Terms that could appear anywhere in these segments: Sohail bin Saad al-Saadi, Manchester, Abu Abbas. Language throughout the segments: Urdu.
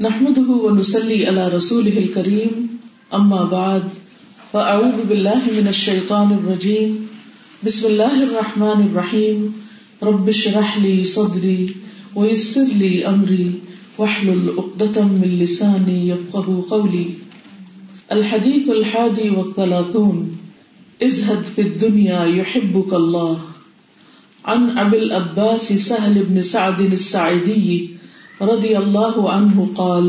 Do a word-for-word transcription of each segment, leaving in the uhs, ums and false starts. نحمده ونصلي على رسوله الكريم اما بعد فاعوذ بالله من الشيطان الرجيم بسم الله الرحمن الرحيم رب اشرح لي صدري ويسر لي امري واحلل عقدة من لساني يفقهوا قولي الحديث الحادي والثلاثون ازهد في الدنيا يحبك الله عن ابي العباس سهل بن سعد الساعدي رضي الله عنه قال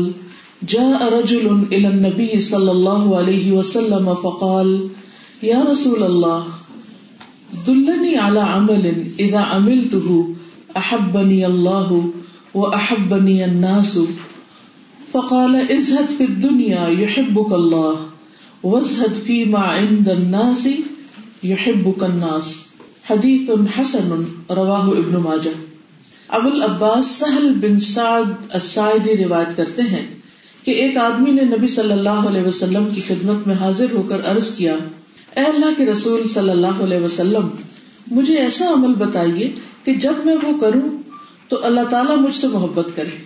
جاء رجل الى النبي صلى الله عليه وسلم فقال يا رسول الله دلني على عمل اذا عملته احبني الله واحبني الناس فقال ازهد في الدنيا يحبك الله وازهد فيما عند الناس يحبك الناس حدیث حسن رواہ ابن ماجہ. ابو العباس سہل بن سعد الساعدی روایت کرتے ہیں کہ ایک آدمی نے نبی صلی اللہ علیہ وسلم کی خدمت میں حاضر ہو کر عرض کیا، اے اللہ کے رسول صلی اللہ علیہ وسلم، مجھے ایسا عمل بتائیے کہ جب میں وہ کروں تو اللہ تعالیٰ مجھ سے محبت کرے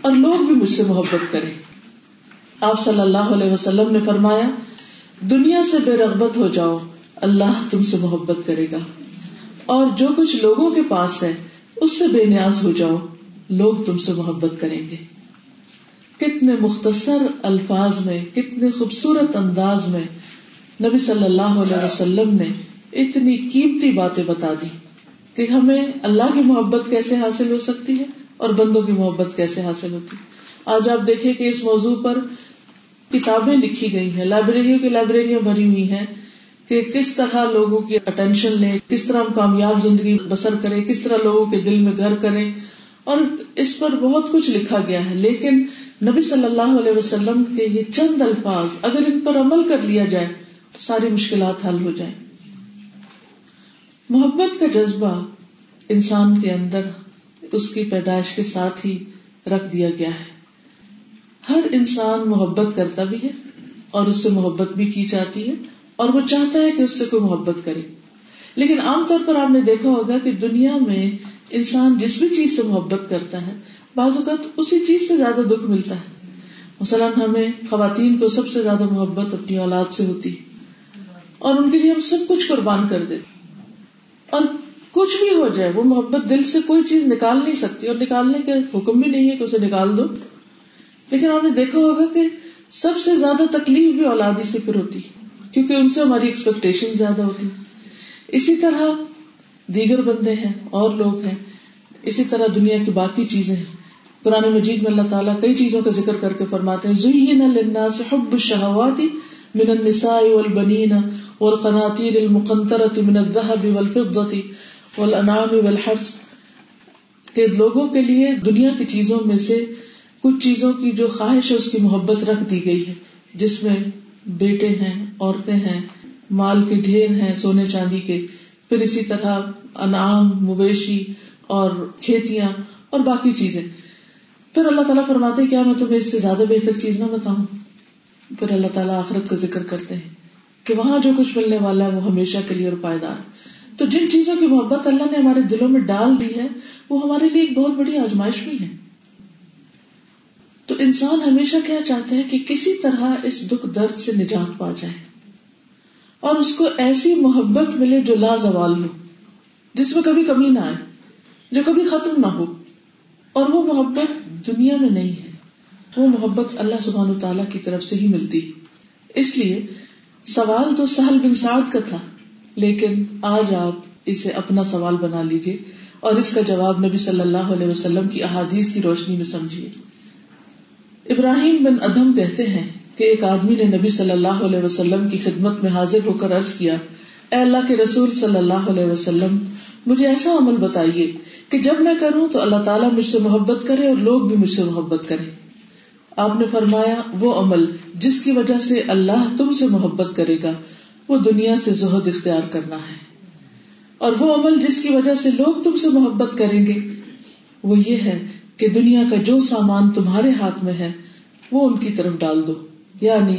اور لوگ بھی مجھ سے محبت کریں. آپ صلی اللہ علیہ وسلم نے فرمایا، دنیا سے بے رغبت ہو جاؤ، اللہ تم سے محبت کرے گا، اور جو کچھ لوگوں کے پاس ہے اس سے بے نیاز ہو جاؤ، لوگ تم سے محبت کریں گے. کتنے مختصر الفاظ میں، کتنے خوبصورت انداز میں نبی صلی اللہ علیہ وسلم نے اتنی قیمتی باتیں بتا دی کہ ہمیں اللہ کی محبت کیسے حاصل ہو سکتی ہے اور بندوں کی محبت کیسے حاصل ہوتی ہے. آج آپ دیکھیں کہ اس موضوع پر کتابیں لکھی گئی ہیں، لائبریریوں کی لائبریریاں بھری ہوئی ہیں کہ کس طرح لوگوں کی اٹینشن لیں، کس طرح ہم کامیاب زندگی بسر کریں، کس طرح لوگوں کے دل میں گھر کریں، اور اس پر بہت کچھ لکھا گیا ہے. لیکن نبی صلی اللہ علیہ وسلم کے یہ چند الفاظ اگر ان پر عمل کر لیا جائے تو ساری مشکلات حل ہو جائیں. محبت کا جذبہ انسان کے اندر اس کی پیدائش کے ساتھ ہی رکھ دیا گیا ہے. ہر انسان محبت کرتا بھی ہے اور اس سے محبت بھی کی جاتی ہے، اور وہ چاہتا ہے کہ اس سے کوئی محبت کرے. لیکن عام طور پر آپ نے دیکھا ہوگا کہ دنیا میں انسان جس بھی چیز سے محبت کرتا ہے، بعض اوقات اسی چیز سے زیادہ دکھ ملتا ہے. مثلاً ہمیں خواتین کو سب سے زیادہ محبت اپنی اولاد سے ہوتی اور ان کے لیے ہم سب کچھ قربان کر دیتے، اور کچھ بھی ہو جائے وہ محبت دل سے کوئی چیز نکال نہیں سکتی، اور نکالنے کے حکم بھی نہیں ہے کہ اسے نکال دو. لیکن آپ نے دیکھا ہوگا کہ سب سے زیادہ تکلیف بھی اولاد ہی سے پھر ہوتی ہے، کیونکہ ان سے ہماری ایکسپیکٹیشن زیادہ ہوتی ہیں. اسی طرح دیگر بندے ہیں اور لوگ ہیں، اسی طرح دنیا کی باقی چیزیں ہیں. قرآن مجید میں اللہ تعالیٰ کئی چیزوں کا ذکر کر کے فرماتے ہیں، زُيِّنَ لِلنَّاسِ حُبُّ الشَّهَوَاتِ مِنَ النِّسَاءِ وَالْبَنِينَ وَالْقَنَاطِيرِ الْمُقَنطَرَةِ مِنَ الذَّهَبِ وَالْفِضَّةِ وَالْأَنْعَامِ وَالْحَرْثِ، کہ لوگوں کے لیے دنیا کی چیزوں میں سے کچھ چیزوں کی جو خواہش ہے اس کی محبت رکھ دی گئی ہے، جس میں بیٹے ہیں، عورتیں ہیں، مال کے ڈھیر ہیں سونے چاندی کے، پھر اسی طرح انعام، مویشی اور کھیتیاں اور باقی چیزیں. پھر اللہ تعالیٰ فرماتے ہیں، کیا میں تمہیں اس سے زیادہ بہتر چیز نہ بتاؤں. پھر اللہ تعالیٰ آخرت کا ذکر کرتے ہیں کہ وہاں جو کچھ ملنے والا ہے وہ ہمیشہ کے لیے اور پائیدار. تو جن چیزوں کی محبت اللہ نے ہمارے دلوں میں ڈال دی ہے وہ ہمارے لیے ایک بہت بڑی آزمائش بھی ہے. تو انسان ہمیشہ کیا چاہتا ہے کہ کسی طرح اس دکھ درد سے نجات پا جائے، اور اس کو ایسی محبت ملے جو لازوال ہو، جس میں کبھی کمی نہ آئے، جو کبھی ختم نہ ہو. اور وہ محبت دنیا میں نہیں ہے، وہ محبت اللہ سبحانہ وتعالیٰ کی طرف سے ہی ملتی. اس لیے سوال تو سہل بن سعد کا تھا، لیکن آج آپ اسے اپنا سوال بنا لیجئے اور اس کا جواب نبی صلی اللہ علیہ وسلم کی احادیث کی روشنی میں سمجھیے. ابراہیم بن ادھم کہتے ہیں کہ ایک آدمی نے نبی صلی اللہ علیہ وسلم کی خدمت میں حاضر ہو کر عرض کیا، اے اللہ کے رسول صلی اللہ علیہ وسلم، مجھے ایسا عمل بتائیے کہ جب میں کروں تو اللہ تعالیٰ مجھ سے محبت کرے اور لوگ بھی مجھ سے محبت کریں. آپ نے فرمایا، وہ عمل جس کی وجہ سے اللہ تم سے محبت کرے گا وہ دنیا سے زہد اختیار کرنا ہے، اور وہ عمل جس کی وجہ سے لوگ تم سے محبت کریں گے وہ یہ ہے کہ دنیا کا جو سامان تمہارے ہاتھ میں ہے وہ ان کی طرف ڈال دو، یعنی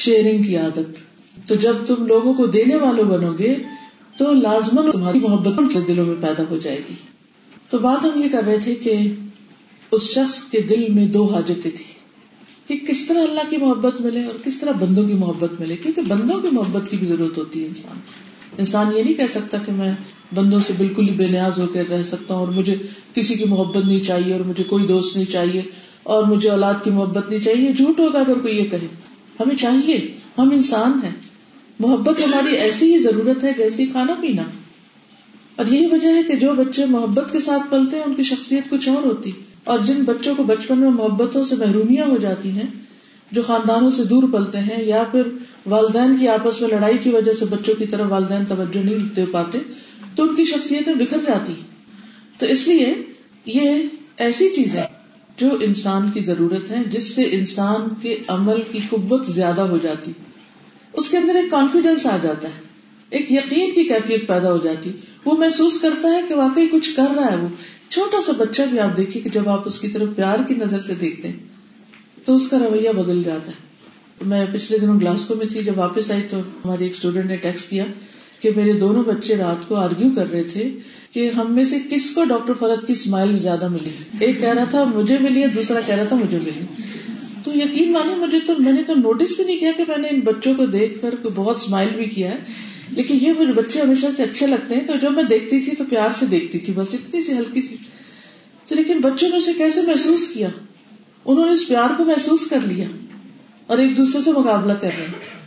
شیئرنگ کی عادت. تو جب تم لوگوں کو دینے والوں بنو گے تو لازماً تمہاری محبت ان کے دلوں میں پیدا ہو جائے گی. تو بات ہم یہ کر رہے تھے کہ اس شخص کے دل میں دو حاجتیں تھی کہ کس طرح اللہ کی محبت ملے اور کس طرح بندوں کی محبت ملے، کیونکہ بندوں کی محبت کی بھی ضرورت ہوتی ہے. انسان انسان یہ نہیں کہہ سکتا کہ میں بندوں سے بالکل ہی بے نیاز ہو کے رہ سکتا ہوں اور مجھے کسی کی محبت نہیں چاہیے اور مجھے کوئی دوست نہیں چاہیے اور مجھے اولاد کی محبت نہیں چاہیے. جھوٹ ہوگا اگر کوئی یہ کہے. ہمیں چاہیے، ہم انسان ہیں، محبت ہماری ایسی ہی ضرورت ہے جیسی کھانا پینا. اور یہی وجہ ہے کہ جو بچے محبت کے ساتھ پلتے ہیں ان کی شخصیت کچھ اور ہوتی، اور جن بچوں کو بچپن میں محبتوں سے محرومیاں ہو جاتی ہیں، جو خاندانوں سے دور پلتے ہیں یا پھر والدین کی آپس میں لڑائی کی وجہ سے بچوں کی طرف والدین توجہ نہیں دے پاتے، تو ان کی شخصیتیں بکھر جاتی ہیں. تو اس لیے یہ ایسی چیزیں جو انسان کی ضرورت ہے، جس سے انسان کے عمل کی قوت زیادہ ہو جاتی، اس کے اندر ایک کانفیڈینس آ جاتا ہے، ایک یقین کی کیفیت پیدا ہو جاتی. وہ محسوس کرتا ہے کہ واقعی کچھ کر رہا ہے. وہ چھوٹا سا بچہ بھی آپ دیکھیے کہ جب آپ اس کی طرف پیار کی نظر سے دیکھتے ہیں تو اس کا رویہ بدل جاتا ہے. میں پچھلے دنوں گلاسگو میں تھی، جب واپس آئی تو ہماری ایک اسٹوڈینٹ نے ٹیکسٹ کیا کہ میرے دونوں بچے رات کو آرگیو کر رہے تھے کہ ہم میں سے کس کو ڈاکٹر فرد کی اسمائل زیادہ ملی. ایک کہہ رہا تھا مجھے ملی ہے، دوسرا کہہ رہا تھا مجھے ملی. تو یقین مانے مجھے تو میں نے تو نوٹس بھی نہیں کیا کہ میں نے ان بچوں کو دیکھ کر بہت اسمائل بھی کیا ہے، لیکن یہ مجھے بچے ہمیشہ سے اچھے لگتے ہیں. تو جب میں دیکھتی تھی تو پیار سے دیکھتی تھی، بس اتنی سی ہلکی سی. تو لیکن بچوں نے اسے کیسے محسوس کیا؟ انہوں نے اس پیار کو محسوس کر لیا اور ایک دوسرے سے مقابلہ کر رہے ہیں.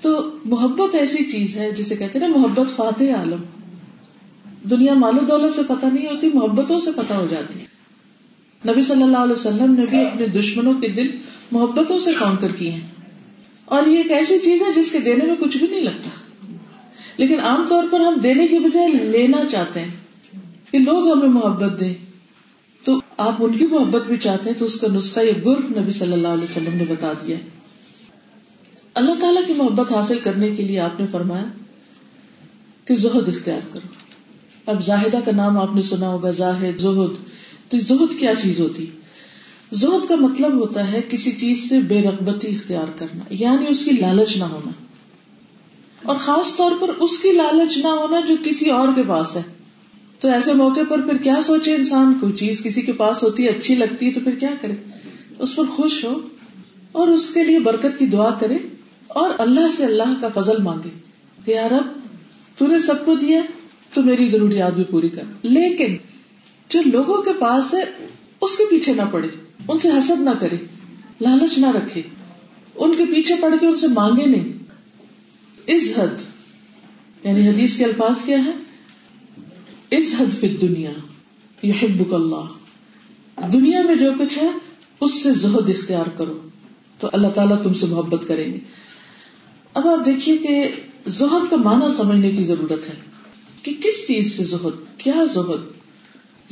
تو محبت ایسی چیز ہے جسے کہتے ہیں نا محبت فاتح عالم. دنیا مال و دولت سے پتہ نہیں ہوتی، محبتوں سے پتہ ہو جاتی ہے. نبی صلی اللہ علیہ وسلم نے بھی اپنے دشمنوں کے دل محبتوں سے کانکر کیے ہیں. اور یہ ایک ایسی چیز ہے جس کے دینے میں کچھ بھی نہیں لگتا، لیکن عام طور پر ہم دینے کے بجائے لینا چاہتے ہیں کہ لوگ ہمیں محبت دیں. تو آپ ان کی محبت بھی چاہتے ہیں، تو اس کا نسخہ یہ گر نبی صلی اللہ علیہ وسلم نے بتا دیا. اللہ تعالیٰ کی محبت حاصل کرنے کے لیے آپ نے فرمایا کہ زہد اختیار کرو. اب زاہدہ کا نام آپ نے سنا ہوگا، زاہد، زہد. تو زہد کیا چیز ہوتی؟ زہد کا مطلب ہوتا ہے کسی چیز سے بے رغبتی اختیار کرنا، یعنی اس کی لالچ نہ ہونا، اور خاص طور پر اس کی لالچ نہ ہونا جو کسی اور کے پاس ہے. تو ایسے موقع پر پھر کیا سوچے انسان؟ کوئی چیز کسی کے پاس ہوتی ہے، اچھی لگتی ہے، تو پھر کیا کرے؟ اس پر خوش ہو اور اس کے لیے برکت کی دعا کرے اور اللہ سے اللہ کا فضل مانگے کہ یا رب تو نے سب کو دیا، تو میری ضروریات بھی پوری کر. لیکن جو لوگوں کے پاس ہے اس کے پیچھے نہ پڑے، ان سے حسد نہ کرے، لالچ نہ رکھے، ان کے پیچھے پڑ کے ان سے مانگے نہیں. از حد، یعنی حدیث کے الفاظ کیا ہے؟ از حد فی الدنیا یحبک اللہ. دنیا میں جو کچھ ہے اس سے زہد اختیار کرو تو اللہ تعالیٰ تم سے محبت کریں گے. اب آپ دیکھیے کہ زہد کا معنی سمجھنے کی ضرورت ہے کہ کس چیز سے زہد، کیا زہد.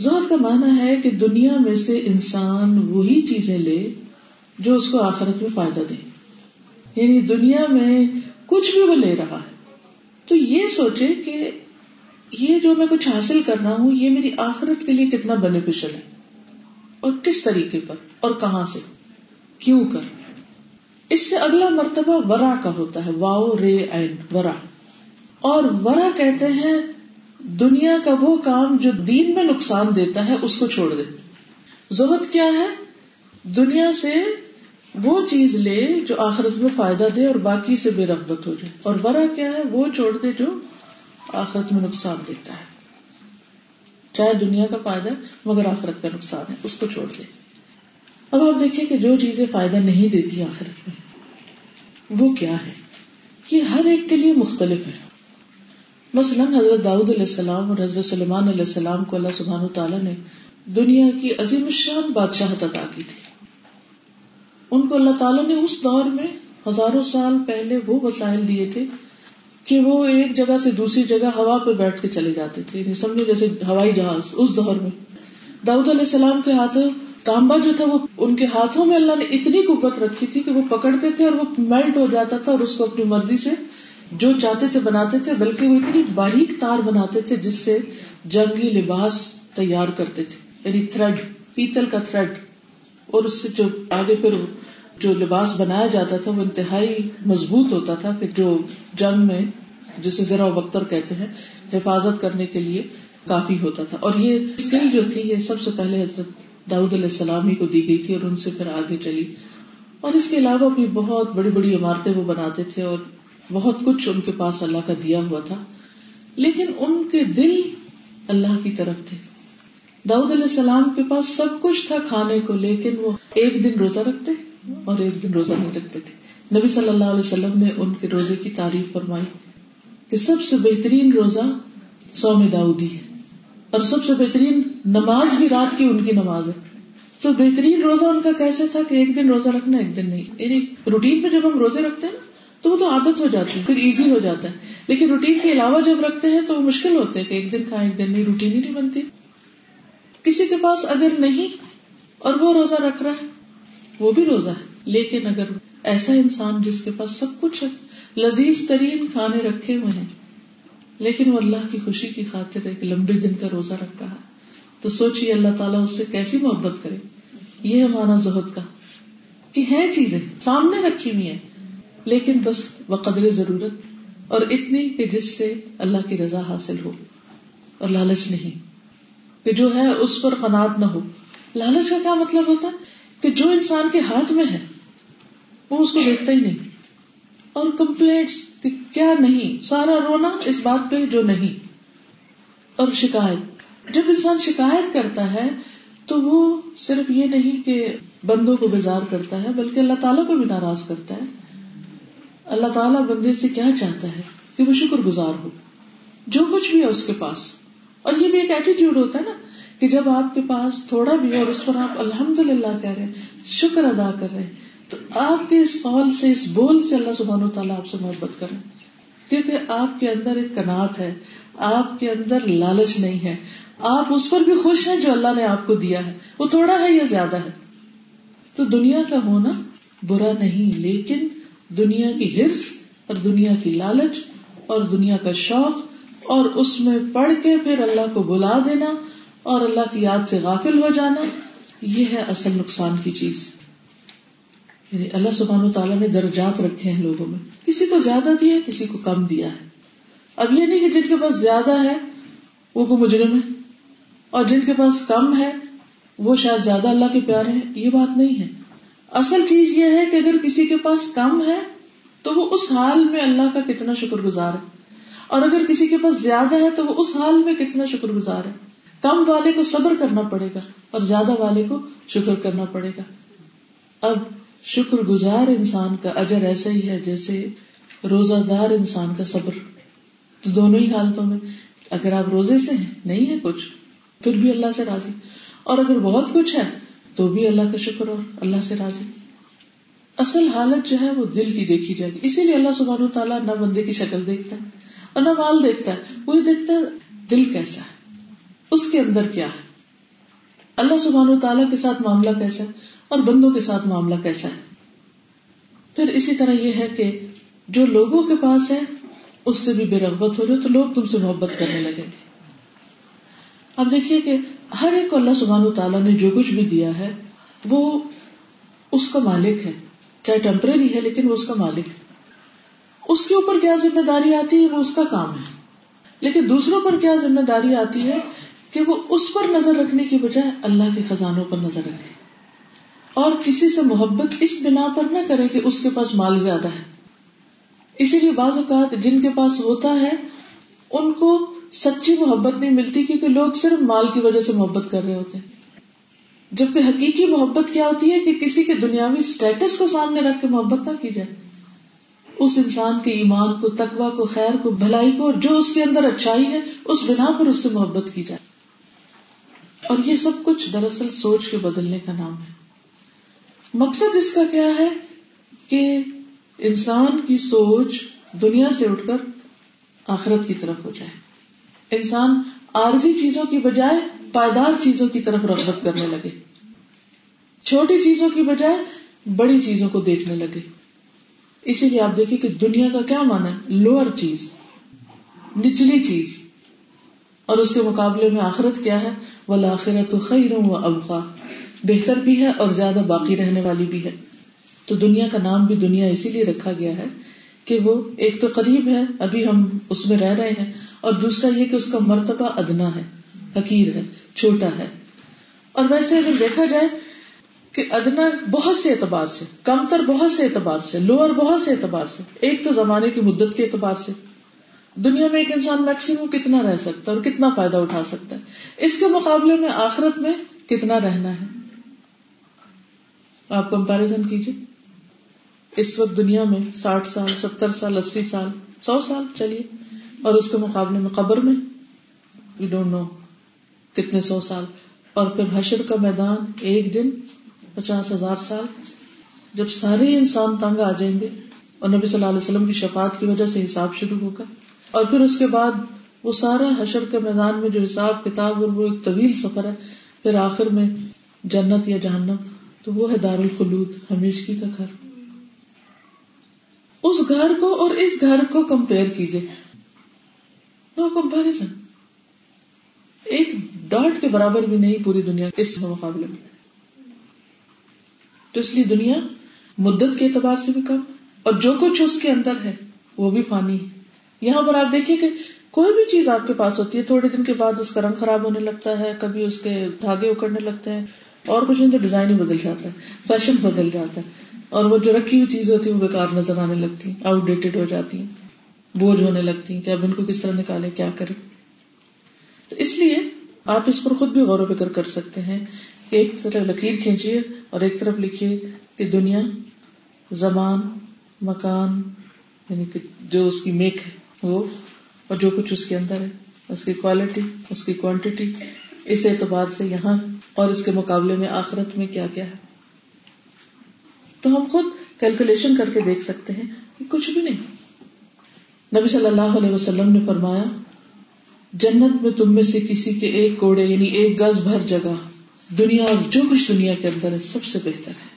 زہد کا معنی ہے کہ دنیا میں سے انسان وہی چیزیں لے جو اس کو آخرت میں فائدہ دے، یعنی دنیا میں کچھ بھی وہ لے رہا ہے تو یہ سوچے کہ یہ جو میں کچھ حاصل کر رہا ہوں یہ میری آخرت کے لیے کتنا بینیفیشل ہے، اور کس طریقے پر اور کہاں سے کیوں کر. اس سے اگلا مرتبہ ورا کا ہوتا ہے، واو رے عین، ورا. اور ورا کہتے ہیں دنیا کا وہ کام جو دین میں نقصان دیتا ہے اس کو چھوڑ دے. زہد کیا ہے؟ دنیا سے وہ چیز لے جو آخرت میں فائدہ دے اور باقی سے بے رغبت ہو جائے، اور ورا کیا ہے؟ وہ چھوڑ دے جو آخرت میں نقصان دیتا ہے، چاہے دنیا کا فائدہ مگر آخرت کا نقصان ہے، اس کو چھوڑ دے. اب آپ دیکھیں کہ جو چیزیں فائدہ نہیں دیتی آخرت میں وہ کیا ہے. یہ ہر ایک کے لیے مختلف ہے. مثلا حضرت داؤد علیہ السلام اور حضرت سلیمان علیہ السلام کو اللہ سبحانہ تعالیٰ نے دنیا کی عظیم الشان بادشاہت عطا کی تھی. ان کو اللہ تعالیٰ نے اس دور میں ہزاروں سال پہلے وہ وسائل دیے تھے کہ وہ ایک جگہ سے دوسری جگہ ہوا پہ بیٹھ کے چلے جاتے تھے، یعنی سمجھو جیسے ہوائی جہاز. اس دور میں داؤد علیہ السلام کے ہاتھ تانبا جو تھا وہ ان کے ہاتھوں میں اللہ نے اتنی قوت رکھی تھی کہ وہ پکڑتے تھے اور وہ میلٹ ہو جاتا تھا، اور اس کو اپنی مرضی سے جو چاہتے تھے بناتے تھے، بلکہ وہ اتنی باریک تار بناتے تھے جس سے جنگی لباس تیار کرتے تھے، یعنی تھریڈ، پیتل کا تھریڈ. اور اس سے جو آگے پھر جو لباس بنایا جاتا تھا وہ انتہائی مضبوط ہوتا تھا کہ جو جنگ میں، جسے زرع و بختر کہتے ہیں، حفاظت کرنے کے لیے کافی ہوتا تھا. اور یہ اسکل جو تھی یہ سب سے پہلے حضرت داؤد علیہ السلام ہی کو دی گئی تھی اور ان سے پھر آگے چلی. اور اس کے علاوہ بھی بہت بڑی بڑی عمارتیں وہ بناتے تھے اور بہت کچھ ان کے پاس اللہ کا دیا ہوا تھا, لیکن ان کے دل اللہ کی طرف تھے. داؤد علیہ السلام کے پاس سب کچھ تھا کھانے کو, لیکن وہ ایک دن روزہ رکھتے اور ایک دن روزہ نہیں رکھتے تھے. نبی صلی اللہ علیہ وسلم نے ان کے روزے کی تعریف فرمائی کہ سب سے بہترین روزہ صوم داؤدی ہے, اور سب سے بہترین نماز بھی رات کی ان کی نماز ہے. تو بہترین روزہ ان کا کیسے تھا کہ ایک دن روزہ رکھنا ایک دن نہیں. یعنی روٹین میں جب ہم روزے رکھتے ہیں نا تو وہ تو عادت ہو جاتی ہے, پھر ایزی ہو جاتا ہے, لیکن روٹین کے علاوہ جب رکھتے ہیں تو وہ مشکل ہوتے ہیں کہ ایک دن کھائیں ایک دن نہیں, روٹین ہی نہیں بنتی. کسی کے پاس اگر نہیں اور وہ روزہ رکھ رہا ہے, وہ بھی روزہ ہے, لیکن اگر ایسا انسان جس کے پاس سب کچھ ہے, لذیذ ترین کھانے رکھے ہوئے ہیں, لیکن وہ اللہ کی خوشی کی خاطر ایک لمبے دن کا روزہ رکھ رہا ہے, تو سوچیے اللہ تعالیٰ اس سے کیسی محبت کرے. یہ ہمارا زہد کا کہ ہے چیزیں سامنے رکھی ہوئی ہیں, لیکن بس بقدر ضرورت اور اتنی کہ جس سے اللہ کی رضا حاصل ہو, اور لالچ نہیں کہ جو ہے اس پر قناعت نہ ہو. لالچ کا کیا مطلب ہوتا ہے کہ جو انسان کے ہاتھ میں ہے وہ اس کو دیکھتا ہی نہیں, اور کمپلینٹس کہ کیا نہیں, سارا رونا اس بات پہ جو نہیں, اور شکایت. جب انسان شکایت کرتا ہے تو وہ صرف یہ نہیں کہ بندوں کو بیزار کرتا ہے, بلکہ اللہ تعالیٰ کو بھی ناراض کرتا ہے. اللہ تعالیٰ بندے سے کیا چاہتا ہے کہ وہ شکر گزار ہو جو کچھ بھی ہے اس کے پاس. اور یہ بھی ایک ایٹیٹیوڈ ہوتا ہے نا کہ جب آپ کے پاس تھوڑا بھی اور اس پر آپ الحمدللہ کہہ رہے ہیں, شکر ادا کر رہے ہیں, تو آپ کے اس قول سے, اس بول سے اللہ سبحانہ و تعالیٰ آپ سے محبت کریں, کیونکہ آپ کے اندر ایک قناعت ہے, آپ کے اندر لالچ نہیں ہے, آپ اس پر بھی خوش ہیں جو اللہ نے آپ کو دیا ہے, وہ تھوڑا ہے یا زیادہ ہے. تو دنیا کا ہونا برا نہیں, لیکن دنیا کی ہرس اور دنیا کی لالچ اور دنیا کا شوق, اور اس میں پڑھ کے پھر اللہ کو بلا دینا اور اللہ کی یاد سے غافل ہو جانا, یہ ہے اصل نقصان کی چیز. یعنی اللہ سبحانہ و تعالیٰ نے درجات رکھے ہیں لوگوں میں, کسی کو زیادہ دیا ہے کسی کو کم دیا ہے. اب یہ نہیں کہ جن کے پاس زیادہ ہے وہ کو مجرم ہے, اور جن کے پاس کم ہے وہ شاید زیادہ اللہ کے پیارے ہیں, یہ بات نہیں ہے. اصل چیز یہ ہے کہ اگر کسی کے پاس کم ہے تو وہ اس حال میں اللہ کا کتنا شکر گزار ہے, اور اگر کسی کے پاس زیادہ ہے تو وہ اس حال میں کتنا شکر گزار ہے. کم والے کو صبر کرنا پڑے گا اور زیادہ والے کو شکر کرنا پڑے گا. اب شکر گزار انسان کا اجر ایسا ہی ہے جیسے روزہ دار انسان کا صبر. تو دونوں ہی حالتوں میں اگر آپ روزے سے ہیں, نہیں ہے کچھ, پھر بھی اللہ سے راضی, اور اگر بہت کچھ ہے تو بھی اللہ کا شکر اور اللہ سے راضی. اصل حالت جو ہے وہ دل کی دیکھی جائے گی. اسی لیے اللہ سبحانہ و تعالیٰ نہ بندے کی شکل دیکھتا ہے اور نہ مال دیکھتا ہے, وہ دیکھتا ہے دل کیسا ہے, اس کے اندر کیا ہے, اللہ سبحانہ و تعالیٰ کے ساتھ معاملہ کیسا ہے اور بندوں کے ساتھ معاملہ کیسا ہے. پھر اسی طرح یہ ہے کہ جو لوگوں کے پاس ہے اس سے بھی بے رغبت ہو جائے تو لوگ تم سے محبت کرنے لگیں گے. اب دیکھیے کہ ہر ایک کو اللہ سبحانہ و تعالیٰ نے جو کچھ بھی دیا ہے وہ اس کا مالک ہے, چاہے ٹیمپرری ہے لیکن وہ اس کا مالک ہے. اس کے اوپر کیا ذمہ داری آتی ہے وہ اس کا کام ہے, لیکن دوسروں پر کیا ذمہ داری آتی ہے کہ وہ اس پر نظر رکھنے کی بجائے اللہ کے خزانوں پر نظر رکھے, اور کسی سے محبت اس بنا پر نہ کرے کہ اس کے پاس مال زیادہ ہے. اسی لیے بعض اوقات جن کے پاس ہوتا ہے ان کو سچی محبت نہیں ملتی, کیونکہ لوگ صرف مال کی وجہ سے محبت کر رہے ہوتے ہیں. جبکہ حقیقی محبت کیا ہوتی ہے کہ کسی کے دنیاوی اسٹیٹس کو سامنے رکھ کے محبت نہ کی جائے, اس انسان کے ایمان کو, تقویٰ کو, خیر کو, بھلائی کو, اور جو اس کے اندر اچھائی ہے اس بنا پر اس سے محبت کی جائے. اور یہ سب کچھ دراصل سوچ کے بدلنے کا نام ہے. مقصد اس کا کیا ہے کہ انسان کی سوچ دنیا سے اٹھ کر آخرت کی طرف ہو جائے, انسان عارضی چیزوں کی بجائے پائیدار چیزوں کی طرف رغبت کرنے لگے, چھوٹی چیزوں کی بجائے بڑی چیزوں کو دیکھنے لگے. اسی لیے آپ دیکھیں کہ دنیا کا کیا معنی ہے, لوور چیز, نچلی چیز, اور اس کے مقابلے میں آخرت کیا ہے, وَالْآخِرَةُ خَيْرٌ وَأَبْقَىٰ, بہتر بھی ہے اور زیادہ باقی رہنے والی بھی ہے. تو دنیا کا نام بھی دنیا اسی لیے رکھا گیا ہے کہ وہ ایک تو قریب ہے, ابھی ہم اس میں رہ رہے ہیں, اور دوسرا یہ کہ اس کا مرتبہ ادنا ہے, حقیر ہے, چھوٹا ہے. اور ویسے اگر دیکھا جائے کہ ادنا بہت سے اعتبار سے, کمتر بہت سے اعتبار سے, لوور بہت سے اعتبار سے, ایک تو زمانے کی مدت کے اعتبار سے دنیا میں ایک انسان میکسیمم کتنا رہ سکتا ہے اور کتنا فائدہ اٹھا سکتا ہے, اس کے مقابلے میں آخرت میں کتنا رہنا ہے. آپ کمپیریزن کیجیے, اس وقت دنیا میں ساٹھ سال, ستر سال, اسی سال, سو سال چلیے, اور اس کے مقابلے میں قبر میں وی ڈونٹ نو کتنے سو سال, اور پھر حشر کا میدان, ایک دن پچاس ہزار سال, جب سارے انسان تنگ آ جائیں گے اور نبی صلی اللہ علیہ وسلم کی شفاعت کی وجہ سے حساب شروع ہوگا, اور پھر اس کے بعد وہ سارا حشر کے میدان میں جو حساب کتاب, اور وہ ایک طویل سفر ہے, پھر آخر میں جنت یا جہنم, تو وہ ہے دار الخلود, ہمیشگی کا گھر. اس گھر کو اور اس گھر کو کمپیئر کیجیے, نو کمپیریزن, ایک ڈاٹ کے برابر بھی نہیں پوری دنیا اس مقابلے میں. تو اس لیے دنیا مدت کے اعتبار سے بھی کم, اور جو کچھ اس کے اندر ہے وہ بھی فانی ہے. یہاں پر آپ دیکھیں کہ کوئی بھی چیز آپ کے پاس ہوتی ہے, تھوڑے دن کے بعد اس کا رنگ خراب ہونے لگتا ہے, کبھی اس کے دھاگے اکڑنے لگتے ہیں, اور کچھ نہیں تو ڈیزائن ہی بدل جاتا ہے, فیشن بدل جاتا ہے, اور وہ جو رکھی ہوئی چیزیں ہوتی ہیں وہ بیکار نظر آنے لگتی ہیں, آؤٹ ڈیٹڈ ہو جاتی ہیں, بوجھ ہونے لگتی ہیں کہ اب ان کو کس طرح نکالیں, کیا کریں. تو اس لیے آپ اس پر خود بھی غور و فکر کر سکتے ہیں کہ ایک طرف لکیر کھینچیے اور ایک طرف لکھیے کہ دنیا زمان مکان, یعنی کہ جو اس کی میک ہے وہ, اور جو کچھ اس کے اندر ہے, اس کی کوالٹی, اس کی کوانٹٹی, اس اعتبار سے یہاں, اور اس کے مقابلے میں آخرت میں کیا کیا ہے. تو ہم خود کیلکولیشن کر کے دیکھ سکتے ہیں کہ کچھ بھی نہیں. نبی صلی اللہ علیہ وسلم نے فرمایا, جنت میں تم میں سے کسی کے ایک کوڑے, یعنی ایک گز بھر جگہ دنیا اور جو کچھ دنیا کے اندر ہے سب سے بہتر ہے.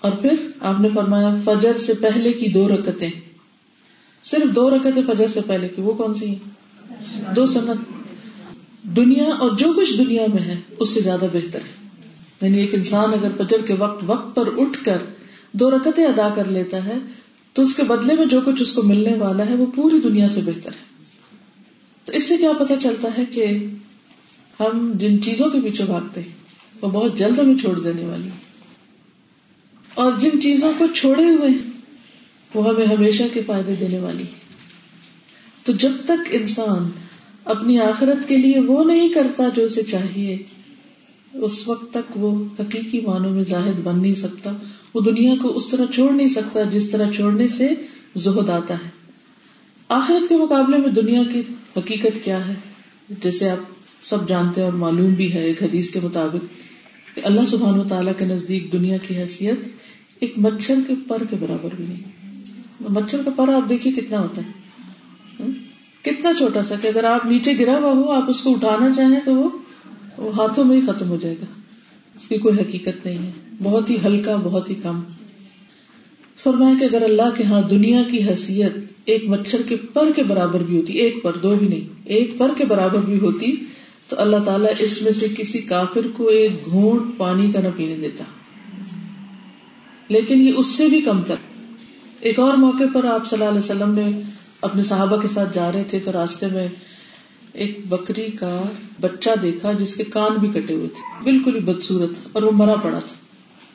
اور پھر آپ نے فرمایا, فجر سے پہلے کی دو رکعتیں, صرف دو رکعتیں فجر سے پہلے کی, وہ کون سی ہیں؟ دو سنت. دنیا اور جو کچھ دنیا میں ہے اس سے زیادہ بہتر ہے. یعنی ایک انسان اگر فجر کے وقت وقت پر اٹھ کر دو رکعتیں ادا کر لیتا ہے تو اس کے بدلے میں جو کچھ اس کو ملنے والا ہے وہ پوری دنیا سے بہتر ہے. تو اس سے کیا پتہ چلتا ہے کہ ہم جن چیزوں کے پیچھے بھاگتے ہیں وہ بہت جلد ہمیں چھوڑ دینے والی ہیں, اور جن چیزوں کو چھوڑے ہوئے وہ ہمیں ہمیشہ کے فائدے دینے والی ہیں. تو جب تک انسان اپنی آخرت کے لیے وہ نہیں کرتا جو اسے چاہیے, اس وقت تک وہ حقیقی معنوں میں زاہد بن نہیں سکتا, وہ دنیا کو اس طرح چھوڑ نہیں سکتا جس طرح چھوڑنے سے زہد آتا ہے. آخرت کے مقابلے میں دنیا کی حقیقت کیا ہے, جیسے آپ سب جانتے ہیں اور معلوم بھی ہے ایک حدیث کے مطابق کہ اللہ سبحانہ و تعالیٰ کے نزدیک دنیا کی حیثیت ایک مچھر کے پر کے برابر بھی نہیں. مچھر کا پر آپ دیکھیے کتنا ہوتا ہے, کتنا چھوٹا سا, کہ اگر آپ نیچے گرا ہوا ہو, آپ اس کو اٹھانا چاہیں تو وہ وہ ہاتھوں میں ہی ختم ہو جائے گا, اس کی کوئی حقیقت نہیں ہے, بہت ہی ہلکا, بہت ہی کم. فرمایا کہ اگر اللہ کے ہاں دنیا کی حیثیت ایک مچھر کے پر کے برابر بھی ہوتی, ایک پر, دو بھی نہیں, ایک پر کے برابر بھی ہوتی, تو اللہ تعالیٰ اس میں سے کسی کافر کو ایک گھونٹ پانی کا نہ پینے دیتا. لیکن یہ اس سے بھی کم تر. ایک اور موقع پر آپ صلی اللہ علیہ وسلم نے اپنے صحابہ کے ساتھ جا رہے تھے تو راستے میں ایک بکری کا بچہ دیکھا جس کے کان بھی کٹے ہوئے تھے, بالکل ہی بدصورت, اور وہ مرا پڑا تھا.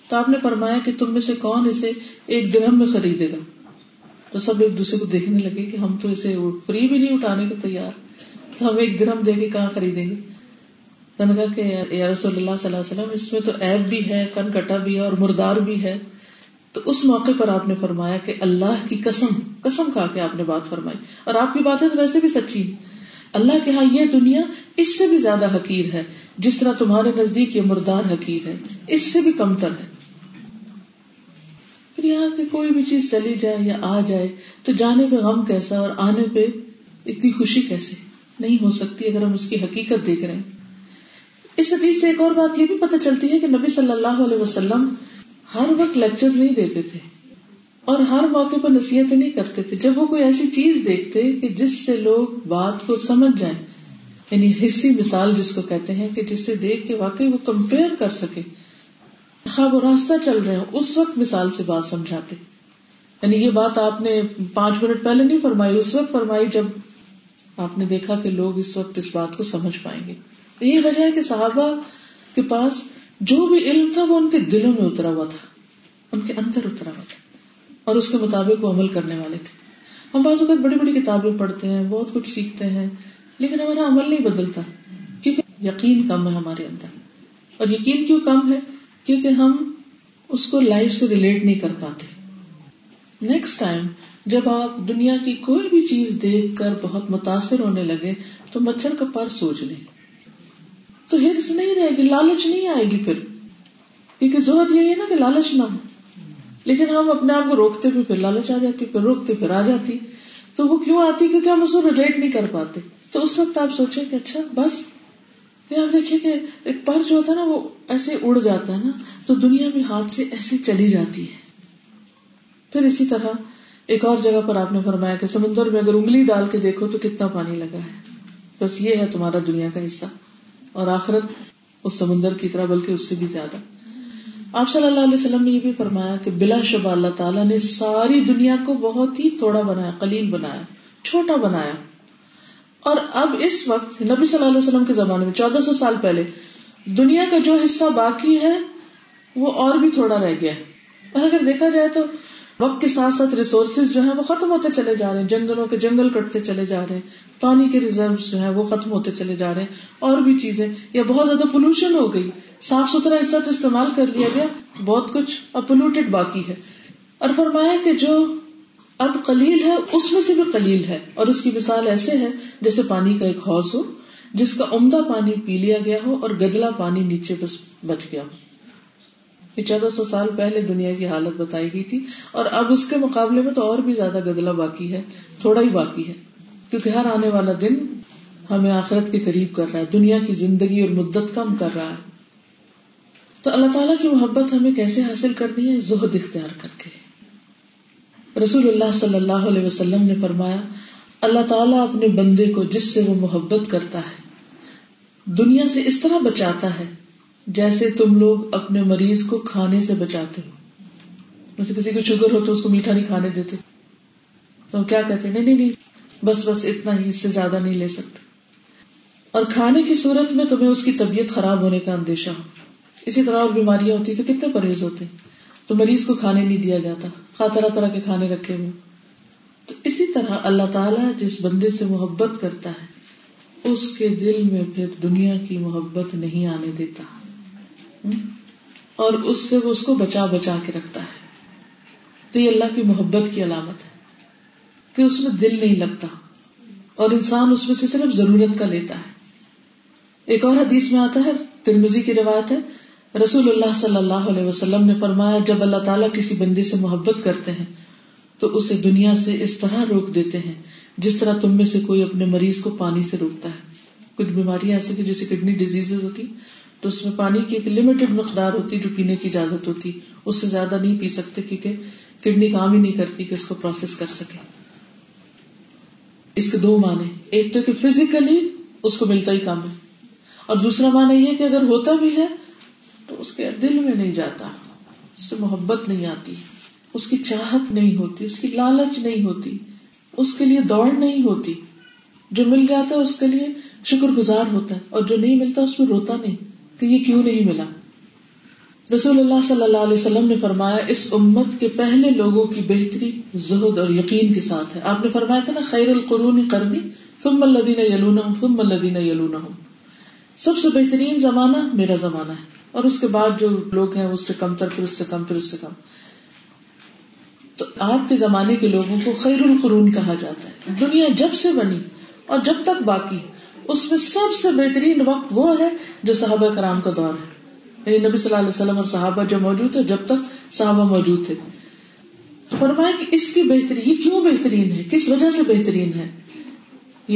تو آپ نے فرمایا کہ تم میں سے کون اسے ایک درہم میں خریدے گا؟ تو سب ایک دوسرے کو دیکھنے لگے کہ ہم تو اسے فری بھی نہیں اٹھانے کو تیار, تو ہم ایک درہم دے کے کہاں خریدیں گے. میں نے کہا کہ یا رسول اللہ صلی اللہ علیہ وسلم, اس میں تو عیب بھی ہے, کن کٹا بھی ہے اور مردار بھی ہے. تو اس موقع پر آپ نے فرمایا کہ اللہ کی قسم, قسم کھا کے آپ نے بات فرمائی, اور آپ کی باتیں ویسے بھی سچی, اللہ کے ہاں یہ دنیا اس سے بھی زیادہ حقیر ہے جس طرح تمہارے نزدیک یہ مردار حقیر ہے, اس سے بھی کمتر ہے. پھر یہاں کی کوئی بھی چیز چلی جائے یا آ جائے تو جانے پہ غم کیسا اور آنے پہ اتنی خوشی کیسے نہیں ہو سکتی اگر ہم اس کی حقیقت دیکھ رہے ہیں. اس حدیث سے ایک اور بات یہ بھی پتہ چلتی ہے کہ نبی صلی اللہ علیہ وسلم ہر وقت لیکچر نہیں دیتے تھے اور ہر موقع پر نصیحتیں نہیں کرتے تھے. جب وہ کوئی ایسی چیز دیکھتے کہ جس سے لوگ بات کو سمجھ جائیں, یعنی حصی مثال جس کو کہتے ہیں, کہ جسے دیکھ کے واقعی وہ کمپیئر کر سکے, خواب و راستہ چل رہے ہوں, اس وقت مثال سے بات سمجھاتے. یعنی یہ بات آپ نے پانچ منٹ پہلے نہیں فرمائی, اس وقت فرمائی جب آپ نے دیکھا کہ لوگ اس وقت اس بات کو سمجھ پائیں گے. یہ وجہ ہے کہ صحابہ کے پاس جو بھی علم تھا وہ ان کے دلوں میں اترا ہوا تھا, ان کے اندر اترا ہوا تھا, اور اس کے مطابق وہ عمل کرنے والے تھے. ہم بعض اوقات بڑی بڑی کتابیں پڑھتے ہیں, بہت کچھ سیکھتے ہیں, لیکن ہمارا عمل نہیں بدلتا, کیونکہ یقین کم ہے ہمارے اندر. اور یقین کیوں کم ہے؟ کیونکہ ہم اس کو لائف سے ریلیٹ نہیں کر پاتے. نیکسٹ ٹائم جب آپ دنیا کی کوئی بھی چیز دیکھ کر بہت متاثر ہونے لگے تو مچھر کا پر سوچ لیں, تو ہرس نہیں رہے گی, لالچ نہیں آئے گی پھر, کیونکہ زہد یہی ہے نا کہ لالچ نہ ہو. لیکن ہم اپنے آپ کو روکتے بھی, پھر لالچ آ جاتی, پھر روکتے پھر آ جاتی. تو وہ کیوں آتی؟ کیونکہ ہم اس کو ریلیٹ نہیں کر پاتے. تو اس وقت آپ سوچیں کہ اچھا بس, آپ دیکھیے کہ ایک پر جو ہوتا ہے نا وہ ایسے اڑ جاتا ہے نا, تو دنیا بھی ہاتھ سے ایسے چلی جاتی ہے. پھر اسی طرح ایک اور جگہ پر آپ نے فرمایا کہ سمندر میں اگر انگلی ڈال کے دیکھو تو کتنا پانی لگا ہے, بس یہ ہے تمہارا دنیا کا حصہ, اور آخرت اس سمندر کی طرح بلکہ اس سے بھی زیادہ. آپ صلی اللہ علیہ وسلم نے یہ بھی فرمایا کہ بلا شبہ اللہ تعالیٰ نے ساری دنیا کو بہت ہی تھوڑا بنایا, قلیل بنایا, چھوٹا بنایا. اور اب اس وقت نبی صلی اللہ علیہ وسلم کے زمانے میں چودہ سو سال پہلے دنیا کا جو حصہ باقی ہے وہ اور بھی تھوڑا رہ گیا ہے. اور اگر دیکھا جائے تو وقت کے ساتھ ساتھ ریسورسز جو ہیں وہ ختم ہوتے چلے جا رہے ہیں, جنگلوں کے جنگل کٹتے چلے جا رہے ہیں, پانی کے ریزروز جو ہیں وہ ختم ہوتے چلے جا رہے ہیں, اور بھی چیزیں, یا بہت زیادہ پولوشن ہو گئی, صاف ستھرا حصہ تو استعمال کر لیا گیا, بہت کچھ اب پولوٹڈ باقی ہے. اور فرمایا کہ جو اب قلیل ہے اس میں سے بھی قلیل ہے, اور اس کی مثال ایسے ہے جیسے پانی کا ایک حوض ہو جس کا عمدہ پانی پی لیا گیا ہو اور گدلا پانی نیچے بس بچ گیا ہو. یہ چودہ سو سال پہلے دنیا کی حالت بتائی گئی تھی, اور اب اس کے مقابلے میں تو اور بھی زیادہ گدلا باقی ہے, تھوڑا ہی باقی ہے, کیونکہ ہر آنے والا دن ہمیں آخرت کے قریب کر رہا ہے, دنیا کی زندگی اور مدت کم کر رہا ہے. تو اللہ تعالیٰ کی محبت ہمیں کیسے حاصل کرنی ہے؟ زہد اختیار کر کے. رسول اللہ صلی اللہ علیہ وسلم نے فرمایا اللہ تعالیٰ اپنے بندے کو جس سے وہ محبت کرتا ہے دنیا سے اس طرح بچاتا ہے جیسے تم لوگ اپنے مریض کو کھانے سے بچاتے ہو. جیسے کسی کو شوگر ہو تو اس کو میٹھا نہیں کھانے دیتے, تو ہم کیا کہتے ہیں نہیں نہیں نہیں بس بس اتنا ہی, اس سے زیادہ نہیں لے سکتے. اور کھانے کی صورت میں تمہیں اس کی طبیعت خراب ہونے کا اندیشہ ہو. اسی طرح اور بیماریاں ہوتی تو کتنے پرہیز ہوتے, تو مریض کو کھانے نہیں دیا جاتا, طرح طرح کے کھانے رکھے ہوئے. تو اسی طرح اللہ تعالیٰ جس بندے سے محبت کرتا ہے اس کے دل میں پھر دنیا کی محبت نہیں آنے دیتا, اور اس سے وہ اس کو بچا بچا کے رکھتا ہے. تو یہ اللہ کی محبت کی علامت ہے کہ اس میں دل نہیں لگتا اور انسان اس میں سے صرف ضرورت کا لیتا ہے. ایک اور حدیث میں آتا ہے, ترمذی کی روایت ہے, رسول اللہ صلی اللہ علیہ وسلم نے فرمایا جب اللہ تعالیٰ کسی بندے سے محبت کرتے ہیں تو اسے دنیا سے اس طرح روک دیتے ہیں جس طرح تم میں سے کوئی اپنے مریض کو پانی سے روکتا ہے. کچھ بیماریاں ایسی کہ جیسے کڈنی ڈیزیزز ہوتی تو اس میں پانی کی ایک لمیٹڈ مقدار ہوتی جو پینے کی اجازت ہوتی, اس سے زیادہ نہیں پی سکتے کیونکہ کڈنی کام ہی نہیں کرتی کہ اس کو پروسیس کر سکے. اس کے دو معنی, ایک تو کہ فزیکلی اس کو ملتا ہی کم ہے, اور دوسرا معنی یہ کہ اگر ہوتا بھی ہے تو اس کے دل میں نہیں جاتا, اس سے محبت نہیں آتی, اس کی چاہت نہیں ہوتی, اس کی لالچ نہیں ہوتی, اس کے لیے دوڑ نہیں ہوتی. جو مل جاتا ہے اس کے لیے شکر گزار ہوتا ہے, اور جو نہیں ملتا اس میں روتا نہیں کہ یہ کیوں نہیں ملا. رسول اللہ صلی اللہ علیہ وسلم نے فرمایا اس امت کے پہلے لوگوں کی بہتری زہد اور یقین کے ساتھ ہے. آپ نے فرمایا تھا نا خیر القرون قرنی ثم الذین یلونہم ثم الذین یلونہم, سب سے بہترین زمانہ میرا زمانہ ہے, اور اس کے بعد جو لوگ ہیں اس سے کم تر, پھر اس سے کم, پھر اس سے کم. تو آپ کے زمانے کے لوگوں کو خیر القرون کہا جاتا ہے. دنیا جب سے بنی اور جب تک باقی اس میں سب سے بہترین وقت وہ ہے جو صحابہ کرام کا دور ہے, یعنی نبی صلی اللہ علیہ وسلم اور صحابہ جو موجود تھے جب تک صحابہ موجود تھے. فرمایا کہ اس کی بہتری یہ کیوں بہترین ہے, کس وجہ سے بہترین ہے؟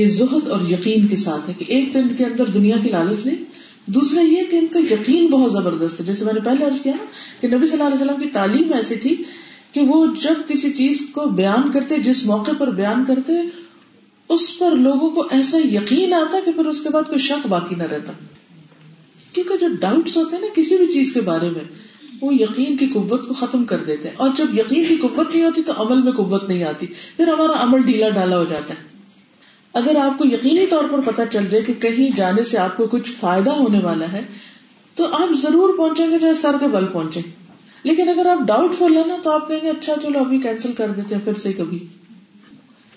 یہ زہد اور یقین کے ساتھ ہے کہ ایک تو ان کے اندر دنیا کی لالچ نہیں, دوسرا یہ کہ ان کا یقین بہت زبردست ہے. جیسے میں نے پہلے عرض کیا کہ نبی صلی اللہ علیہ وسلم کی تعلیم ایسی تھی کہ وہ جب کسی چیز کو بیان کرتے, جس موقع پر بیان کرتے, اس پر لوگوں کو ایسا یقین آتا کہ پھر اس کے بعد کوئی شک باقی نہ رہتا, کیونکہ جو ڈاؤٹس ہوتے ہیں نا کسی بھی چیز کے بارے میں وہ یقین کی قوت کو ختم کر دیتے ہیں, اور جب یقین کی قوت نہیں ہوتی تو عمل میں قوت نہیں آتی, پھر ہمارا عمل ڈھیلا ڈالا ہو جاتا ہے. اگر آپ کو یقینی طور پر پتہ چل جائے کہ کہیں جانے سے آپ کو کچھ فائدہ ہونے والا ہے تو آپ ضرور پہنچیں گے جو سر کے بل پہنچیں. لیکن اگر آپ ڈاؤٹ فل ہے نا تو آپ کہیں گے اچھا چلو ابھی کینسل کر دیتے ہیں پھر سے کبھی,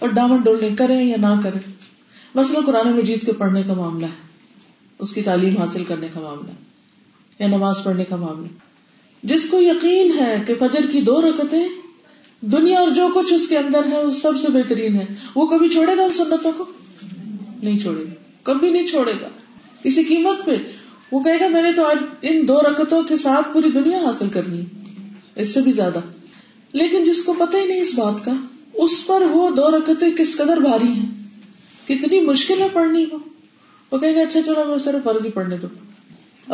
اور ڈامن ڈولنے کریں یا نہ کریں. مثلا قرآن مجید کے پڑھنے کا معاملہ ہے, اس کی تعلیم حاصل کرنے کا معاملہ یا نماز پڑھنے کا معاملہ, جس کو یقین ہے کہ فجر کی دو رکعتیں دنیا اور جو کچھ اس کے اندر ہے وہ سب سے بہترین ہے, وہ کبھی چھوڑے گا ان سنتوں کو؟ نہیں چھوڑے گا, کبھی نہیں چھوڑے گا کسی قیمت پہ. وہ کہے گا میں نے تو آج ان دو رکعتوں کے ساتھ پوری دنیا حاصل کرنی ہے, اس سے بھی زیادہ. لیکن جس کو پتہ ہی نہیں اس بات کا, اس پر وہ دو رکعتیں کس قدر بھاری ہیں, کتنی مشکل ہے پڑھنی کو. وہ کہیں گے اچھا چلو میں صرف فرض ہی پڑھنے دو,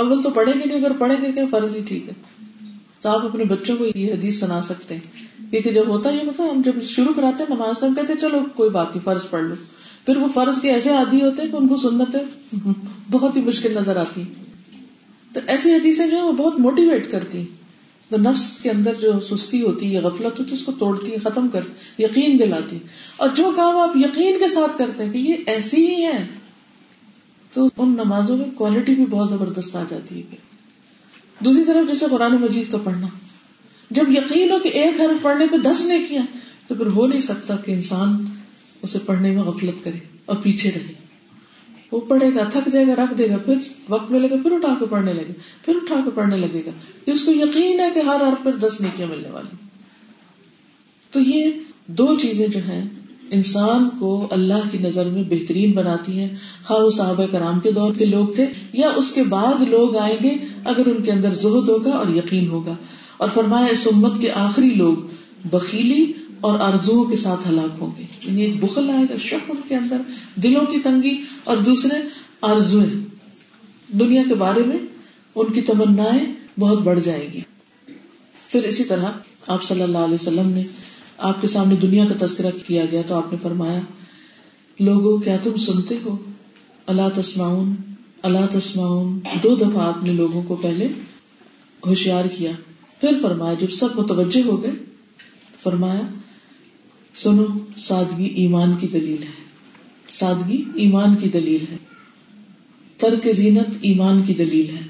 اول تو پڑھیں گے نہیں, اگر پڑھیں گے کہ فرض ہی ٹھیک ہے. تو آپ اپنے بچوں کو یہ حدیث سنا سکتے ہیں, کیونکہ جب ہوتا ہے مطلب ہم جب شروع کراتے ہیں نماز تو ہم کہتے ہیں چلو کوئی بات نہیں فرض پڑھ لو, پھر وہ فرض کے ایسے عادی ہوتے ہیں کہ ان کو سنتیں بہت ہی مشکل نظر آتی ہیں. تو ایسی حدیثیں جو ہیں وہ بہت موٹیویٹ کرتی ہیں, تو نفس کے اندر جو سستی ہوتی ہے غفلت ہوتی ہے اس کو توڑتی ہے, ختم کر یقین دلاتی. اور جو کام آپ یقین کے ساتھ کرتے ہیں کہ یہ ایسی ہی ہے تو ان نمازوں میں کوالٹی بھی بہت زبردست آ جاتی ہے. دوسری طرف جیسے قرآن مجید کا پڑھنا, جب یقین ہو کہ ایک حرف پڑھنے پہ دس نے کیا تو پھر ہو نہیں سکتا کہ انسان اسے پڑھنے میں غفلت کرے اور پیچھے رہے. وہ پڑھے گا, تھک جائے گا, رکھ دے گا, پھر وقت ملے گا, پھر اٹھا کے پڑھنے لگے پھر اٹھا کے پڑھنے لگے گا. اس کو یقین ہے کہ ہر حرف پر دس نیکیاں ملنے والی. تو یہ دو چیزیں جو ہیں انسان کو اللہ کی نظر میں بہترین بناتی ہیں, خواہ وہ صحابہ کرام کے دور کے لوگ تھے یا اس کے بعد لوگ آئیں گے اگر ان کے اندر زہد ہوگا اور یقین ہوگا. اور فرمایا اس امت کے آخری لوگ بخیلی اور آرزوؤں کے ساتھ ہلاک ہوں گے. یعنی ایک بخل آئے گا, شک ان کے اندر, دلوں کی تنگی, اور دوسرے آرزویں دنیا کے بارے میں, ان کی تمنائیں بہت بڑھ جائیں گی. پھر اسی طرح آپ صلی اللہ علیہ وسلم نے, آپ کے سامنے دنیا کا تذکرہ کیا گیا تو آپ نے فرمایا لوگوں کیا تم سنتے ہو, الا تسمعون الا تسمعون. دو دفعہ آپ نے لوگوں کو پہلے ہوشیار کیا, پھر فرمایا جب سب متوجہ ہو گئے فرمایا سنو سادگی ایمان کی دلیل ہے, سادگی ایمان کی دلیل ہے, ترک زینت ایمان کی دلیل ہے.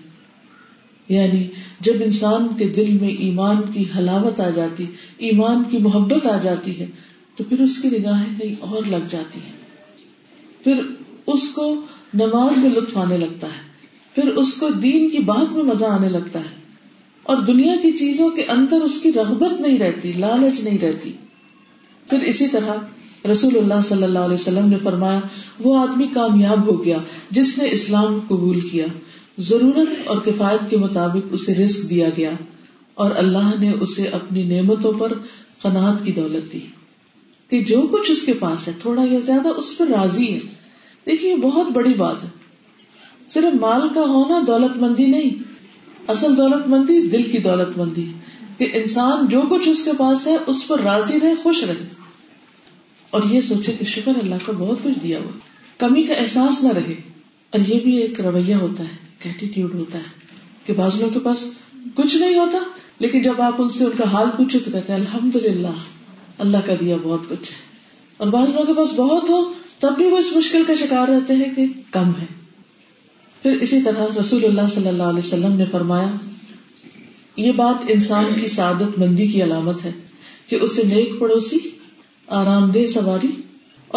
یعنی جب انسان کے دل میں ایمان کی حلاوت آ جاتی, ایمان کی محبت آ جاتی ہے تو پھر اس کی نگاہیں کہیں اور لگ جاتی ہیں, پھر اس کو نماز میں لطف آنے لگتا ہے, پھر اس کو دین کی بات میں مزہ آنے لگتا ہے, اور دنیا کی چیزوں کے اندر اس کی رغبت نہیں رہتی, لالچ نہیں رہتی. پھر اسی طرح رسول اللہ صلی اللہ علیہ وسلم نے فرمایا وہ آدمی کامیاب ہو گیا جس نے اسلام قبول کیا, ضرورت اور کفایت کے مطابق اسے رزق دیا گیا اور اللہ نے اسے اپنی نعمتوں پر قناعت کی دولت دی کہ جو کچھ اس کے پاس ہے تھوڑا یا زیادہ اس پر راضی ہے. دیکھیے یہ بہت بڑی بات ہے, صرف مال کا ہونا دولت مندی نہیں, اصل دولت مندی دل کی دولت مندی ہے کہ انسان جو کچھ اس کے پاس ہے اس پر راضی رہے, خوش رہے, اور یہ سوچے کہ شکر اللہ کا بہت کچھ دیا ہوا, کمی کا احساس نہ رہے. اور یہ بھی ایک رویہ ہوتا ہے, ایٹیٹیوڈ ہوتا ہے کہ بعض لوگوں کے پاس کچھ نہیں ہوتا لیکن جب آپ ان سے ان کا حال پوچھو تو کہتے ہیں الحمدللہ اللہ کا دیا بہت کچھ ہے, اور بعض لوگوں کے پاس بہت ہو تب بھی وہ اس مشکل کا شکار رہتے ہیں کہ کم ہے. پھر اسی طرح رسول اللہ صلی اللہ علیہ وسلم نے فرمایا یہ بات انسان کی سعادت مندی کی علامت ہے کہ اسے نیک پڑوسی, آرام دہ سواری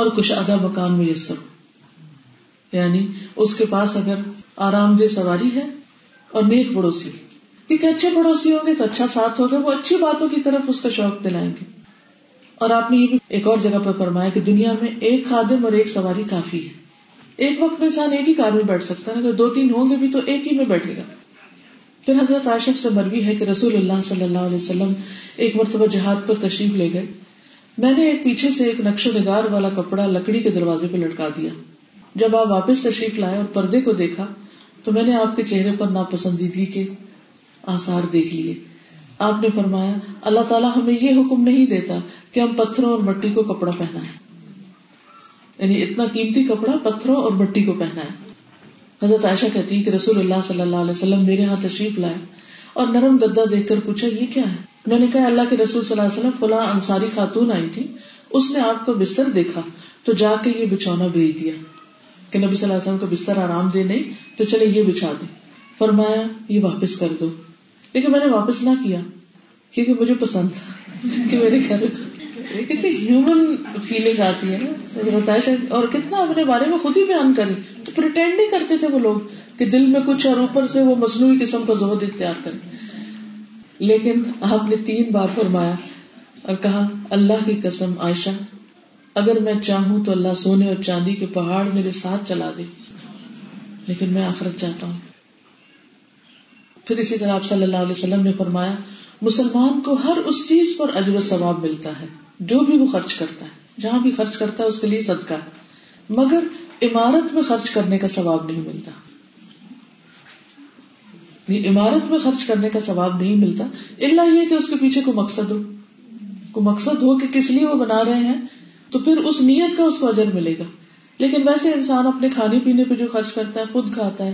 اور کشادہ مکان میسر. یعنی اس کے پاس اگر آرام دہ سواری ہے اور نیک پڑوسی, کیونکہ اچھے پڑوسی ہوں گے تو اچھا ساتھ ہوگا, وہ اچھی باتوں کی طرف اس کا شوق دلائیں گے. اور آپ نے یہ بھی ایک اور جگہ پر فرمایا کہ دنیا میں ایک خادم اور ایک سواری کافی ہے. ایک وقت میں انسان ایک ہی کار میں بیٹھ سکتا ہے, اگر دو تین ہوں گے بھی تو ایک ہی میں بیٹھے گا. پھر حضرت عائشہ سے مروی ہے کہ رسول اللہ صلی اللہ علیہ وسلم ایک مرتبہ جہاد پر تشریف لے گئے, میں نے ایک پیچھے سے ایک نقش و نگار والا کپڑا لکڑی کے دروازے پہ لٹکا دیا. جب آپ واپس تشریف لائے اور پردے کو دیکھا تو میں نے آپ کے چہرے پر ناپسندیدگی کے آثار دیکھ لیے. آپ نے فرمایا اللہ تعالیٰ ہمیں یہ حکم نہیں دیتا کہ ہم پتھروں اور مٹی کو کپڑا پہنائیں, یعنی اتنا قیمتی کپڑا پتھروں اور مٹی کو پہنائیں. حضرت عائشہ کہتی کہ رسول اللہ صلی اللہ علیہ وسلم میرے ہاں تشریف لائے اور نرم گدا دیکھ کر پوچھا یہ کیا ہے. میں نے کہا اللہ کے رسول صلی اللہ علیہ وسلم فلاں انصاری خاتون آئی تھی, اس نے آپ کا بستر دیکھا تو جا کے یہ بچھونا بھیج دیا کہ نبی صلی اللہ علیہ وسلم کا بستر آرام دہ نہیں تو چلے یہ بچھا دیں. فرمایا یہ واپس کر دو, لیکن میں نے واپس نہ کیا کیونکہ مجھے پسند تھا کہ میرے گھر. کتنی ہیومن فیلنگ آتی ہے نا, اور کتنا اپنے بارے میں خود ہی بیان کریں تو پریٹینڈ نہیں کرتے تھے وہ لوگ کہ دل میں کچھ اور اوپر سے وہ مصنوعی قسم کا زہد اختیار کریں. لیکن آپ نے تین بار فرمایا اور کہا اللہ کی قسم عائشہ, اگر میں چاہوں تو اللہ سونے اور چاندی کے پہاڑ میرے ساتھ چلا دے, لیکن میں آخرت چاہتا ہوں. پھر اسی طرح آپ صلی اللہ علیہ وسلم نے فرمایا مسلمان کو ہر اس چیز پر اجر و ثواب ملتا ہے جو بھی وہ خرچ کرتا ہے, جہاں بھی خرچ کرتا ہے اس کے لیے صدقہ ہے, مگر عمارت میں خرچ کرنے کا ثواب نہیں ملتا. عمارت میں خرچ کرنے کا ثواب نہیں ملتا الا یہ کہ اس کے پیچھے کوئی مقصد ہو, کوئی مقصد ہو کہ کس لیے وہ بنا رہے ہیں, تو پھر اس نیت کا اس کو اجر ملے گا. لیکن ویسے انسان اپنے کھانے پینے پہ جو خرچ کرتا ہے, خود کھاتا ہے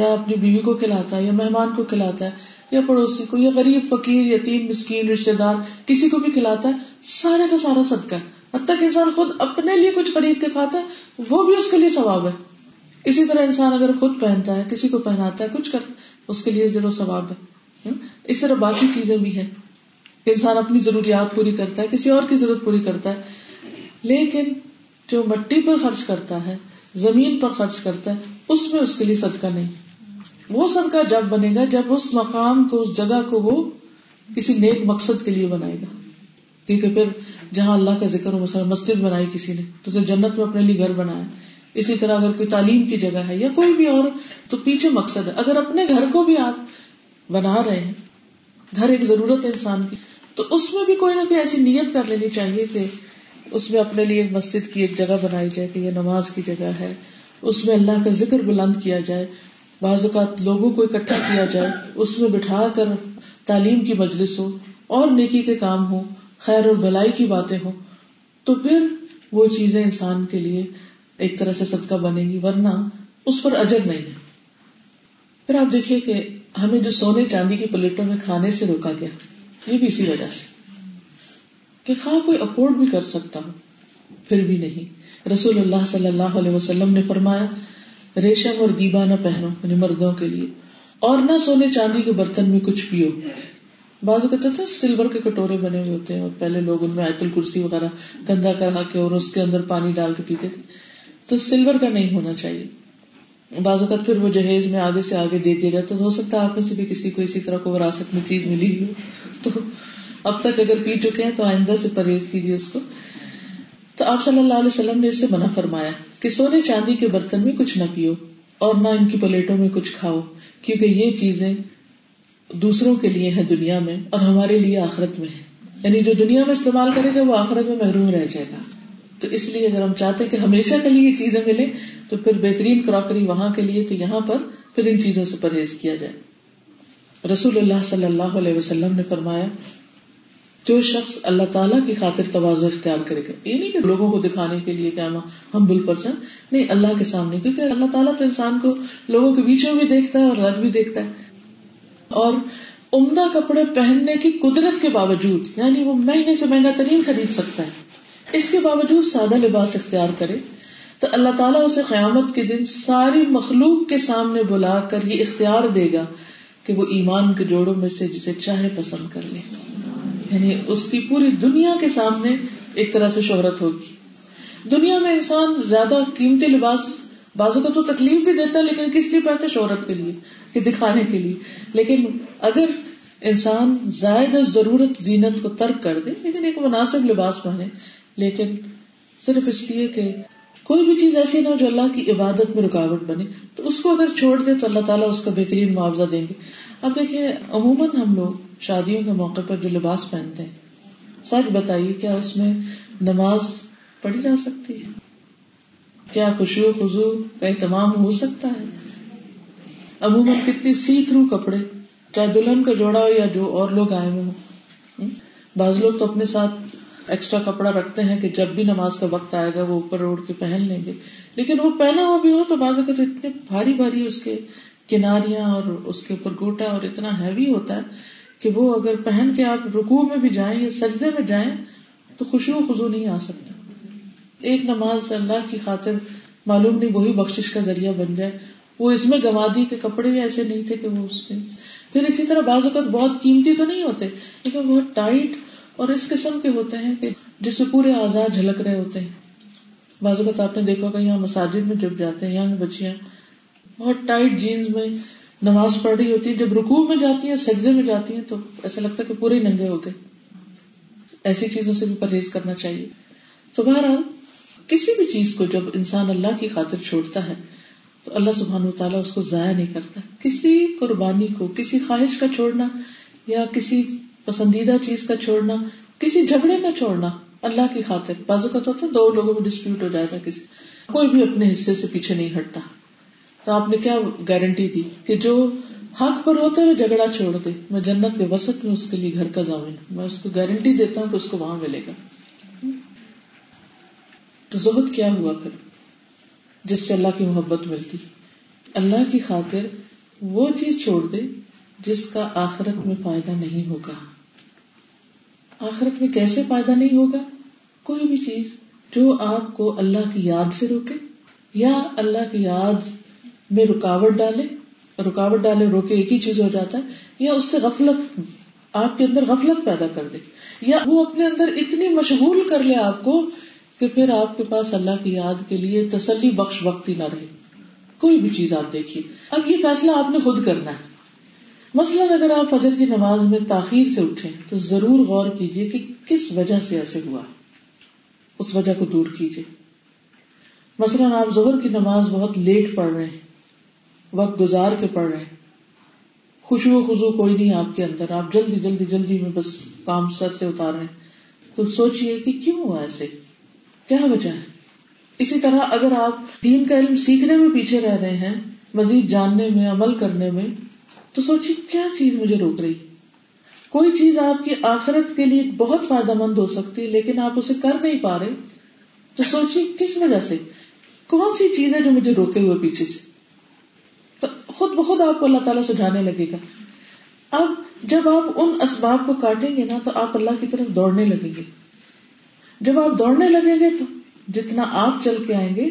یا اپنی بیوی کو کھلاتا ہے یا مہمان کو کھلاتا ہے یا پڑوسی کو یا غریب فقیر یتیم مسکین رشتے دار کسی کو بھی کھلاتا ہے, سارے کا سارا صدقہ ہے. حتیٰ کہ انسان خود اپنے لیے کچھ خرید کے کھاتا ہے وہ بھی اس کے لیے ثواب ہے. اسی طرح انسان اگر خود پہنتا ہے, کسی کو پہناتا ہے, کچھ کرتا ہے, اس کے لیے ضرور ثواب ہے. اس طرح باقی چیزیں بھی ہیں کہ انسان اپنی ضروریات پوری کرتا ہے, کسی اور کی ضرورت پوری کرتا ہے. لیکن جو مٹی پر خرچ کرتا ہے, زمین پر خرچ کرتا ہے, اس میں اس کے لیے صدقہ نہیں. وہ صدقہ جب بنے گا جب اس مقام کو, اس جگہ کو وہ کسی نیک مقصد کے لیے بنائے گا. کیونکہ پھر جہاں اللہ کا ذکر ہو, مثلا مسجد بنائی کسی نے تو اسے جنت میں اپنے لیے گھر بنایا. اسی طرح اگر کوئی تعلیم کی جگہ ہے یا کوئی بھی اور, تو پیچھے مقصد ہے. اگر اپنے گھر کو بھی آپ بنا رہے ہیں, گھر ایک ضرورت ہے انسان کی, تو اس میں بھی کوئی نہ کوئی ایسی نیت کر لینی چاہیے کہ اس میں اپنے لیے مسجد کی ایک جگہ بنائی جائے کہ یہ نماز کی جگہ ہے, اس میں اللہ کا ذکر بلند کیا جائے, بعض اوقات لوگوں کو اکٹھا کیا جائے, اس میں بٹھا کر تعلیم کی مجلس ہو اور نیکی کے کام ہو, خیر اور بھلائی کی باتیں ہوں, تو پھر وہ چیزیں انسان کے لیے ایک طرح سے صدقہ بنے گی, ورنہ اس پر اجر نہیں ہے. پھر آپ دیکھیے کہ ہمیں جو سونے چاندی کی پلیٹوں میں کھانے سے روکا گیا, یہ بھی اسی وجہ سے کہ خواہ کوئی افورڈ بھی کر سکتا ہو پھر بھی نہیں. رسول اللہ صلی اللہ علیہ وسلم نے فرمایا ریشم اور دیبا نہ پہنو, یعنی مردوں کے لیے, اور نہ سونے چاندی کے برتن میں کچھ پیو. بعض کہتے تھے سلور کے کٹورے بنے ہوئے ہوتے ہیں, اور پہلے لوگ ان میں آیت الکرسی وغیرہ گندا کرا کے اور اس کے اندر پانی ڈال کے پیتے تھے. تو سلور کا نہیں ہونا چاہیے. بعض اوقات پھر وہ جہیز میں آگے سے آگے دے دیا جاتا. ہو سکتا ہے آپ میں سے بھی کسی کو اسی طرح کو وراثت میں چیز ملی ہو, تو اب تک اگر پی چکے ہیں تو آئندہ سے پرہیز کیجیے اس کو. تو آپ صلی اللہ علیہ وسلم نے اس سے منع فرمایا کہ سونے چاندی کے برتن میں کچھ نہ پیو اور نہ ان کی پلیٹوں میں کچھ کھاؤ, کیونکہ یہ چیزیں دوسروں کے لیے ہیں دنیا میں اور ہمارے لیے آخرت میں ہے. یعنی جو دنیا میں استعمال کرے گا وہ آخرت میں محروم رہ جائے گا. تو اس لیے اگر ہم چاہتے کہ ہمیشہ کے لیے یہ چیزیں ملیں تو پھر بہترین کراکری وہاں کے لیے, تو یہاں پر پھر ان چیزوں سے پرہیز کیا جائے. رسول اللہ صلی اللہ علیہ وسلم نے فرمایا جو شخص اللہ تعالیٰ کی خاطر تواضع اختیار کرے گا, یہ نہیں کہ لوگوں کو دکھانے کے لیے کیا ہمبل پرسن, نہیں, اللہ کے سامنے, کیونکہ اللہ تعالیٰ تو انسان کو لوگوں کے بیچ میں بھی دیکھتا ہے اور غیر بھی دیکھتا ہے. اور عمدہ کپڑے پہننے کی قدرت کے باوجود, یعنی وہ مہنگے سے مہنگا ترین خرید سکتا ہے, اس کے باوجود سادہ لباس اختیار کرے تو اللہ تعالیٰ اسے قیامت کے دن ساری مخلوق کے سامنے بلا کر یہ اختیار دے گا کہ وہ ایمان کے جوڑوں میں سے جسے چاہے پسند کر لے. یعنی اس کی پوری دنیا کے سامنے ایک طرح سے شہرت ہوگی. دنیا میں انسان زیادہ قیمتی لباس بازو کو تو تکلیف بھی دیتا ہے, لیکن کس لیے پہنتا ہے؟ شہرت کے لیے, کہ دکھانے کے لیے. لیکن اگر انسان زائد ضرورت زینت کو ترک کر دے, لیکن ایک مناسب لباس پہنے, لیکن صرف اس لیے کہ کوئی بھی چیز ایسی نہ ہو جو اللہ کی عبادت میں رکاوٹ بنے, تو اس کو اگر چھوڑ دے تو اللہ تعالیٰ اس کا بہترین معاوضہ دیں گے. اب دیکھیں عموماً ہم لوگ شادیوں کے موقع پر جو لباس پہنتے ہیں, سچ بتائیے کیا اس میں نماز پڑھی جا سکتی ہے؟ کیا خشوع خضوع کا اہتمام ہو سکتا ہے؟ عموماً کتنی سی تھرو کپڑے, چاہے دلہن کا جوڑا ہو یا جو اور لوگ آئے ہوئے ہوں. بعض لوگ تو اپنے ساتھ ایکسٹرا کپڑا رکھتے ہیں کہ جب بھی نماز کا وقت آئے گا وہ اوپر اوڑھ کے پہن لیں گے, لیکن وہ پہنا ہوا بھی ہو تو بعض اوقات اتنے بھاری بھاری اس کے کناریاں اور اس کے اوپر گوٹا اور اتنا ہیوی ہوتا ہے کہ وہ اگر پہن کے آپ رکوع میں بھی جائیں یا سجدے میں جائیں تو خشوع خضوع نہیں آ سکتا. ایک نماز اللہ کی خاطر معلوم نہیں وہی بخشش کا ذریعہ بن جائے وہ اس میں گوادی کے کپڑے ایسے نہیں تھے کہ وہ اس میں. پھر اسی طرح بعض اوقات بہت قیمتی تو نہیں ہوتے لیکن بہت ٹائٹ اور اس قسم کے ہوتے ہیں کہ جس سے پورے اعضاء جھلک رہے ہوتے ہیں. بعض اوقات آپ نے دیکھا کہ یہاں مساجد میں جب جاتے ہیں یہاں بچیاں بہت ٹائٹ جینز میں نماز پڑھ رہی ہوتی ہے, جب رکوع میں جاتی ہیں سجدے میں جاتی ہیں تو ایسا لگتا ہے کہ پورے ننگے ہو گئے. ایسی چیزوں سے بھی پرہیز کرنا چاہیے. تو بہرحال کسی بھی چیز کو جب انسان اللہ کی خاطر چھوڑتا ہے تو اللہ سبحانہ وتعالیٰ اس کو ضائع نہیں کرتا. کسی قربانی کو, کسی خواہش کا چھوڑنا یا کسی پسندیدہ چیز کا چھوڑنا, کسی جھگڑے کا چھوڑنا اللہ کی خاطر. بعض اوقات ہوتا ہے دو لوگوں میں ڈسپیوٹ ہو جاتا, کسی کوئی بھی اپنے حصے سے پیچھے نہیں ہٹتا, تو آپ نے کیا گارنٹی دی کہ جو حق پر ہوتا ہے وہ جھگڑا چھوڑ دے, میں جنت کے وسط میں اس کے لیے گھر کا ضامن, میں اس کو گارنٹی دیتا ہوں کہ اس کو وہاں ملے گا. تو زہد کیا ہوا پھر جس سے اللہ کی محبت ملتی؟ اللہ کی خاطر وہ چیز چھوڑ دے جس کا آخرت میں فائدہ نہیں ہوگا. آخرت میں کیسے فائدہ نہیں ہوگا؟ کوئی بھی چیز جو آپ کو اللہ کی یاد سے روکے یا اللہ کی یاد میں رکاوٹ ڈالے. رکاوٹ ڈالے روکے ایک ہی چیز ہو جاتا ہے, یا اس سے غفلت, آپ کے اندر غفلت پیدا کر دے, یا وہ اپنے اندر اتنی مشغول کر لے آپ کو کہ پھر آپ کے پاس اللہ کی یاد کے لیے تسلی بخش وقت ہی نہ رہے. کوئی بھی چیز آپ دیکھیے, اب یہ فیصلہ آپ نے خود کرنا ہے. مثلاً اگر آپ فجر کی نماز میں تاخیر سے اٹھیں تو ضرور غور کیجیے کہ کس وجہ سے ایسے ہوا, اس وجہ کو دور کیجیے. مثلاً آپ ظہر کی نماز بہت لیٹ پڑھ رہے ہیں, وقت گزار کے پڑھ رہے ہیں, خشوع و خضوع کوئی نہیں آپ کے اندر, آپ جلدی جلدی جلدی میں بس کام سر سے اتار رہے ہیں, تو سوچئے کہ کیوں ہوا ایسے, کیا وجہ ہے. اسی طرح اگر آپ دین کا علم سیکھنے میں پیچھے رہ رہے ہیں, مزید جاننے میں, عمل کرنے میں, تو سوچیے کیا چیز مجھے روک رہی. کوئی چیز آپ کی آخرت کے لیے بہت فائدہ مند ہو سکتی ہے لیکن آپ اسے کر نہیں پا رہے, تو سوچیے کس وجہ سے, کون سی چیز ہے جو مجھے روکے ہوئے پیچھے سے. تو خود بخود آپ کو اللہ تعالیٰ سجھانے لگے گا. اب جب آپ ان اسباب کو کاٹیں گے نا تو آپ اللہ کی طرف دوڑنے لگیں گے. جب آپ دوڑنے لگیں گے تو جتنا آپ چل کے آئیں گے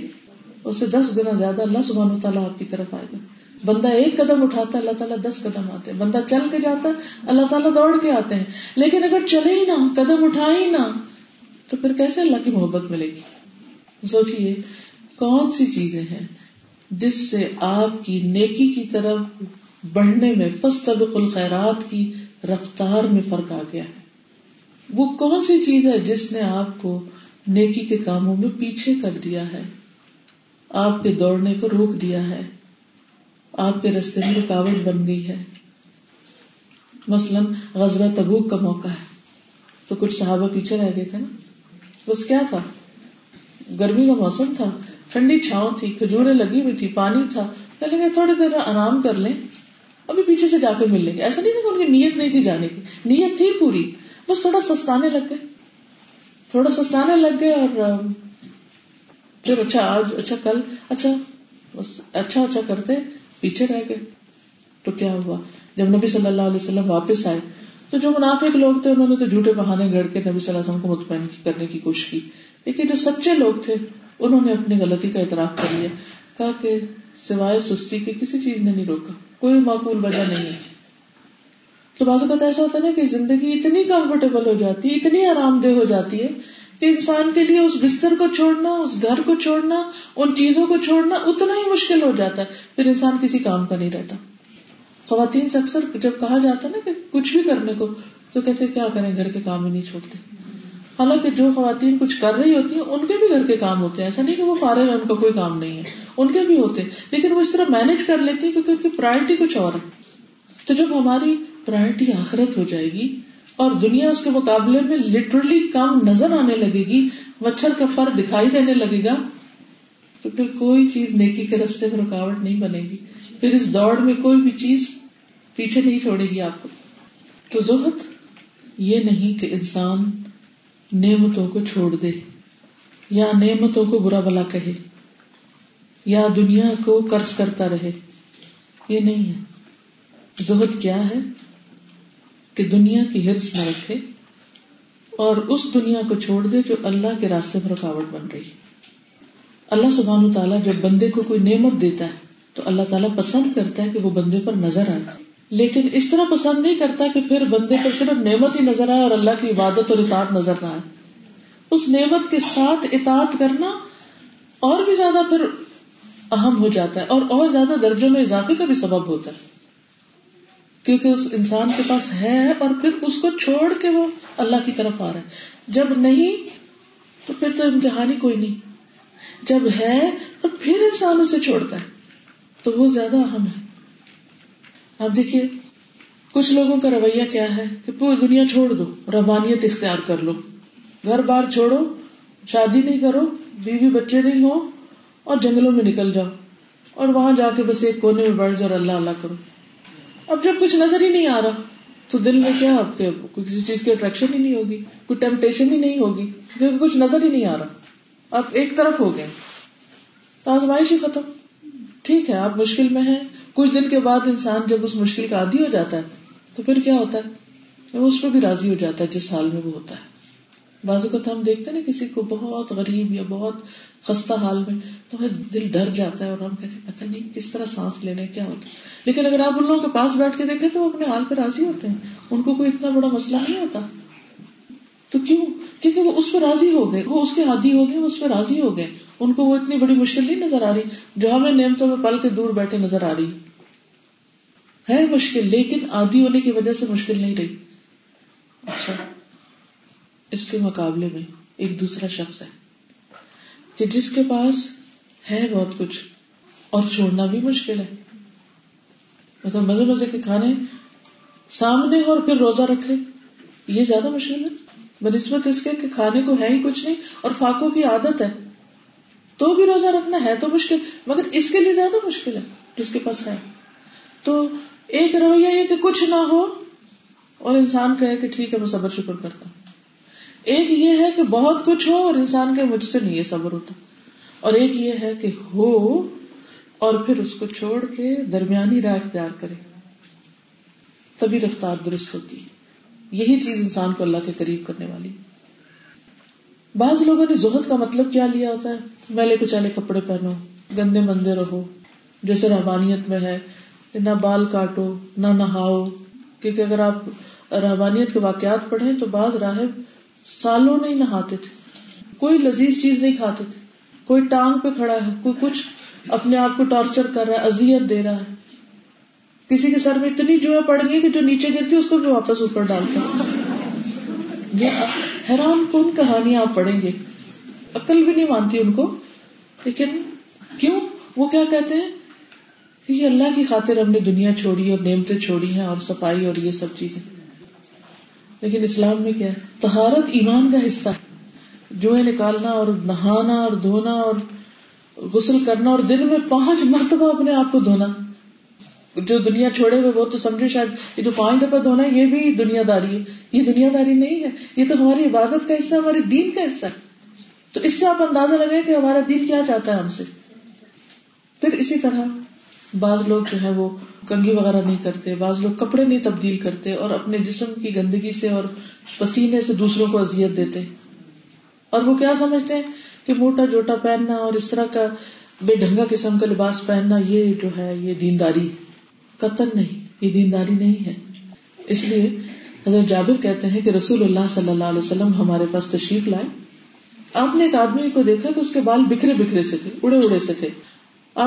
اس سے دس گنا زیادہ اللہ سبحانہ وتعالیٰ آپ کی طرف آئے گا. بندہ ایک قدم اٹھاتا اللہ تعالیٰ دس قدم آتے ہیں, بندہ چل کے جاتا اللہ تعالیٰ دوڑ کے آتے ہیں. لیکن اگر چلے ہی نہ, قدم اٹھائے ہی نہ, تو پھر کیسے اللہ کی محبت ملے گی. سوچئے کون سی چیزیں ہیں جس سے آپ کی نیکی کی طرف بڑھنے میں, فاستبقوا الخیرات کی رفتار میں فرق آ گیا ہے. وہ کون سی چیز ہے جس نے آپ کو نیکی کے کاموں میں پیچھے کر دیا ہے, آپ کے دوڑنے کو روک دیا ہے, آپ کے رستے میں رکاوٹ بن گئی ہے. مثلاً غزوہ تبوک کا موقع ہے تو کچھ صحابہ پیچھے رہ گئے تھے نا. بس کیا تھا, گرمی کا موسم تھا, ٹھنڈی چھاؤں تھی, کھجوریں لگی ہوئی تھی, پانی تھا, کہنے لگے تھوڑی دیر آرام کر لیں, ابھی پیچھے سے جا کے مل لیں گے. ایسا نہیں تھا کہ ان کی نیت نہیں تھی جانے کی, نیت تھی پوری, بس تھوڑا سستانے لگ گئے تھوڑا سستانے لگ گئے اور جب اچھا آج, اچھا کل, اچھا بس اچھا اچھا کرتے پیچھے رہ گئے. تو کیا ہوا جب نبی صلی اللہ علیہ وسلم واپس آئے تو جو منافق لوگ تھے انہوں نے تو جھوٹے بہانے گھڑ کے نبی صلی اللہ علیہ وسلم کو مطمئن کرنے کی کوشش کی, لیکن جو سچے لوگ تھے انہوں نے اپنی غلطی کا اعتراف کر لیا, کہا کہ سوائے سستی کے کسی چیز نے نہیں روکا, کوئی معقول وجہ نہیں ہے. تو بعض اوقات ایسا ہوتا ہے نا کہ زندگی اتنی کمفرٹیبل ہو جاتی ہے, اتنی آرام دہ ہو جاتی ہے کہ انسان کے لیے اس بستر کو چھوڑنا, اس گھر کو چھوڑنا, ان چیزوں کو چھوڑنا اتنا ہی مشکل ہو جاتا ہے, پھر انسان کسی کام کا نہیں رہتا. خواتین سے اکثر جب کہا جاتا ہے نا کہ کچھ بھی کرنے کو تو کہتے کیا کریں, گھر کے کام ہی نہیں چھوڑتے. حالانکہ جو خواتین کچھ کر رہی ہوتی ہیں ان کے بھی گھر کے کام ہوتے ہیں, ایسا نہیں کہ وہ فارغ ہیں, ان کا کوئی کام نہیں ہے, ان کے بھی ہوتے ہیں, لیکن وہ اس طرح مینج کر لیتی ہیں کیونکہ ان کی پرائرٹی کچھ اور ہے. تو جب ہماری پرائرٹی آخرت ہو جائے گی اور دنیا اس کے مقابلے میں لٹرلی کم نظر آنے لگے گی, مچھر کا پر دکھائی دینے لگے گا, تو پھر کوئی چیز نیکی کے رستے میں رکاوٹ نہیں بنے گی, پھر اس دوڑ میں کوئی بھی چیز پیچھے نہیں چھوڑے گی آپ کو. تو زہد یہ نہیں کہ انسان نعمتوں کو چھوڑ دے یا نعمتوں کو برا بھلا کہے یا دنیا کو قرض کرتا رہے, یہ نہیں ہے. زہد کیا ہے کہ دنیا کی ہرس نہ رکھے اور اس دنیا کو چھوڑ دے جو اللہ کے راستے میں رکاوٹ بن رہی ہے. اللہ سبحانہ و تعالیٰ جب بندے کو کوئی نعمت دیتا ہے تو اللہ تعالیٰ پسند کرتا ہے کہ وہ بندے پر نظر آئے, لیکن اس طرح پسند نہیں کرتا کہ پھر بندے پر صرف نعمت ہی نظر آئے اور اللہ کی عبادت اور اطاعت نظر نہ آئے. اس نعمت کے ساتھ اطاعت کرنا اور بھی زیادہ پھر اہم ہو جاتا ہے اور اور زیادہ درجوں میں اضافے کا بھی سبب ہوتا ہے, کیونکہ اس انسان کے پاس ہے اور پھر اس کو چھوڑ کے وہ اللہ کی طرف آ رہا ہے. جب نہیں تو پھر تو امتحان ہی کوئی نہیں, جب ہے تو پھر انسان اسے چھوڑتا ہے تو وہ زیادہ اہم ہے. آپ دیکھیے کچھ لوگوں کا رویہ کیا ہے کہ پوری دنیا چھوڑ دو, روحانیت اختیار کر لو, گھر بار چھوڑو, شادی نہیں کرو, بیوی بچے نہیں ہو, اور جنگلوں میں نکل جاؤ اور وہاں جا کے بس ایک کونے میں بیٹھ جاؤ اور اللہ اللہ کرو. اب جب کچھ نظر ہی نہیں آ رہا تو دل میں کیا آپ کے کسی چیز کی اٹریکشن ہی نہیں ہوگی, کوئی ٹیمپٹیشن ہی نہیں ہوگی, کیونکہ کچھ نظر ہی نہیں آ رہا, آپ ایک طرف ہو گئے تو آزمائش ہی ختم. ٹھیک ہے آپ مشکل میں ہیں, کچھ دن کے بعد انسان جب اس مشکل کا عادی ہو جاتا ہے تو پھر کیا ہوتا ہے, اس پہ بھی راضی ہو جاتا ہے جس حال میں وہ ہوتا ہے. بعض اوقات ہم دیکھتے ہیں نا کسی کو بہت غریب یا بہت خستہ حال میں تو ہمیں دل ڈر جاتا ہے اور ہم کہتے ہیں پتہ نہیں کس طرح سانس لینے کیا ہوتا ہے, لیکن اگر آپ ان لوگوں کے پاس بیٹھ کے دیکھیں تو وہ اپنے حال پہ راضی ہوتے ہیں, ان کو کوئی اتنا بڑا مسئلہ نہیں ہوتا. تو کیوں؟ کیونکہ وہ اس پہ راضی ہو گئے, وہ اس کے عادی ہو گئے, وہ اس پہ راضی ہو گئے, ان کو وہ اتنی بڑی مشکل نہیں نظر آ رہی جو ہمیں نعمتوں میں پل کے دور بیٹھے نظر آ رہی ہے. مشکل لیکن عادی ہونے کی وجہ سے مشکل نہیں رہی. اچھا اس کے مقابلے میں ایک دوسرا شخص ہے کہ جس کے پاس ہے بہت کچھ اور چھوڑنا بھی مشکل ہے, مثلا مزے مزے کے کھانے سامنے اور پھر روزہ رکھے, یہ زیادہ مشکل ہے بنسبت اس کے کہ کھانے کو ہے ہی کچھ نہیں اور فاقوں کی عادت ہے تو بھی روزہ رکھنا ہے تو مشکل, مگر اس کے لیے زیادہ مشکل ہے جس کے پاس ہے. تو ایک رویہ یہ کہ کچھ نہ ہو اور انسان کہے کہ ٹھیک ہے میں صبر شکر کرتا ہوں, ایک یہ ہے کہ بہت کچھ ہو اور انسان کہے مجھ سے نہیں یہ صبر ہوتا, اور ایک یہ ہے کہ ہو اور پھر اس کو چھوڑ کے درمیانی راہ اختیار کرے, تبھی رفتار درست ہوتی ہے. یہی چیز انسان کو اللہ کے قریب کرنے والی. بعض لوگوں نے زہد کا مطلب کیا لیا ہوتا ہے, میلے کچالے کپڑے پہنو, گندے مندے رہو, جیسے رحبانیت میں ہے نہ بال کاٹو نہ نہاؤ, کیونکہ اگر آپ رحبانیت کے واقعات پڑھیں تو بعض راہب سالوں نہیں نہاتے تھے, کوئی لذیذ چیز نہیں کھاتے تھے, کوئی ٹانگ پہ کھڑا ہے, کوئی کچھ اپنے آپ کو ٹارچر کر رہا ہے, اذیت دے رہا ہے, کسی کے سر میں اتنی جوئیں پڑ گئی کہ جو نیچے گرتی ہے اس کو بھی واپس اوپر ڈالتا ہے. حیران کن کہانیاں آپ پڑھیں گے, عقل بھی نہیں مانتی ان کو, لیکن کیوں؟ وہ کیا کہتے ہیں کہ یہ اللہ کی خاطر ہم نے دنیا چھوڑی اور نعمتیں چھوڑی ہیں اور صفائی اور یہ سب چیزیں. لیکن اسلام میں کیا ہے, طہارت ایمان کا حصہ ہے. جوئیں نکالنا اور نہانا اور دھونا اور غسل کرنا اور دن میں پانچ مرتبہ اپنے آپ کو دھونا, جو دنیا چھوڑے ہوئے وہ تو سمجھے شاید یہ جو پانچ دفعہ دھونا ہے یہ بھی دنیا داری ہے, یہ دنیا داری نہیں ہے, یہ تو ہماری عبادت کا حصہ, ہمارے دین کا حصہ ہے. تو اس سے آپ اندازہ لگائیں کہ ہمارا دین کیا چاہتا ہے ہم سے. پھر اسی طرح بعض لوگ جو ہے وہ کنگھی وغیرہ نہیں کرتے, بعض لوگ کپڑے نہیں تبدیل کرتے اور اپنے جسم کی گندگی سے اور پسینے سے دوسروں کو اذیت دیتے, اور وہ کیا سمجھتے ہیں کہ موٹا جوٹا پہننا اور اس طرح کا بے ڈھنگا قسم کا لباس پہننا یہ جو ہے یہ دینداری. قطن نہیں, یہ دینداری نہیں ہے. اس لیے حضرت جابر کہتے ہیں کہ رسول اللہ صلی اللہ علیہ وسلم ہمارے پاس تشریف لائے, آپ نے ایک آدمی کو دیکھا کہ اس کے بال بکھرے بکھرے سے تھے, اڑے اڑے سے تھے.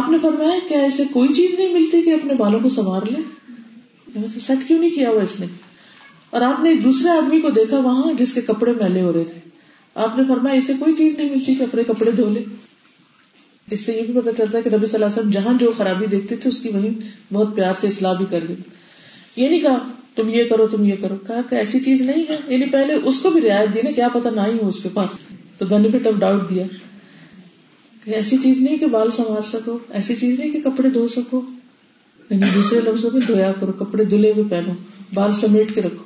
آپ نے فرمایا کیا ایسے کوئی چیز نہیں ملتی کہ اپنے بالوں کو سنوار لے, سیٹ کیوں نہیں کیا ہوا اس نے؟ اور آپ نے ایک دوسرے آدمی کو دیکھا وہاں جس کے کپڑے میلے ہو رہے تھے, آپ نے فرمایا اسے کوئی چیز نہیں ملتی کہ اپنے کپڑے دھو لے. اس سے یہ بھی پتا چلتا ہے کہ نبی صلی اللہ علیہ وسلم جہاں جو خرابی دیکھتے تھے اس کی وہیں بہت پیار سے اصلاح بھی کر دیتے. یہ نہیں کہا تم یہ کرو تم یہ کرو, کہا کہ ایسی چیز نہیں ہے, یعنی پہلے اس کو بھی رعایت دی نا, کیا پتا نہ ہی ہو اس کے پاس, تو بینیفٹ آف ڈاؤٹ دیا. ایسی چیز نہیں کہ بال سنوار سکو, ایسی چیز نہیں کہ کپڑے دھو سکو, یعنی دوسرے لفظوں میں دھویا کرو, کپڑے دھلے ہوئے پہنو, بال سمیٹ کے رکھو.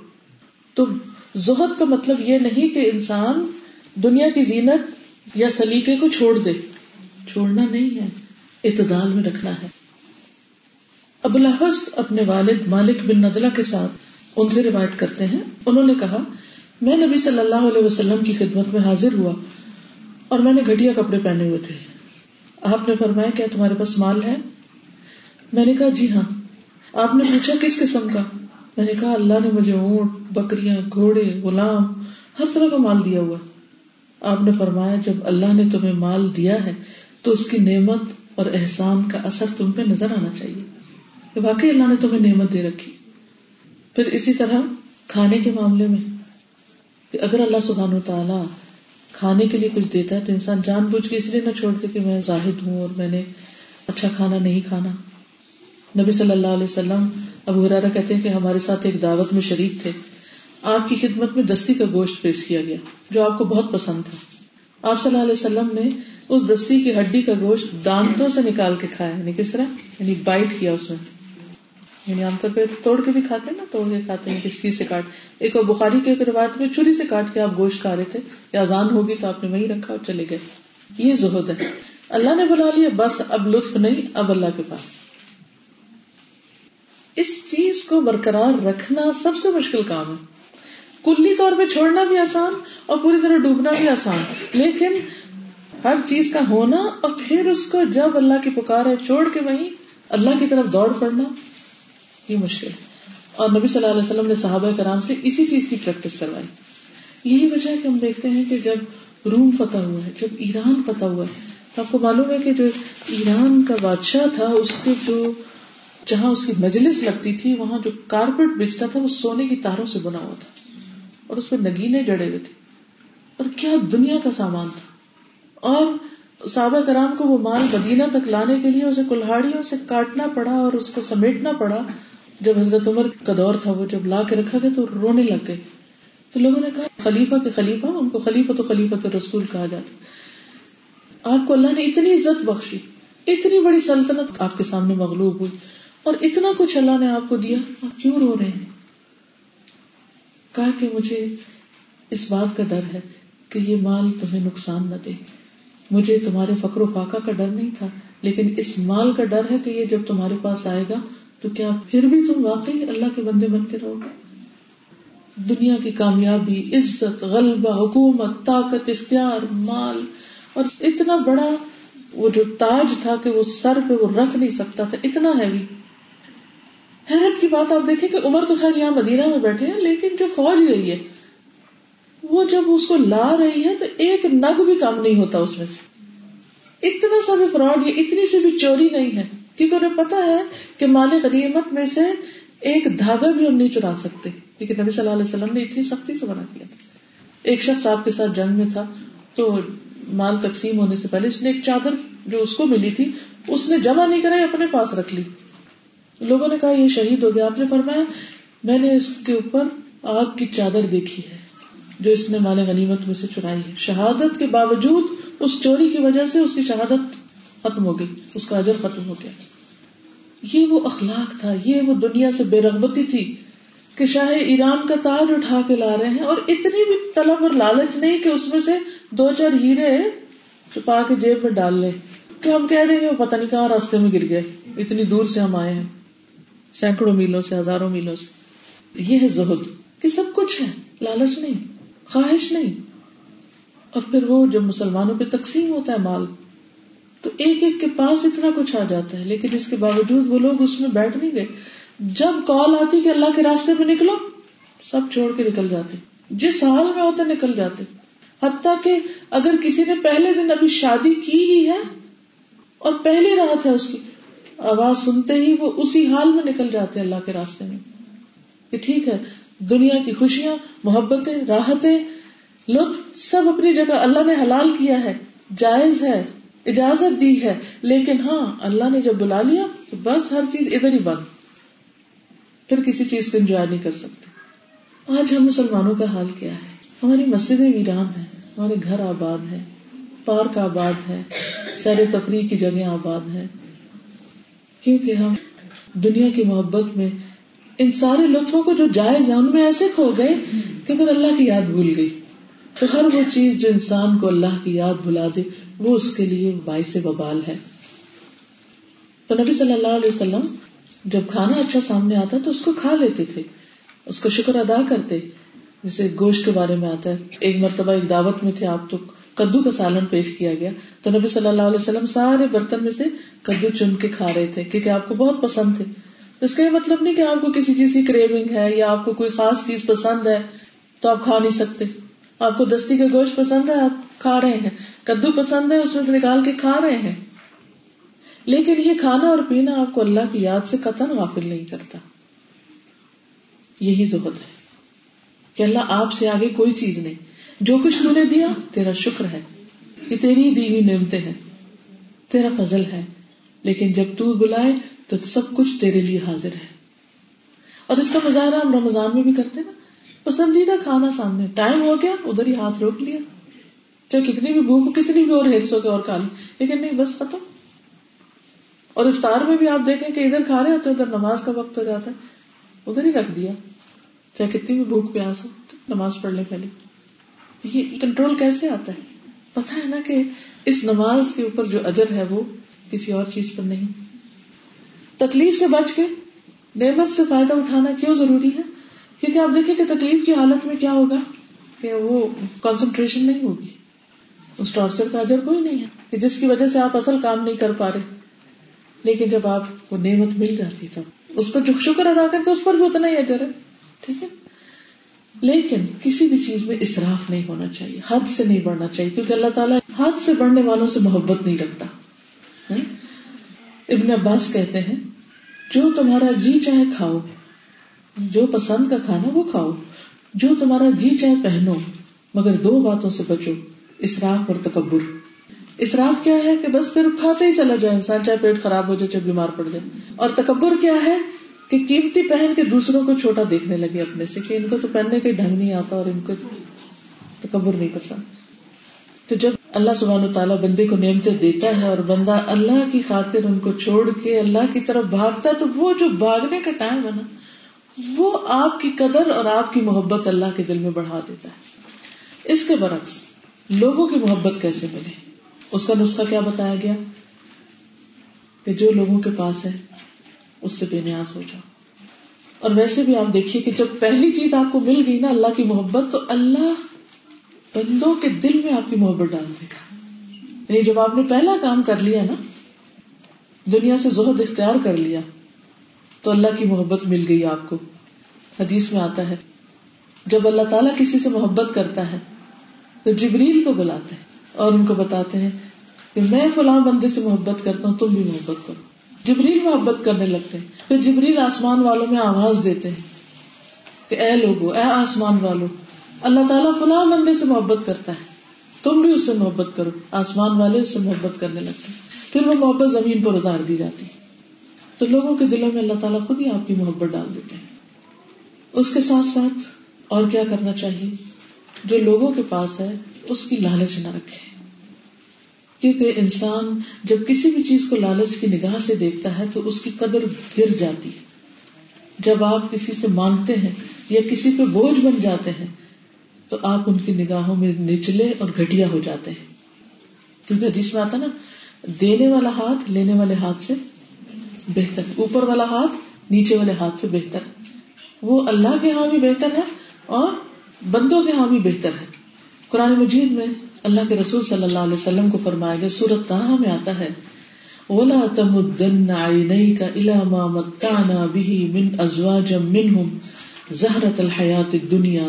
تو زہد کا مطلب یہ نہیں کہ انسان دنیا کی زینت یا سلیقے کو چھوڑ دے, چھوڑنا نہیں ہے, اعتدال میں رکھنا ہے. ابو لہس اپنے والد مالک بن ندلہ کے ساتھ ان سے روایت کرتے ہیں, انہوں نے کہا میں نبی صلی اللہ علیہ وسلم کی خدمت میں حاضر ہوا اور میں نے گھٹیا کپڑے پہنے ہوئے تھے. آپ نے فرمایا کیا تمہارے پاس مال ہے؟ میں نے کہا جی ہاں. آپ نے پوچھا کس قسم کا؟ میں نے کہا اللہ نے مجھے اونٹ, بکریاں, گھوڑے, غلام, ہر طرح کا مال دیا ہوا. آپ نے فرمایا جب اللہ نے تمہیں مال دیا ہے تو اس کی نعمت اور احسان کا اثر تم پہ نظر آنا چاہیے کہ واقعی اللہ نے تمہیں نعمت دے رکھی. پھر اسی طرح کھانے کے معاملے میں کہ اگر اللہ سبحانہ وتعالی کھانے کے لیے کچھ دیتا ہے تو انسان جان بوجھ کے اس لیے نہ چھوڑتے کہ میں زاہد ہوں اور میں نے اچھا کھانا نہیں کھانا. نبی صلی اللہ علیہ وسلم ابو ہریرہ کہتے ہیں کہ ہمارے ساتھ ایک دعوت میں شریک تھے, آپ کی خدمت میں دستی کا گوشت پیش کیا گیا جو آپ کو بہت پسند تھا. آپ صلی اللہ علیہ وسلم نے اس دستی کی ہڈی کا گوشت دانتوں سے نکال کے کھایا, یعنی کس طرح, یعنی بائٹ کیا اس میں, یعنی عام طور پہ توڑ کے بھی کھاتے ہیں نا, توڑ کے کھاتے ہیں کسی سے کاٹ. ایک اور بخاری کے ایک روایت میں چھری سے کاٹ کے آپ گوشت کھا رہے تھے یا اذان ہوگی تو آپ نے وہی رکھا اور چلے گئے. یہ زہد ہے, اللہ نے بلا لیا بس, اب لطف نہیں, اب اللہ کے پاس. اس چیز کو برقرار رکھنا سب سے مشکل کام ہے. کلی طور پہ چھوڑنا بھی آسان اور پوری طرح ڈوبنا بھی آسان, لیکن ہر چیز کا ہونا اور پھر اس کو جب اللہ کی پکار ہے چھوڑ کے وہیں اللہ کی طرف دوڑ پڑنا, یہ مشکل ہے. اور نبی صلی اللہ علیہ وسلم نے صحابہ کرام سے اسی چیز کی پریکٹس کروائی. یہی وجہ ہے کہ ہم دیکھتے ہیں کہ جب روم فتح ہوا ہے, جب ایران فتح ہوا ہے, تو آپ کو معلوم ہے کہ جو ایران کا بادشاہ تھا اس کے جو جہاں اس کی مجلس لگتی تھی وہاں جو کارپیٹ بچتا تھا وہ سونے کی تاروں سے بنا ہوا تھا اور اس پہ نگینے جڑے ہوئے تھے اور کیا دنیا کا سامان تھا. اور صحابہ کرام کو وہ مال مدینہ تک لانے کے لیے اسے کلہاڑیوں سے کاٹنا پڑا اور اس کو سمیٹنا پڑا. جب حضرت عمر کا دور تھا وہ جب لا کے رکھا گیا تو رونے لگ گئے. تو لوگوں نے کہا خلیفہ کے خلیفہ, ان کو خلیفہ تو خلیفہ تو رسول کہا جاتا, آپ کو اللہ نے اتنی عزت بخشی, اتنی بڑی سلطنت آپ کے سامنے مغلوب ہوئی اور اتنا کچھ اللہ نے آپ کو دیا, آپ کیوں رو رہے ہیں؟ کہا کہ مجھے اس بات کا ڈر ہے کہ یہ مال تمہیں نقصان نہ دے, مجھے تمہارے فقر و فاقہ کا ڈر نہیں تھا, لیکن اس مال کا ڈر ہے کہ یہ جب تمہارے پاس آئے گا تو کیا پھر بھی تم واقعی اللہ کے بندے بن کے رہو گے؟ دنیا کی کامیابی, عزت, غلبہ, حکومت, طاقت, اختیار, مال, اور اتنا بڑا وہ جو تاج تھا کہ وہ سر پہ وہ رکھ نہیں سکتا تھا, اتنا ہیوی. حیرت کی بات آپ دیکھیں کہ عمر تو خیر یہاں مدینہ میں بیٹھے ہیں, لیکن جو فوج گئی ہے وہ جب اس کو لا رہی ہے تو ایک نگ بھی کم نہیں ہوتا اس میں سے, اتنا سا بھی فراڈ, یہ اتنی سی بھی چوری نہیں ہے, کیونکہ انہیں پتا ہے کہ مال غنیمت میں سے ایک دھاگا بھی ہم نہیں چرا سکتے, لیکن نبی صلی اللہ علیہ وسلم نے اتنی سختی سے منع کیا تھا. ایک شخص آپ کے ساتھ جنگ میں تھا تو مال تقسیم ہونے سے پہلے اس نے ایک چادر جو اس کو ملی تھی اس نے جمع نہیں کرائی, اپنے پاس رکھ لی. لوگوں نے کہا یہ شہید ہو گیا. آپ نے فرمایا میں نے اس کے اوپر آگ کی چادر دیکھی ہے جو اس نے مال غنیمت میں سے چرائی ہے. شہادت کے باوجود اس چوری کی وجہ سے اس کی شہادت ختم ہو گئی, اس کا اجر ختم ہو گیا. یہ وہ اخلاق تھا, یہ وہ دنیا سے بے رغبتی تھی کہ شاہ ایران کا تاج اٹھا کے لا رہے ہیں اور اتنی بھی طلب اور لالچ نہیں کہ اس میں سے دو چار ہیرے چھپا کے جیب میں ڈال لیں کہ ہم کہہ دیں گے وہ پتہ نہیں کہاں راستے میں گر گئے, اتنی دور سے ہم آئے ہیں, سینکڑوں میلوں سے, ہزاروں میلوں سے. یہ ہے زہد کہ سب کچھ ہے, لالچ نہیں, خواہش نہیں. اور پھر وہ جب مسلمانوں پہ تقسیم ہوتا ہے مال تو ایک ایک کے پاس اتنا کچھ آ جاتا ہے, لیکن اس کے باوجود وہ لوگ اس میں بیٹھ نہیں گئے. جب کال آتی کہ اللہ کے راستے میں نکلو سب چھوڑ کے نکل جاتے, جس حال میں ہوتے نکل جاتے. حتیٰ کہ اگر کسی نے پہلے دن ابھی شادی کی ہی ہے اور پہلی رات ہے اس کی, آواز سنتے ہی وہ اسی حال میں نکل جاتے اللہ کے راستے میں کہ ٹھیک ہے دنیا کی خوشیاں, محبتیں, راحتیں, لطف سب اپنی جگہ اللہ نے حلال کیا ہے, جائز ہے, اجازت دی ہے, لیکن ہاں اللہ نے جب بلا لیا تو بس ہر چیز ادھر ہی بند, پھر کسی چیز کو انجوائے نہیں کر سکتے. آج ہم مسلمانوں کا حال کیا ہے؟ ہماری مسجدیں ویران ہیں, ہمارے گھر آباد ہیں, پارک آباد ہے, سیر تفریح کی جگہیں آباد ہیں, کیونکہ ہم دنیا کی محبت میں ان سارے لطفوں کو جو جائز ہیں ان میں ایسے کھو گئے کہ پھر اللہ کی یاد بھول گئی. تو ہر وہ چیز جو انسان کو اللہ کی یاد بھلا دے وہ اس کے لیے باعث وبال ہے. تو نبی صلی اللہ علیہ وسلم جب کھانا اچھا سامنے آتا تو اس کو کھا لیتے تھے, اس کو شکر ادا کرتے. جیسے گوشت کے بارے میں آتا ہے, ایک مرتبہ ایک دعوت میں تھے آپ تو کدو کا سالن پیش کیا گیا تو نبی صلی اللہ علیہ وسلم سارے برتن میں سے کدو چن کے کھا رہے تھے کیونکہ آپ کو بہت پسند تھے. اس کا یہ مطلب نہیں کہ آپ کو کسی چیز کی کریونگ ہے یا آپ کو کوئی خاص چیز پسند ہے تو آپ کھا نہیں سکتے. آپ کو دستی کا گوشت پسند ہے, آپ کھا رہے ہیں. کدو پسند ہے, اس میں سے نکال کے کھا رہے ہیں. لیکن یہ کھانا اور پینا آپ کو اللہ کی یاد سے قطعاً غافل نہیں کرتا. یہی زہد ہے کہ اللہ آپ سے آگے کوئی چیز نہیں, جو کچھ تو نے دیا تیرا شکر ہے, یہ تیری دی ہوئی نعمتیں ہیں, تیرا فضل ہے, لیکن جب تو بلائے تو سب کچھ تیرے لیے حاضر ہے. اور اس کا مظاہرہ ہم رمضان میں بھی کرتے نا, پسندیدہ کھانا سامنے, ٹائم ہو گیا ادھر ہی ہاتھ روک لیا, چاہے کتنی بھی بھوک کتنی بھی اور ہیکس ہو کے اور کھا لیں, لیکن نہیں بس ختم. اور افطار میں بھی آپ دیکھیں کہ ادھر کھا رہے ہوتے ادھر نماز کا وقت ہو جاتا ہے, ادھر ہی رکھ دیا, چاہے کتنی بھی بھوک پیاس ہو نماز پڑھنے پہلے. یہ کنٹرول کیسے آتا ہے؟ پتہ ہے نا کہ اس نماز کے اوپر جو اجر ہے وہ کسی اور چیز پر نہیں. تکلیف سے بچ کے نعمت سے فائدہ اٹھانا کیوں ضروری ہے؟ کیونکہ آپ دیکھیں کہ تکلیف کی حالت میں کیا ہوگا کہ وہ کنسنٹریشن نہیں ہوگی, اس ٹارچر کا اجر کوئی نہیں ہے کہ جس کی وجہ سے آپ اصل کام نہیں کر پا رہے. لیکن جب آپ کو نعمت مل جاتی تب اس پر جو شکر ادا کرتے اس پر بھی اتنا ہی اجر ہے. ٹھیک ہے, لیکن کسی بھی چیز میں اسراف نہیں ہونا چاہیے, حد سے نہیں بڑھنا چاہیے, کیونکہ اللہ تعالیٰ حد سے بڑھنے والوں سے محبت نہیں رکھتا. ابن عباس کہتے ہیں جو تمہارا جی چاہے کھاؤ, جو پسند کا کھانا وہ کھاؤ, جو تمہارا جی چاہے پہنو, مگر دو باتوں سے بچو, اسراف اور تکبر. اسراف کیا ہے کہ بس پھر کھاتے ہی چلا جائے انسان, چاہے پیٹ خراب ہو جائے, چاہے بیمار پڑ جائے. اور تکبر کیا ہے کہ قیمتی پہن کے دوسروں کو چھوٹا دیکھنے لگے اپنے سے, کہ ان کو تو پہننے کا ڈھنگ نہیں آتا اور ان کو تکبر نہیں پسند. تو جب اللہ سبحانہ وتعالیٰ بندے کو نعمتیں دیتا ہے اور بندہ اللہ کی خاطر ان کو چھوڑ کے اللہ کی طرف بھاگتا ہے, تو وہ جو بھاگنے کا ٹائم ہے نا, وہ آپ کی قدر اور آپ کی محبت اللہ کے دل میں بڑھا دیتا ہے. اس کے برعکس لوگوں کی محبت کیسے ملے, اس کا نسخہ کیا بتایا گیا کہ جو لوگوں کے پاس ہے اس سے بے نیاز ہو جاؤ. اور ویسے بھی آپ دیکھیے کہ جب پہلی چیز آپ کو مل گئی نا اللہ کی محبت, تو اللہ بندوں کے دل میں آپ کی محبت ڈال دے گا. یعنی جب آپ نے پہلا کام کر لیا نا, دنیا سے زہد اختیار کر لیا, تو اللہ کی محبت مل گئی آپ کو. حدیث میں آتا ہے جب اللہ تعالیٰ کسی سے محبت کرتا ہے تو جبریل کو بلاتے ہیں اور ان کو بتاتے ہیں کہ میں فلاں بندے سے محبت کرتا ہوں, تم بھی محبت کرو. جبریل محبت کرنے لگتے ہیں, پھر جبریل آسمان والوں میں آواز دیتے ہیں کہ اے لوگو, اے آسمان والو, اللہ تعالیٰ فلاں بندے سے محبت کرتا ہے, تم بھی اس سے محبت کرو. آسمان والے اس سے محبت کرنے لگتے ہیں, پھر وہ محبت زمین پر اتار دی جاتی ہے. تو لوگوں کے دلوں میں اللہ تعالیٰ خود ہی آپ کی محبت ڈال دیتے ہیں. اس کے ساتھ ساتھ اور کیا کرنا چاہیے, جو لوگوں کے پاس ہے اس کی لالچ نہ رکھے, کیونکہ انسان جب کسی بھی چیز کو لالچ کی نگاہ سے دیکھتا ہے تو اس کی قدر گر جاتی ہے. جب آپ کسی سے مانگتے ہیں یا کسی پہ بوجھ بن جاتے ہیں تو آپ ان کی نگاہوں میں نچلے اور گھٹیا ہو جاتے ہیں, کیونکہ حدیث میں آتا نا, دینے والا ہاتھ لینے والے ہاتھ سے بہتر, اوپر والا ہاتھ نیچے والے ہاتھ سے بہتر. وہ اللہ کے ہاں بھی بہتر ہے اور بندوں کے ہاں بھی بہتر ہے. قرآن مجید میں اللہ کے رسول صلی اللہ علیہ وسلم کو فرمایا گیا, سورۃ طہ میں آتا ہے, وَلَا تَمُدَّنَّ عَيْنَيْكَ إِلَى مَا مَتَّعْنَا بِهِ مِنْ أَزْوَاجٍ مِّنْهُمْ زَهْرَةَ الْحَيَاةِ الدُّنْيَا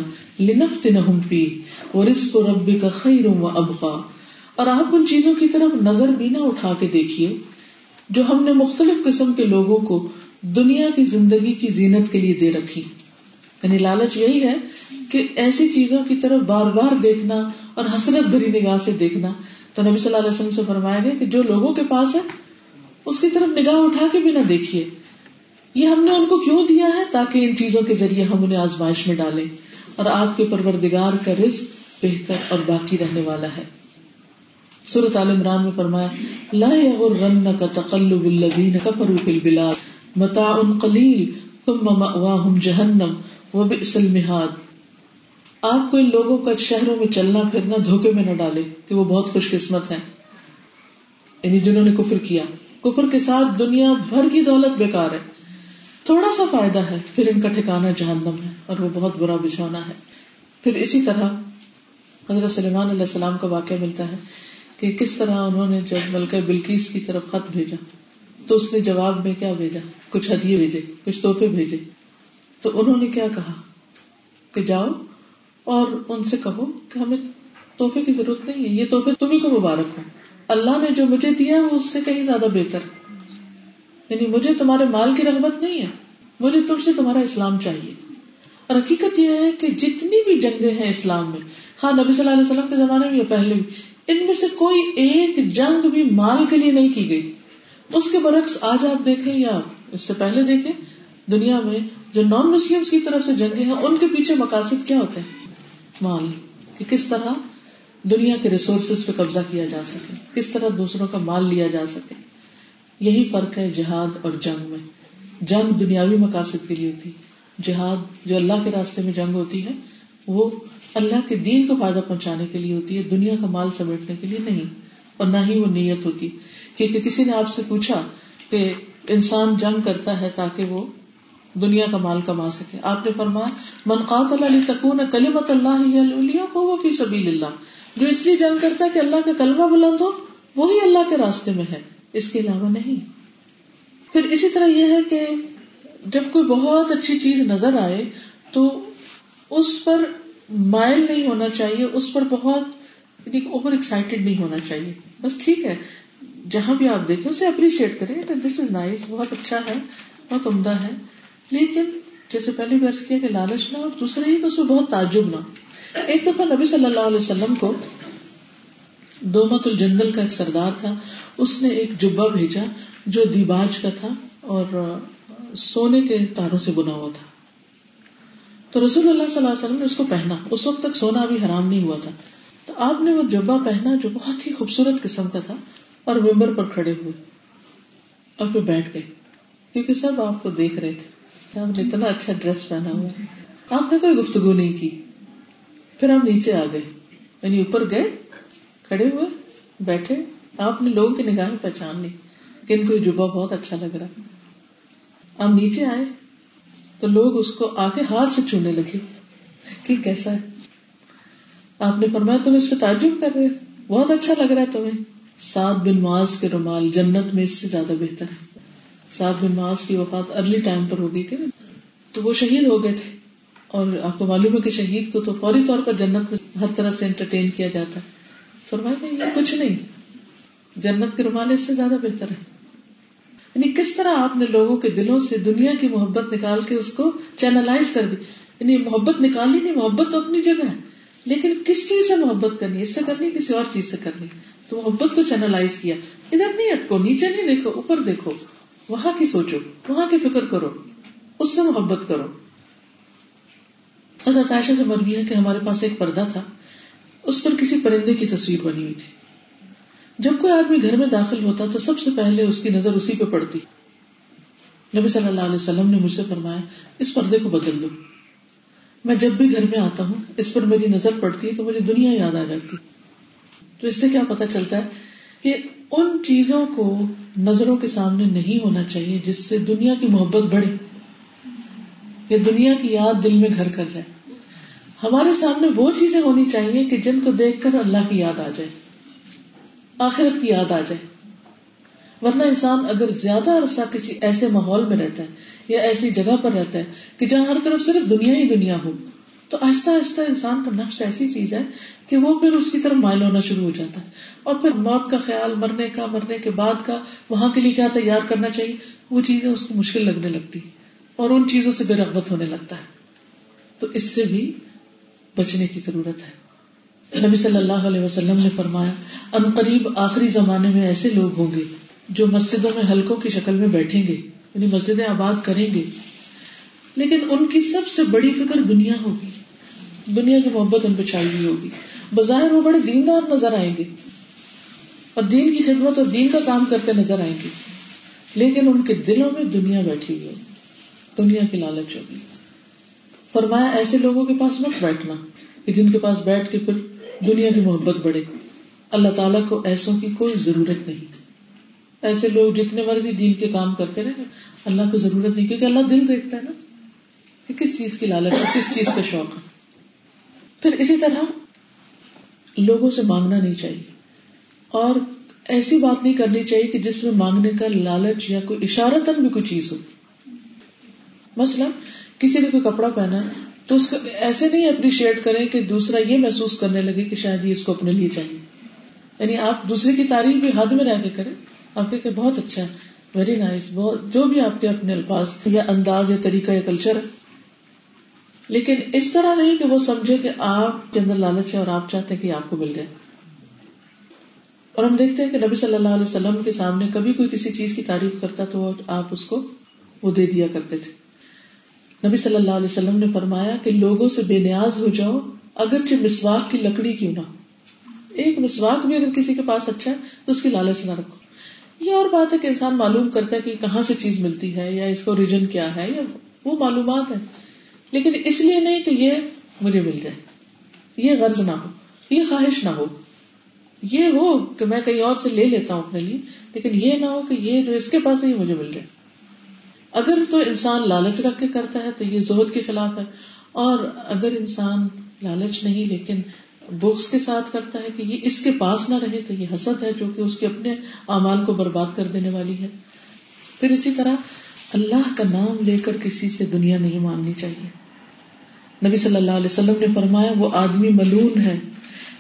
لِنَفْتِنَهُمْ فِيهِ وَرِزْقُ رَبِّكَ خَيْرٌ وَأَبْقَىٰ. اور آپ ان چیزوں کی طرف نظر بھی نہ اٹھا کے دیکھیے جو ہم نے مختلف قسم کے لوگوں کو دنیا کی زندگی کی زینت کے لیے دے رکھی. یعنی لالچ یہی ہے کہ ایسی چیزوں کی طرف بار بار دیکھنا اور حسرت بھری نگاہ سے دیکھنا. تو نبی صلی اللہ علیہ وسلم سے فرمایا گیا کہ جو لوگوں کے پاس ہے اس کی طرف نگاہ اٹھا کے بھی نہ دیکھیے. یہ ہم نے ان کو کیوں دیا ہے؟ تاکہ ان چیزوں کے ذریعے ہم انہیں آزمائش میں ڈالیں, اور آپ کے پروردگار کا رزق بہتر اور باقی رہنے والا ہے. سورۃ آل عمران میں فرمایا, لا یغرنک تقلب الذین کفروا فی البلاد متاع قلیل ثم مأواہم جہنم وبئس المہاد. آپ کو ان لوگوں کا شہروں میں چلنا پھرنا دھوکے میں نہ ڈالے کہ وہ بہت خوش قسمت ہیں. یعنی جنہوں نے کفر کیا, کفر کے ساتھ دنیا بھر کی دولت بیکار ہے, تھوڑا سا فائدہ ہے, پھر ان کا ٹھکانہ جہنم ہے اور وہ بہت برا بچھونا ہے. پھر اسی طرح حضرت سلیمان علیہ السلام کا واقعہ ملتا ہے کہ کس طرح انہوں نے جب ملکہ بلقیس کی طرف خط بھیجا تو اس نے جواب میں کیا بھیجا, کچھ ہدیے بھیجے, کچھ تحفے بھیجے. تو انہوں نے کیا کہا کہ جاؤ اور ان سے کہو کہ ہمیں تحفے کی ضرورت نہیں ہے, یہ تحفے تمہیں کو مبارک ہو, اللہ نے جو مجھے دیا ہے وہ اس سے کہیں زیادہ بہتر. یعنی مجھے تمہارے مال کی رغبت نہیں ہے, مجھے تم سے تمہارا اسلام چاہیے. اور حقیقت یہ ہے کہ جتنی بھی جنگیں ہیں اسلام میں, ہاں نبی صلی اللہ علیہ وسلم کے زمانے میں یا پہلے بھی, ان میں سے کوئی ایک جنگ بھی مال کے لیے نہیں کی گئی. اس کے برعکس آج آپ دیکھیں یا اس سے پہلے دیکھیں, دنیا میں جو نان مسلمس کی طرف سے جنگیں ہیں ان کے پیچھے مقاصد کیا ہوتے ہیں؟ مال, کہ کس طرح دنیا کے ریسورسز پہ قبضہ کیا جا سکے, کس طرح دوسروں کا مال لیا جا سکے. یہی فرق ہے جہاد اور جنگ میں. جنگ دنیاوی مقاصد کے لیے ہوتی, جہاد جو اللہ کے راستے میں جنگ ہوتی ہے وہ اللہ کے دین کو فائدہ پہنچانے کے لیے ہوتی ہے, دنیا کا مال سمیٹنے کے لیے نہیں, اور نہ ہی وہ نیت ہوتی. کیونکہ کسی نے آپ سے پوچھا کہ انسان جنگ کرتا ہے تاکہ وہ دنیا کا مال کما سکے. آپ نے فرمایا من قاتل لتکون کلمۃ اللہ ہی العلیٰ فہو فی سبیل اللہ, جو اس لیے جنگ کرتا ہے کہ اللہ کا کلمہ بلند ہو وہی اللہ کے راستے میں ہے, اس کے علاوہ نہیں. پھر اسی طرح یہ ہے کہ جب کوئی بہت اچھی چیز نظر آئے تو اس پر مائل نہیں ہونا چاہیے, اس پر بہت اوور ایکسائٹیڈ نہیں ہونا چاہیے. بس ٹھیک ہے, جہاں بھی آپ دیکھیں اسے اپریشیٹ کریں, دس از نائس, بہت اچھا ہے, بہت عمدہ ہے, لیکن جیسے پہلے بھی عرض کیا کہ لالچ نہ, اور دوسرے ہی کہ اس میں بہت تعجب نہ. ایک دفعہ نبی صلی اللہ علیہ وسلم کو دومت الجندل کا ایک سردار تھا, اس نے ایک جبہ بھیجا جو دیباج کا تھا اور سونے کے تاروں سے بنا ہوا تھا. تو رسول اللہ صلی اللہ علیہ وسلم نے اس کو پہنا, اس وقت تک سونا بھی حرام نہیں ہوا تھا. تو آپ نے وہ جبہ پہنا جو بہت ہی خوبصورت قسم کا تھا, اور ممبر پر کھڑے ہوئے اور پھر بیٹھ گئے, کیونکہ سب آپ کو دیکھ رہے تھے, آپ نے اتنا اچھا ڈریس پہنا ہوا. آپ نے کوئی گفتگو نہیں کی. پھر آپ نیچے آ گئے, یعنی اوپر گئے, کھڑے ہوئے, بیٹھے. آپ نے لوگوں کی نگاہیں پہچان لی کہ ان کو یہ جبہ بہت اچھا لگ رہا ہے. آپ نیچے آئے تو لوگ اس کو آ کے ہاتھ سے چونے لگے کہ کیسا ہے. آپ نے فرمایا تم اس پہ تعجب کر رہے ہو, بہت اچھا لگ رہا ہے تمہیں. سعد بن معاذ کے رومال جنت میں اس سے زیادہ بہتر ہے. سعد بن معاذ کی وفات ارلی ٹائم پر ہو گئی تھی, تو وہ شہید ہو گئے تھے, اور آپ کو معلوم ہے کہ شہید کو تو فوری طور پر جنت میں ہر طرح سے انٹرٹین کیا جاتا ہے. فرمایا یہ کچھ نہیں, جنت کے رومال اس سے زیادہ بہتر ہے. یعنی کس طرح آپ نے لوگوں کے دلوں سے دنیا کی محبت نکال کے اس کو چینلائز کر دی. یعنی محبت نکالی نہیں, محبت تو اپنی جگہ ہے, لیکن کس چیز سے محبت کرنی ہے, اس سے کرنی کسی اور چیز سے کرنی, تو محبت کو چینلائز کیا. ادھر نہیں اٹکو, نیچے نہیں دیکھو, اوپر دیکھو, وہاں کی سوچو, وہاں کی فکر کرو, اس سے محبت کرو. حضرت عائشہ سے مروی ہے کہ ہمارے پاس ایک پردہ تھا, اس پر کسی پرندے کی تصویر بنی ہوئی تھی. جب کوئی آدمی گھر میں داخل ہوتا تو سب سے پہلے اس کی نظر اسی پہ پڑتی. نبی صلی اللہ علیہ وسلم نے مجھ سے فرمایا اس پردے کو بدل دو. میں جب بھی گھر میں آتا ہوں اس پر میری نظر پڑتی ہے تو مجھے دنیا یاد آ جاتی. تو اس سے کیا پتہ چلتا ہے کہ ان چیزوں کو نظروں کے سامنے نہیں ہونا چاہیے جس سے دنیا کی محبت بڑھے, کہ دنیا کی یاد دل میں گھر کر جائے. ہمارے سامنے وہ چیزیں ہونی چاہیے کہ جن کو دیکھ کر اللہ کی یاد آ جائے, آخرت کی یاد آ جائے. ورنہ انسان اگر زیادہ عرصہ کسی ایسے ماحول میں رہتا ہے یا ایسی جگہ پر رہتا ہے کہ جہاں ہر طرف صرف دنیا ہی دنیا ہو, تو آہستہ آہستہ انسان کا نفس ایسی چیز ہے کہ وہ پھر اس کی طرف مائل ہونا شروع ہو جاتا ہے. اور پھر موت کا خیال, مرنے کا, مرنے کے بعد کا, وہاں کے لیے کیا تیار کرنا چاہیے, وہ چیزیں اس کو مشکل لگنے لگتی ہیں اور ان چیزوں سے بے رغبت ہونے لگتا ہے. تو اس سے بھی بچنے کی ضرورت ہے. نبی صلی اللہ علیہ وسلم نے فرمایا ان قریب آخری زمانے میں ایسے لوگ ہوں گے جو مسجدوں میں حلقوں کی شکل میں بیٹھیں گے, یعنی مسجدیں آباد کریں گے, لیکن ان کی سب سے بڑی فکر دنیا ہوگی, دنیا کی محبت ان پہ چھائی ہوئی ہوگی. بظاہر وہ بڑے دیندار نظر آئیں گے اور دین کی خدمت اور دین کا کام کرتے نظر آئیں گے, لیکن ان کے دلوں میں دنیا بیٹھی ہوئی ہوگی, دنیا کی لالچ ہوگی. فرمایا ایسے لوگوں کے پاس مت بیٹھنا کہ جن کے پاس بیٹھ کے پھر دنیا کی محبت بڑھے. اللہ تعالیٰ کو ایسوں کی کوئی ضرورت نہیں. ایسے لوگ جتنے مرضی دین کے کام کرتے رہے, اللہ کو ضرورت نہیں, کیونکہ اللہ دل دیکھتا ہے نا کہ کس چیز کی لالچ ہے, کس چیز کا شوق ہے. پھر اسی طرح لوگوں سے مانگنا نہیں چاہیے, اور ایسی بات نہیں کرنی چاہیے کہ جس میں مانگنے کا لالچ یا کوئی اشارتاً بھی کوئی چیز ہو. مثلا کسی نے کوئی کپڑا پہنا تو اس کو ایسے نہیں اپریشیٹ کریں کہ دوسرا یہ محسوس کرنے لگے کہ شاید یہ اس کو اپنے لیے چاہیے. یعنی آپ دوسرے کی تعریف بھی حد میں رہ کے کریں, آپ کہ بہت اچھا, ویری نائس, بہت, جو بھی آپ کے اپنے الفاظ یا انداز یا طریقہ یا کلچر ہے, لیکن اس طرح نہیں کہ وہ سمجھے کہ آپ کے اندر لالچ ہے اور آپ چاہتے ہیں کہ آپ کو مل جائے. اور ہم دیکھتے ہیں کہ نبی صلی اللہ علیہ وسلم کے سامنے کبھی کوئی کسی چیز کی تعریف کرتا تو آپ اس کو وہ دے دیا کرتے تھے. نبی صلی اللہ علیہ وسلم نے فرمایا کہ لوگوں سے بے نیاز ہو جاؤ اگرچہ مسواک کی لکڑی کیوں نہ. ایک مسواک بھی اگر کسی کے پاس اچھا ہے تو اس کی لالچ نہ رکھو. یہ اور بات ہے کہ انسان معلوم کرتا ہے کہ کہاں سے چیز ملتی ہے یا اس کا اوریجن کیا ہے, یا وہ معلومات ہے, لیکن اس لیے نہیں کہ یہ مجھے مل جائے, یہ غرض نہ ہو, یہ خواہش نہ ہو. یہ ہو کہ میں کہیں اور سے لے لیتا ہوں اپنے لیے, لیکن یہ نہ ہو کہ یہ جو اس کے پاس ہے یہ مجھے مل جائے. اگر تو انسان لالچ رکھ کے کرتا ہے تو یہ زہد کے خلاف ہے, اور اگر انسان لالچ نہیں لیکن بغض کے ساتھ کرتا ہے کہ یہ اس کے پاس نہ رہے تو یہ حسد ہے, جو کہ اس کے اپنے اعمال کو برباد کر دینے والی ہے. پھر اسی طرح اللہ کا نام لے کر کسی سے دنیا نہیں مانگنی چاہیے. نبی صلی اللہ علیہ وسلم نے فرمایا وہ آدمی ملعون ہے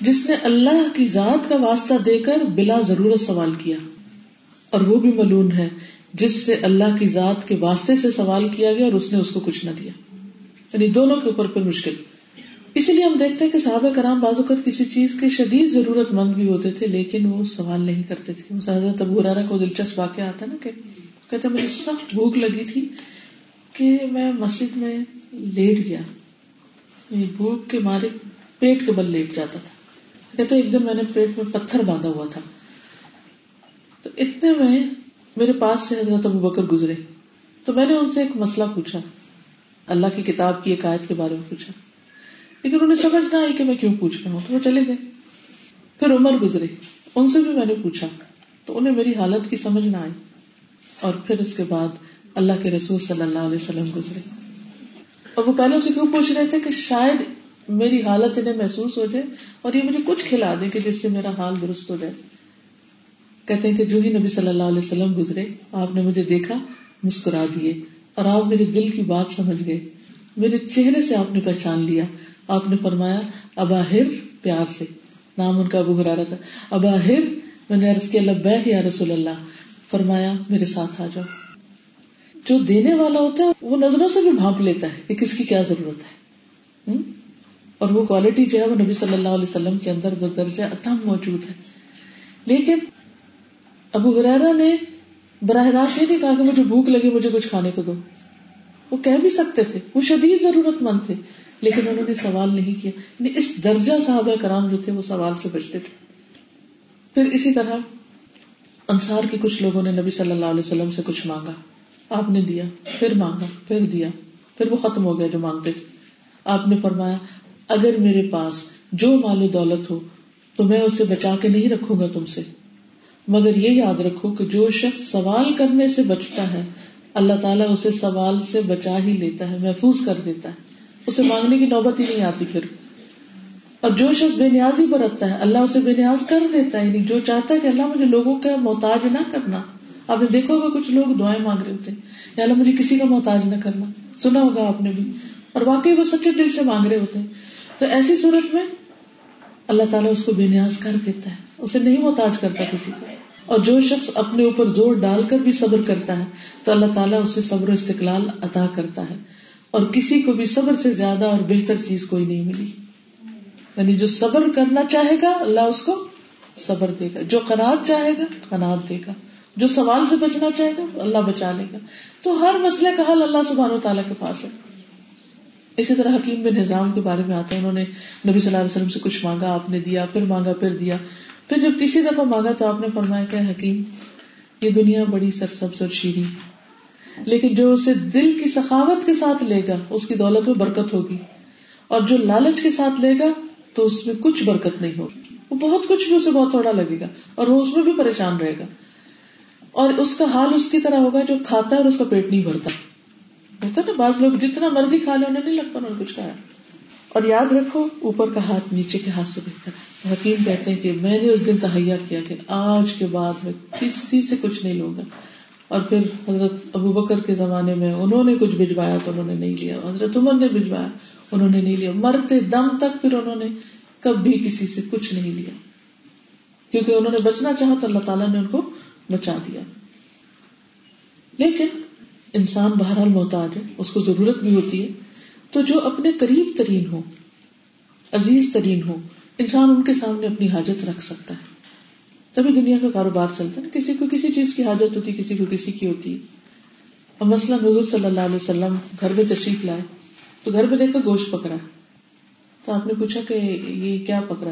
جس نے اللہ کی ذات کا واسطہ دے کر بلا ضرورت سوال کیا, اور وہ بھی ملعون ہے جس سے اللہ کی ذات کے واسطے سے سوال کیا گیا اور اس نے اس کو کچھ نہ دیا. یعنی دونوں کے اوپر پھر مشکل. اسی لیے ہم دیکھتے ہیں کہ صحابہ کرام بعض اوقات کسی چیز کے شدید ضرورت مند بھی ہوتے تھے لیکن وہ سوال نہیں کرتے تھے. حضرت ابو ہریرہ کو دلچسپ واقعہ آتا نا کہ کہتے مجھے سخت بھوک لگی تھی کہ میں مسجد میں لیٹ گیا, بھوک کے مارے پیٹ کے بل لیٹ جاتا تھا. کہتے ایک دن میں نے پیٹ میں پتھر باندھا ہوا تھا, تو اتنے میں میرے پاس سے حضرت ابو بکر گزرے, تو میں نے ان سے ایک مسئلہ پوچھا, اللہ کی کتاب کی ایک آیت کے بارے میں پوچھا, لیکن انہیں سمجھ نہ آئی کہ میں کیوں پوچھ رہا ہوں, تو وہ چلے گئے. پھر عمر گزرے, ان سے بھی میں نے پوچھا تو انہیں میری حالت کی سمجھ نہ آئی. اور پھر اس کے بعد اللہ کے رسول صلی اللہ علیہ وسلم گزرے, اور وہ پہلے سے کیوں پوچھ رہے تھے کہ شاید میری حالت انہیں محسوس ہو جائے اور یہ مجھے کچھ کھلا دے کہ جس سے میرا حال درست ہو جائے. کہتے ہیں کہ جو ہی نبی صلی اللہ علیہ وسلم گزرے آپ نے مجھے دیکھا, مسکرا دیے, اور آپ میرے دل کی بات سمجھ گئے, میرے چہرے سے آپ نے پہچان لیا. آپ نے فرمایا اباہر, پیار سے, نام ان کا ابو ہریرہ تھا, اباہر, میں نے عرض کیا لبیک یا رسول اللہ. فرمایا میرے ساتھ آ جاؤ. جو دینے والا ہوتا ہے وہ نظروں سے بھی بھانپ لیتا ہے کہ کس کی کیا ضرورت ہے, اور وہ کوالٹی جو ہے وہ نبی صلی اللہ علیہ وسلم کے اندر بدرجہ اتم موجود ہے. لیکن ابو ہریرہ نے براہ راست یہ نہیں کہا کہ مجھے بھوک لگی مجھے کچھ کھانے کو دو, وہ کہہ بھی سکتے تھے, وہ شدید ضرورت مند تھے, لیکن انہوں نے سوال نہیں کیا. اس درجہ صحابہ کرام جو تھے وہ سوال سے بچتے تھے. پھر اسی طرح انصار کے کچھ لوگوں نے نبی صلی اللہ علیہ وسلم سے کچھ مانگا, آپ نے دیا, پھر مانگا, پھر دیا, پھر وہ ختم ہو گیا جو مانگتے تھے. آپ نے فرمایا اگر میرے پاس جو مال و دولت ہو تو میں اسے بچا کے نہیں رکھوں گا تم سے, مگر یہ یاد رکھو کہ جو شخص سوال کرنے سے بچتا ہے اللہ تعالیٰ اسے سوال سے بچا ہی لیتا ہے, محفوظ کر دیتا ہے, اسے مانگنے کی نوبت ہی نہیں آتی. پھر اور جو شخص بے نیازی برتتا ہے اللہ اسے بے نیاز کر دیتا ہے. یعنی جو چاہتا ہے کہ اللہ مجھے لوگوں کا محتاج نہ کرنا. آپ نے دیکھو گے کچھ لوگ دعائیں مانگ رہے ہوتے ہیں یا اللہ مجھے کسی کا محتاج نہ کرنا, سنا ہوگا آپ نے بھی, اور واقعی وہ سچے دل سے مانگ رہے ہوتے ہیں. تو ایسی صورت میں اللہ تعالیٰ اس کو بے نیاز کر دیتا ہے, اسے نہیں محتاج کرتا کسی کو. اور جو شخص اپنے اوپر زور ڈال کر بھی صبر کرتا ہے تو اللہ تعالیٰ اسے صبر و استقلال عطا کرتا ہے, اور کسی کو بھی صبر سے زیادہ اور بہتر چیز کوئی نہیں ملی. یعنی جو صبر کرنا چاہے گا اللہ اس کو صبر دے گا, جو قناعت چاہے گا قناعت دے گا, جو سوال سے بچنا چاہے گا اللہ بچا لے گا. تو ہر مسئلے کا حل اللہ سبحانہ و تعالیٰ کے پاس ہے. اسی طرح حکیم بن حزام کے بارے میں آتا ہے, انہوں نے نبی صلی اللہ علیہ وسلم سے کچھ مانگا, آپ نے دیا, پھر مانگا, پھر دیا, پھر جب تیسری دفعہ مانگا تو آپ نے فرمایا کہ حکیم یہ دنیا بڑی سرسبز اور شیریں, لیکن جو اسے دل کی سخاوت کے ساتھ لے گا اس کی دولت میں برکت ہوگی, اور جو لالچ کے ساتھ لے گا تو اس میں کچھ برکت نہیں ہوگی, وہ بہت کچھ بھی اسے بہت تھوڑا لگے گا اور وہ اس میں بھی پریشان رہے گا, اور اس کا حال اس کی طرح ہوگا جو کھاتا ہے اور اس کا پیٹ نہیں بھرتا. بہتر نا, بعض لوگ جتنا مرضی کھا لے انہیں نہیں لگتا انہوں نے کچھ کھایا. اور یاد رکھو اوپر کا ہاتھ نیچے کے ہاتھ سے بہتر ہے. حکیم کہتے ہیں کہ میں نے اس دن تہیا کیا کہ آج کے بعد میں کسی سے کچھ نہیں لوں گا. اور پھر حضرت ابو بکر کے زمانے میں انہوں نے کچھ بھجوایا تو انہوں نے نہیں لیا, حضرت عمر نے بھجوایا انہوں نے نہیں لیا, مرتے دم تک پھر انہوں نے کبھی کسی سے کچھ نہیں لیا, کیونکہ انہوں نے بچنا چاہا تو اللہ تعالیٰ نے ان کو بچا دیا. لیکن انسان بہرحال محتاج ہے, اس کو ضرورت بھی ہوتی ہے, تو جو اپنے قریب ترین ہو, عزیز ترین ہو, انسان ان کے سامنے اپنی حاجت رکھ سکتا ہے, تبھی دنیا کا کاروبار چلتا ہے. کسی کو کسی چیز کی حاجت ہوتی, کسی کو کسی کی ہوتی. اب مثلا حضور صلی اللہ علیہ وسلم گھر میں تشریف لائے تو گھر میں دیکھ کر گوشت پکڑا, تو آپ نے پوچھا کہ یہ کیا پکڑا؟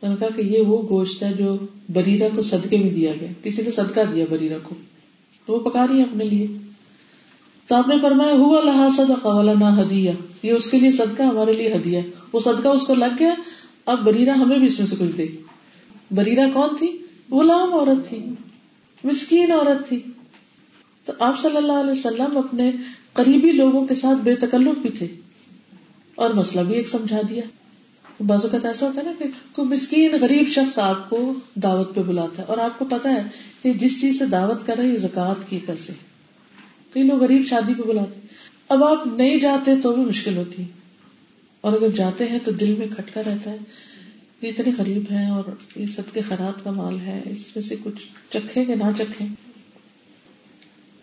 انہوں نے کہا کہ یہ وہ گوشت ہے جو بریرہ کو صدقے میں دیا گیا, کسی نے صدقہ دیا بریرہ کو, تو وہ پکا رہی ہے اپنے لیے. تو آپ نے فرمایا ہوا لہا صدقہ ولنا ہدیہ, یہ اس کے لیے صدقہ, ہمارے لیے ہدیہ. وہ صدقہ اس کو لگ گیا, اب بریرہ ہمیں بھی اس میں سے کچھ دے. بریرہ کون تھی؟ غلام عورت تھی, مسکین عورت تھی. تو آپ صلی اللہ علیہ وسلم اپنے قریبی لوگوں کے ساتھ بے تکلف بھی تھے اور مسئلہ بھی ایک سمجھا دیا. بعض اوقات ایسا ہوتا ہے نا کہ کوئی مسکین غریب شخص آپ کو دعوت پہ بلاتا ہے اور آپ کو پتا ہے کہ جس چیز سے دعوت کر رہے ہیں زکوٰۃ کے پیسے. کئی لوگ غریب شادی پہ بلاتے, اب آپ نہیں جاتے تو بھی مشکل ہوتی ہے, اور اگر جاتے ہیں تو دل میں کھٹکا رہتا ہے یہ اتنے غریب ہیں اور یہ صدقے خیرات کا مال ہے, اس میں سے کچھ چکھیں کہ نہ چکھیں.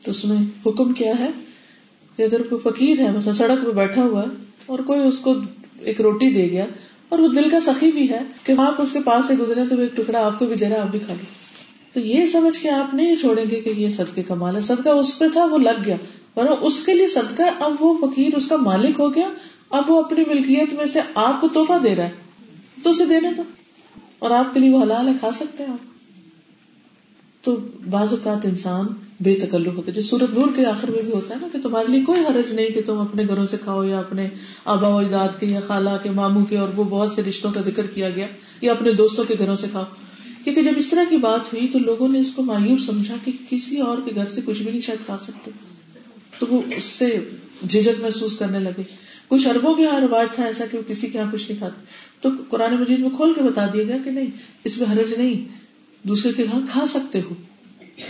تو اس میں حکم کیا ہے کہ اگر کوئی فقیر ہے مثلا سڑک پہ بیٹھا ہوا اور کوئی اس کو ایک روٹی دے گیا اور وہ دل کا سخی بھی ہے کہ آپ اس کے پاس سے گزرے تو وہ ایک ٹکڑا آپ کو بھی دے رہا, آپ بھی کھا لو, تو یہ سمجھ کے آپ نہیں چھوڑیں گے کہ یہ صدقے کا مال ہے. صدقہ اس پہ تھا, وہ لگ گیا, ورنہ اس کے لیے صدقہ. اب وہ فقیر اس کا مالک ہو گیا, اب وہ اپنی ملکیت میں سے آپ کو تحفہ دے رہا ہے تو اسے دینے دو, اور آپ کے لیے وہ حلال ہے, کھا سکتے ہیں آپ. تو بعض اوقات انسان بے تکلف ہوتا ہے, جو سورۃ نور کے آخر میں بھی ہوتا ہے نا کہ تمہارے لیے کوئی حرج نہیں کہ تم اپنے گھروں سے کھاؤ یا اپنے آبا و اجداد کے یا خالہ کے ماموں کے, اور وہ بہت سے رشتوں کا ذکر کیا گیا, یا اپنے دوستوں کے گھروں سے کھاؤ. کیونکہ جب اس طرح کی بات ہوئی تو لوگوں نے اس کو معیوب سمجھا کہ کسی اور کے گھر سے کچھ بھی نہیں شاید کھا سکتے, تو وہ اس سے جھجک محسوس کرنے لگے. کچھ عربوں کے یہاں رواج تھا ایسا کہ وہ کسی کے یہاں کچھ نہیں کھاتے, تو قرآن مجید میں کھول کے بتا دیا گیا کہ نہیں, اس میں حرج نہیں, دوسرے کے یہاں کھا سکتے ہو,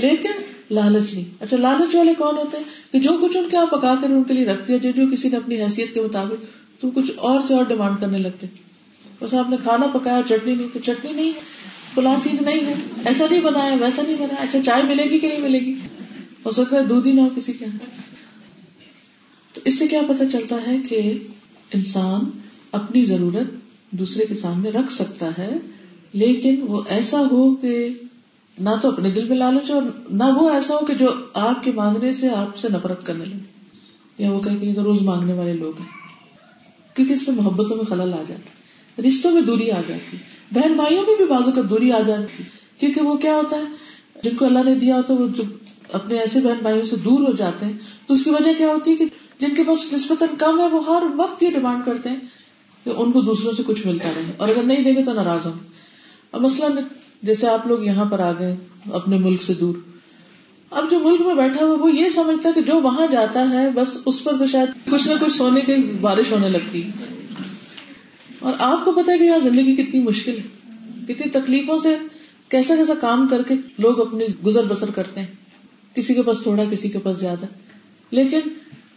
لیکن لالچ نہیں. اچھا لالچ والے کون ہوتے ہیں کہ جو کچھ ان کے یہاں پکا کر ان کے لیے رکھ دیا جو جو کسی نے اپنی حیثیت کے مطابق, تو کچھ اور سے اور ڈیمانڈ کرنے لگتے. بس آپ نے کھانا پکایا چٹنی نہیں, تو چٹنی نہیں ہے, فلاں چیز نہیں ہے, ایسا نہیں بنایا, ویسا نہیں بنایا. اچھا چائے ملے گی کہ نہیں ملے گی, ہو سکتا ہے دودھ ہی نہ ہو کسی کے یہاں. تو اس سے کیا پتہ چلتا ہے کہ انسان اپنی ضرورت دوسرے کے سامنے رکھ سکتا ہے, لیکن وہ ایسا ہو کہ نہ تو اپنے دل میں لالچ ہو, نہ وہ ایسا ہو کہ جو آپ کے مانگنے سے آپ سے نفرت کرنے لگے, یا وہ کہے کہ یہ تو روز مانگنے والے لوگ ہیں, کیونکہ اس سے محبتوں میں خلل آ جاتا ہے, رشتوں میں دوری آ جاتی, بہن بھائیوں میں بھی بازو کا دوری آ جاتی, کیونکہ وہ کیا ہوتا ہے جن کو اللہ نے دیا ہوتا ہے وہ اپنے ایسے بہن بھائیوں سے دور ہو جاتے ہیں, تو اس کی وجہ کیا ہوتی ہے کہ جن کے پاس نسبتاً کم ہے وہ ہر وقت یہ ڈیمانڈ کرتے ہیں کہ ان کو دوسروں سے کچھ ملتا رہے, اور اگر نہیں دیں گے تو ناراض ہوں گے. اب مثلاً جیسے آپ لوگ یہاں پر آ گئے اپنے ملک سے دور, اب جو ملک میں بیٹھا ہوا وہ یہ سمجھتا ہے کہ جو وہاں جاتا ہے بس اس پر تو شاید کچھ نہ کچھ سونے کی بارش ہونے لگتی ہے, اور آپ کو پتا ہے کہ یہاں زندگی کتنی مشکل ہے, کتنی تکلیفوں سے کیسا کیسا کام کر کے لوگ اپنی گزر بسر کرتے ہیں, کسی کے پاس تھوڑا کسی کے پاس زیادہ, لیکن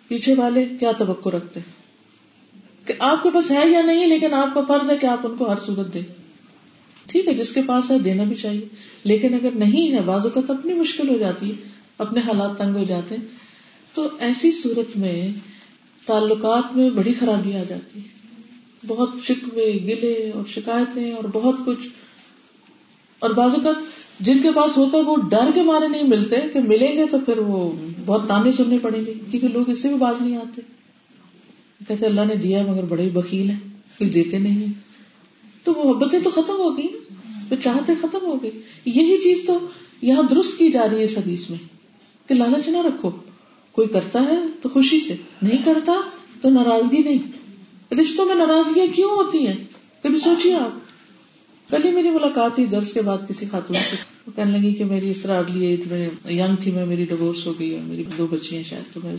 پیچھے والے کیا توقع رکھتے ہیں کہ آپ کے پاس ہے یا نہیں, لیکن آپ کا فرض ہے کہ آپ ان کو ہر صورت دیں. ٹھیک ہے جس کے پاس ہے دینا بھی چاہیے, لیکن اگر نہیں ہے بعض اوقات اپنی مشکل ہو جاتی ہے, اپنے حالات تنگ ہو جاتے ہیں, تو ایسی صورت میں تعلقات میں بڑی خرابی آ جاتی ہے, بہت شکوے گلے اور شکایتیں اور بہت کچھ. اور بعض اوقات جن کے پاس ہوتا ہے وہ ڈر کے مارے نہیں ملتے کہ ملیں گے تو پھر وہ بہت تانے سننے پڑیں گے, کیونکہ لوگ اس سے بھی باز نہیں آتے, کہتے اللہ نے دیا مگر بڑے بخیل ہیں, کچھ دیتے نہیں. تو محبتیں تو ختم ہو گئی, وہ چاہتے ختم ہو گئی. یہی چیز تو یہاں درست کی جا رہی ہے اس حدیث میں کہ لالچ نہ رکھو, کوئی کرتا ہے تو خوشی سے, نہیں کرتا تو ناراضگی نہیں. رشتوں میں ناراضگیاں کیوں ہوتی ہیں کبھی سوچیے آپ. کل ہی میری ملاقات ہوئی درس کے بعد کسی خاتون سے, وہ کہنے لگی کہ میری اس طرح اگلی ایج میں ینگ تھی میں, میری ڈیورس ہو گئی اور میری دو بچی ہیں شاید, تو میں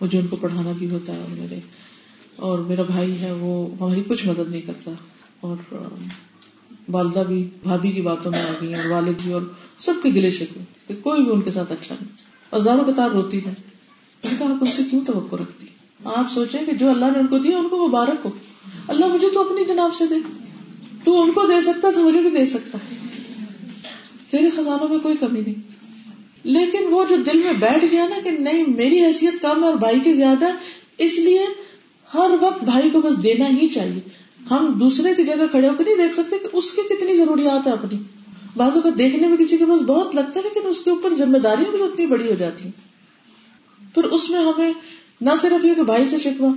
مجھے ان کو پڑھانا بھی ہوتا ہے اور میرے اور میرا بھائی ہے وہ ہماری کچھ مدد نہیں کرتا, اور والدہ بھی بھابھی کی باتوں میں آ گئی ہیں, اور والد بھی, اور سب کے گلے شکوے کہ کوئی بھی ان کے ساتھ اچھا نہیں, اور زاروں قطار روتی ہے. ان کا آپ ان سے کیوں توقع رکھتی؟ آپ سوچیں کہ جو اللہ نے ان کو دیا ان کو مبارک ہو. اللہ مجھے تو اپنی جناب سے دے, تو ان کو دے سکتا تو مجھے بھی دے سکتا, تیرے خزانوں میں کوئی کمی نہیں. لیکن وہ جو دل میں بیٹھ گیا نا کہ نہیں میری حیثیت کم ہے اور بھائی کی زیادہ, اس لیے ہر وقت بھائی کو بس دینا ہی چاہیے. ہم دوسرے کی جگہ کھڑے ہو کے نہیں دیکھ سکتے کہ اس کی کتنی ضروریات ہے اپنی. بعضوں کا دیکھنے میں کسی کے پاس بہت لگتا ہے لیکن اس کے اوپر ذمہ داریاں بھی اتنی بڑی ہو جاتی ہیں. پھر اس میں ہمیں نہ صرف یہ کہ بھائی سے شکوا,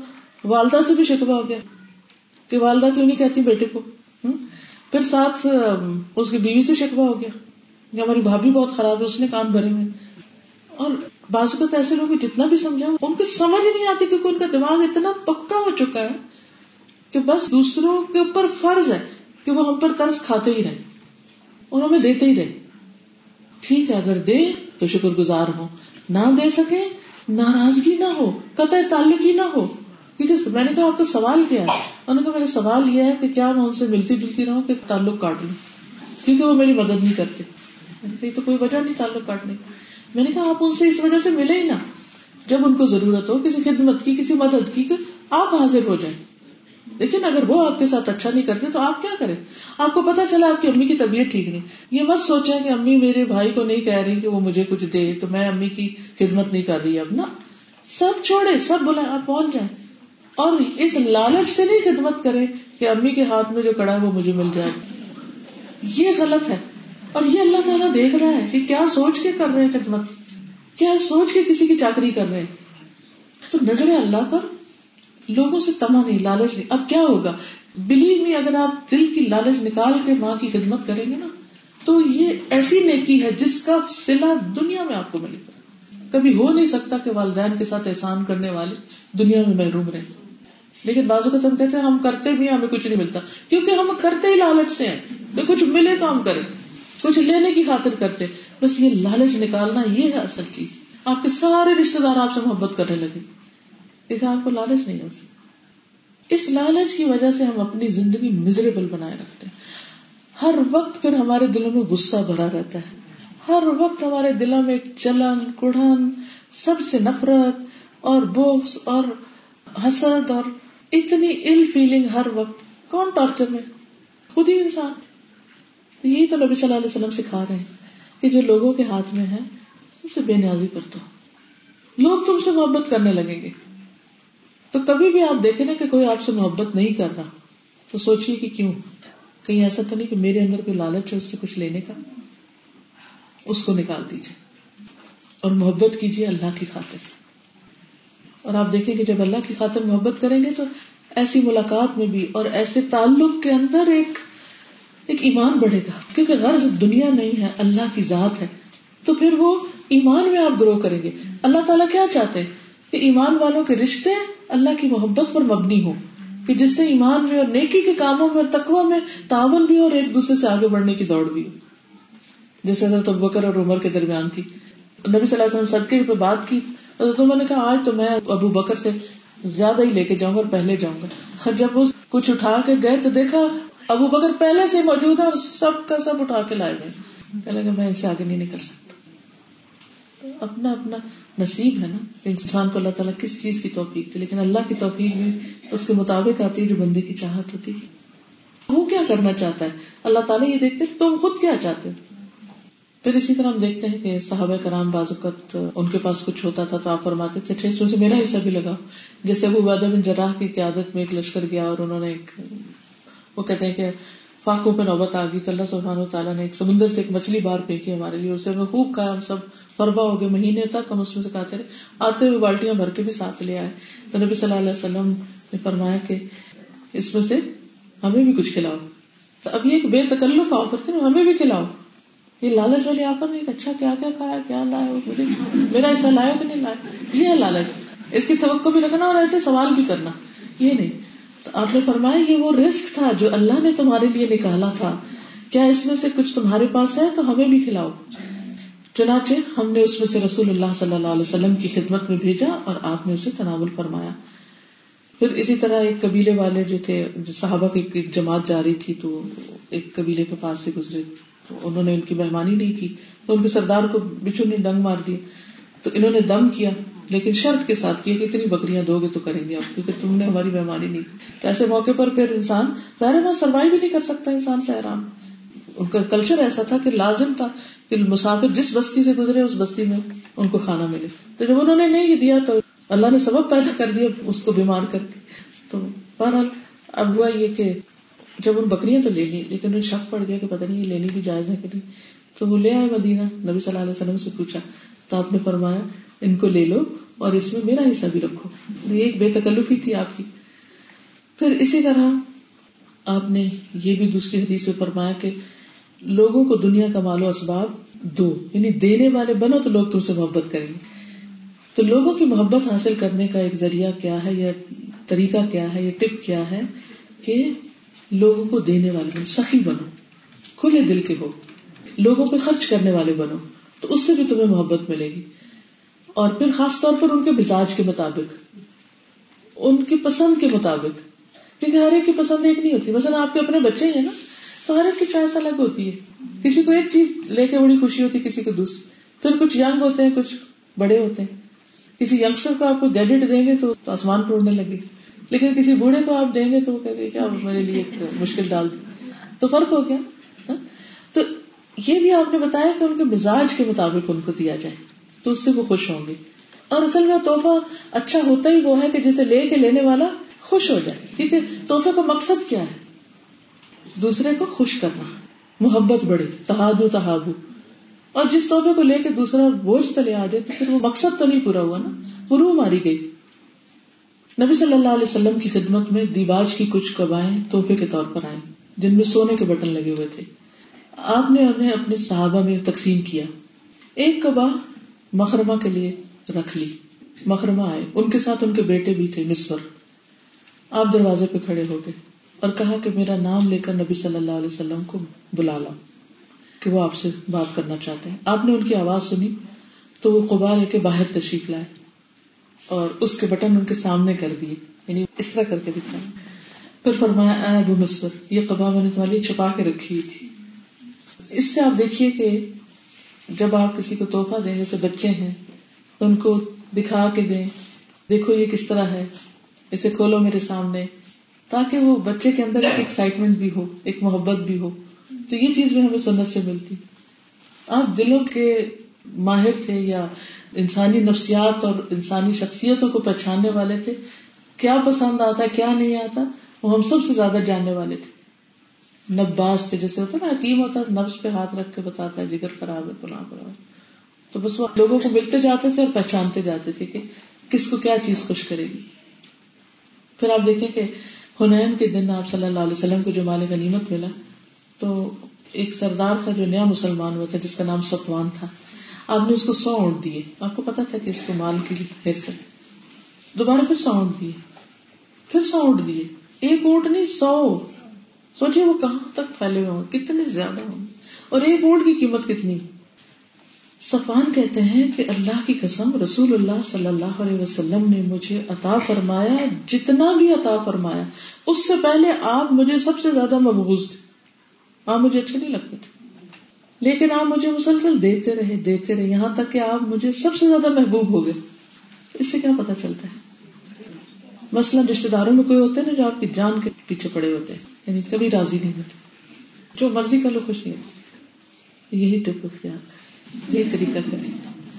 والدہ سے بھی شکوا ہو گیا کہ والدہ کیوں نہیں کہتی بیٹے کو, پھر ساتھ اس کی بیوی سے شکوا ہو گیا کہ ہماری بھابھی بہت خراب ہے, اس نے کان بھرے ہوئے. اور بازو کا ایسے لوگ جتنا بھی سمجھا ان کو سمجھ ہی نہیں آتی کیونکہ ان کا دماغ اتنا پکا ہو چکا ہے کہ بس دوسروں کے اوپر فرض ہے کہ وہ ہم پر ترس کھاتے ہی رہے, انہوں میں دیتے ہی رہے. ٹھیک ہے اگر دے تو شکر گزار ہو, نہ دے سکے ناراضگی نہ ہو, قطع تعلق ہی نہ ہو. کیونکہ میں نے کہا آپ کا سوال کیا ہے, انہوں نے کہا میرا سوال یہ ہے کہ کیا میں ان سے ملتی جلتی رہوں کہ تعلق کاٹ لوں کیونکہ وہ میری مدد نہیں کرتے. تو کوئی وجہ نہیں تعلق کاٹنے. میں نے کہا آپ ان سے اس وجہ سے ملے ہی نہ, جب ان کو ضرورت ہو کسی خدمت کی, کسی مدد کی, کہ آپ حاضر ہو جائیں. لیکن اگر وہ آپ کے ساتھ اچھا نہیں کرتے تو آپ کیا کریں؟ آپ کو پتا چلا آپ کی امی کی طبیعت ٹھیک نہیں, یہ مت سوچیں کہ امی میرے بھائی کو نہیں کہہ رہی کہ وہ مجھے کچھ دے تو میں امی کی خدمت نہیں کر رہی. اب نا سب چھوڑے, سب بلائیں, آپ پہنچ جائیں, اور اس لالچ سے نہیں خدمت کریں کہ امی کے ہاتھ میں جو کڑا ہے وہ مجھے مل جائے. یہ غلط ہے, اور یہ اللہ تعالیٰ دیکھ رہا ہے کہ کیا سوچ کے کر رہے ہیں خدمت, کیا سوچ کے کسی کی چاکری کر رہے ہیں. تو نظر اللہ پر, لوگوں سے تما نہیں, لالچ نہیں. اب کیا ہوگا, بلیو می, اگر آپ دل کی لالچ نکال کے ماں کی خدمت کریں گے نا تو یہ ایسی نیکی ہے جس کا صلہ دنیا میں آپ کو ملے گا. کبھی ہو نہیں سکتا کہ والدین کے ساتھ احسان کرنے والے دنیا میں محروم رہے. لیکن بعضوں کو ہم کہتے ہیں ہم کرتے بھی ہمیں کچھ نہیں ملتا, کیونکہ ہم کرتے ہی لالچ سے ہیں, کچھ ملے تو ہم کریں, کچھ لینے کی خاطر کرتے. بس یہ لالچ نکالنا یہ ہے اصل چیز. آپ کے سارے رشتے دار آپ سے محبت کرنے لگے, لیکن آپ کو لالچ نہیں ہے. اس لالچ کی وجہ سے ہم اپنی زندگی مزریبل بنائے رکھتے ہیں. ہر وقت پھر ہمارے دلوں میں غصہ بھرا رہتا ہے, ہر وقت ہمارے دلوں میں ایک چلن کڑھن, سب سے نفرت اور بغض اور حسد اور اتنی ال فیلنگ ہر وقت. کون ٹارچر میں؟ خود ہی انسان. تو یہی تو نبی صلی اللہ علیہ وسلم سکھا رہے ہیں کہ جو لوگوں کے ہاتھ میں ہے اسے بے نیازی کرتا ہوں, لوگ تم سے محبت کرنے لگیں گے. تو کبھی بھی آپ دیکھیں نا کہ کوئی آپ سے محبت نہیں کر رہا تو سوچیے کہ کیوں, کہیں ایسا تو نہیں کہ میرے اندر کوئی لالچ ہے اس سے کچھ لینے کا. اس کو نکال دیجیے اور محبت کیجیے اللہ کی خاطر. اور آپ دیکھیں کہ جب اللہ کی خاطر محبت کریں گے تو ایسی ملاقات میں بھی اور ایسے تعلق کے اندر ایک ایک ایمان بڑھے گا, کیونکہ غرض دنیا نہیں ہے, اللہ کی ذات ہے. تو پھر وہ ایمان میں آپ گرو کریں گے. اللہ تعالیٰ کیا چاہتے ہیں کہ ایمان والوں کے رشتے اللہ کی محبت پر مبنی ہو, کہ جس سے ایمان میں اور نیکی کے کاموں میں اور تقوی میں تعاون بھی ہو اور ایک دوسرے سے آگے بڑھنے کی دوڑ بھی ہو, جیسے حضرت ابوبکر اور عمر کے درمیان تھی. نبی صلی اللہ علیہ وسلم صدقے پہ بات کی, حضرت عمر نے کہا آج تو میں ابو بکر سے زیادہ ہی لے کے جاؤں گا اور پہلے جاؤں گا. جب وہ کچھ اٹھا کے گئے تو دیکھا ابو بکر پہلے سے موجود ہے اور سب کا سب اٹھا کے لائے گئے. کہنے لگا میں ان سے آگے نہیں نکل سکتا. تو اپنا اپنا نصیب ہے نا, انسان کو اللہ تعالیٰ کس چیز کی توفیق دے, لیکن اللہ کی توفیق بھی اس کے مطابق آتی ہے جو بندے کی چاہت ہوتی ہے. وہ کیا کرنا چاہتا ہے اللہ تعالیٰ یہ دیکھتے ہیں, تم خود کیا چاہتے ہو. پھر اسی طرح ہم دیکھتے ہیں کہ صحابہ کرام بعض اوقات ان کے پاس کچھ ہوتا تھا تو آپ فرماتے تھے اچھا اس میں سے میرا حصہ بھی لگاؤ. جیسے ابو عبیدہ بن جراح کی قیادت میں ایک لشکر گیا اور انہوں نے ایک, وہ کہتے ہیں کہ فاقوں پہ نوبت آ گئی تو اللہ سبحانہ و تعالیٰ نے ایک سمندر سے ایک مچھلی باہر پھینکی ہمارے لیے, اسے ہمیں خوب کھایا, ہم سب فربا ہو گئے, مہینے تک ہم اس میں سے کھاتے رہے, آتے ہوئے بالٹیاں بھر کے بھی ساتھ لے آئے. تو نبی صلی اللہ علیہ وسلم نے فرمایا کہ اس میں سے ہمیں بھی کچھ کھلاؤ. تو اب یہ ایک بے تکلف آفر تھی, ہمیں بھی کھلاؤ. یہ لالچ والی آفر نہیں, اچھا کیا کیا کھایا, کیا لایا, میرا ایسا لایا کہ نہیں لایا, یہ ہے لالچ. اس کی توقع بھی رکھنا اور ایسے سوال بھی کرنا, یہ نہیں. آپ نے فرمایا یہ وہ رزق تھا جو اللہ نے تمہارے لیے نکالا تھا, کیا اس میں سے کچھ تمہارے پاس ہے تو ہمیں بھی کھلاؤ. چنانچہ ہم نے اس میں سے رسول اللہ صلی اللہ علیہ وسلم کی خدمت میں بھیجا اور آپ نے اسے تناول فرمایا. پھر اسی طرح ایک قبیلے والے جو تھے, صحابہ کی ایک جماعت جا رہی تھی تو ایک قبیلے کے پاس سے گزرے تو انہوں نے ان کی مہمانی نہیں کی, تو ان کے سردار کو بچھو نے ڈنگ مار دی, تو انہوں نے دم کیا لیکن شرط کے ساتھ کیا کہ اتنی بکریاں دو گے تو کریں گے آپ, کیونکہ تم نے ہماری مہمانی نہیں کی. تو ایسے موقع پر پھر انسان ظاہر وہاں سروائیو بھی نہیں کر سکتا انسان سہرام. ان کا کلچر ایسا تھا کہ لازم تھا کہ مسافر جس بستی سے گزرے اس بستی میں ان کو کھانا ملے. تو جب انہوں نے نہیں دیا تو اللہ نے سبب پیدا کر دیا اس کو بیمار کر کے. تو بہرحال اب ہوا یہ کہ جب ان بکریاں تو لے لی لیکن انہیں شک پڑ گیا کہ پتہ نہیں یہ لینی بھی جائز ہے کہ نہیں, تو وہ لے آئے مدینہ. نبی صلی اللہ علیہ وسلم سے پوچھا تو آپ نے فرمایا ان کو لے لو اور اس میں میرا حصہ بھی رکھو. یہ ایک بے تکلفی تھی آپ کی. پھر اسی طرح آپ نے یہ بھی دوسری حدیث میں فرمایا کہ لوگوں کو دنیا کا مال و اسباب دو, یعنی دینے والے بنو تو لوگ تم سے محبت کریں گے. تو لوگوں کی محبت حاصل کرنے کا ایک ذریعہ کیا ہے یا طریقہ کیا ہے یا ٹپ کیا ہے کہ لوگوں کو دینے والے بنو, سخی بنو, کھلے دل کے ہو, لوگوں پہ خرچ کرنے والے بنو, تو اس سے بھی تمہیں محبت ملے گی. اور پھر خاص طور پر ان کے مزاج کے مطابق, ان کی پسند کے مطابق, کیونکہ ہر ایک کی پسند ایک نہیں ہوتی. مثلا آپ کے اپنے بچے ہیں نا, تو ہر ایک کی چوائس الگ ہوتی ہے. کسی کو ایک چیز لے کے بڑی خوشی ہوتی, کسی کو دوسری. پھر کچھ ینگ ہوتے ہیں, کچھ بڑے ہوتے ہیں. کسی ینگسٹر کو آپ کو گیجٹ دیں گے تو آسمان ٹوڑنے لگے, لیکن کسی بوڑھے کو آپ دیں گے تو وہ کہتے ہیں کہ آپ میرے لیے مشکل ڈال دیں. تو فرق ہو گیا. تو یہ بھی آپ نے بتایا کہ ان کے مزاج کے مطابق ان کو دیا جائے تو اس سے وہ خوش ہوں گے. اور اصل میں تحفہ اچھا ہوتا ہی وہ ہے کہ جسے لے کے لینے والا خوش ہو جائے, کیونکہ تحفے کا مقصد کیا ہے؟ دوسرے کو خوش کرنا, محبت بڑھے, تہادو تہابو. اور جس تحفے کو لے کے دوسرا بوجھ تلے آ جائے تو پھر وہ مقصد تو نہیں پورا ہوا نا, وہ روح ماری گئی. نبی صلی اللہ علیہ وسلم کی خدمت میں دیباج کی کچھ قبائیں تحفے کے طور پر آئیں جن میں سونے کے بٹن لگے ہوئے تھے. آپ نے انہیں اپنے صحابہ میں تقسیم کیا. ایک قبا مخرمہ کے لیے رکھ لی. مخرمہ آئے, ان کے ساتھ ان کے بیٹے بھی تھے, مسور. آپ دروازے پہ کھڑے ہو گئے اور کہا کہ میرا نام لے کر نبی صلی اللہ علیہ وسلم کو بلا لا کہ وہ آپ سے بات کرنا چاہتے ہیں. آپ نے ان کی آواز سنی تو وہ قبا لے کے باہر تشریف لائے اور اس کے بٹن ان کے سامنے کر دیے, یعنی اس طرح کر کے دکھائے. پھر فرمایا اے ابو مسور, یہ قبا میں نے تمہارے لیے چھپا کے رکھی تھی. اس سے آپ دیکھیے کہ جب آپ کسی کو تحفہ دیں, جیسے بچے ہیں تو ان کو دکھا کے دیں, دیکھو یہ کس طرح ہے, اسے کھولو میرے سامنے, تاکہ وہ بچے کے اندر ایک ایکسائٹمنٹ بھی ہو, ایک محبت بھی ہو. تو یہ چیز بھی ہمیں سنت سے ملتی. آپ دلوں کے ماہر تھے یا انسانی نفسیات اور انسانی شخصیتوں کو پہچاننے والے تھے, کیا پسند آتا ہے کیا نہیں آتا وہ ہم سب سے زیادہ جاننے والے تھے. نباز تھے, جیسے ہوتا نا حکیم ہوتا ہے, نبض پہ ہاتھ رکھ کے بتاتا ہے جگر خراب ہے فلاں فلاں. تو بس وہ لوگوں کو ملتے جاتے تھے اور پہچانتے جاتے تھے کہ کس کو کیا چیز خوش کرے گی. پھر آپ دیکھیں کہ حنین کے دن آپ صلی اللہ علیہ وسلم کو جو مال غنیمت ملا تو ایک سردار تھا جو نیا مسلمان ہوا تھا جس کا نام ستوان تھا. آپ نے اس کو سو اونٹ دیے. آپ کو پتا تھا کہ اس کو مال کی حرصت. دوبارہ پھر سو اونٹ دیے, پھر سو اونٹ دیے. ایک اونٹ نہیں سو. سوچیے وہ کہاں تک پھیلے ہوئے ہوں, کتنے زیادہ ہوں, اور ایک اونٹ کی قیمت کتنی. صفان کہتے ہیں کہ اللہ کی قسم رسول اللہ صلی اللہ علیہ وسلم نے مجھے عطا فرمایا جتنا بھی عطا فرمایا, اس سے پہلے آپ مجھے سب سے زیادہ مبغوض تھے. آپ مجھے اچھے نہیں لگتے تھے, لیکن آپ مجھے مسلسل دیتے رہے دیتے رہے یہاں تک کہ آپ مجھے سب سے زیادہ محبوب ہو گئے. اس سے کیا پتا چلتا ہے؟ مثلا رشتے داروں میں کوئی ہوتے ہیں نا جو آپ کی جان کے پیچھے پڑے ہوتے ہیں, یعنی کبھی راضی نہیں ہوتے, جو مرضی کا لو خوش نہیں ہوتے. یہی ٹپ اختیار, یہی طریقہ کریں,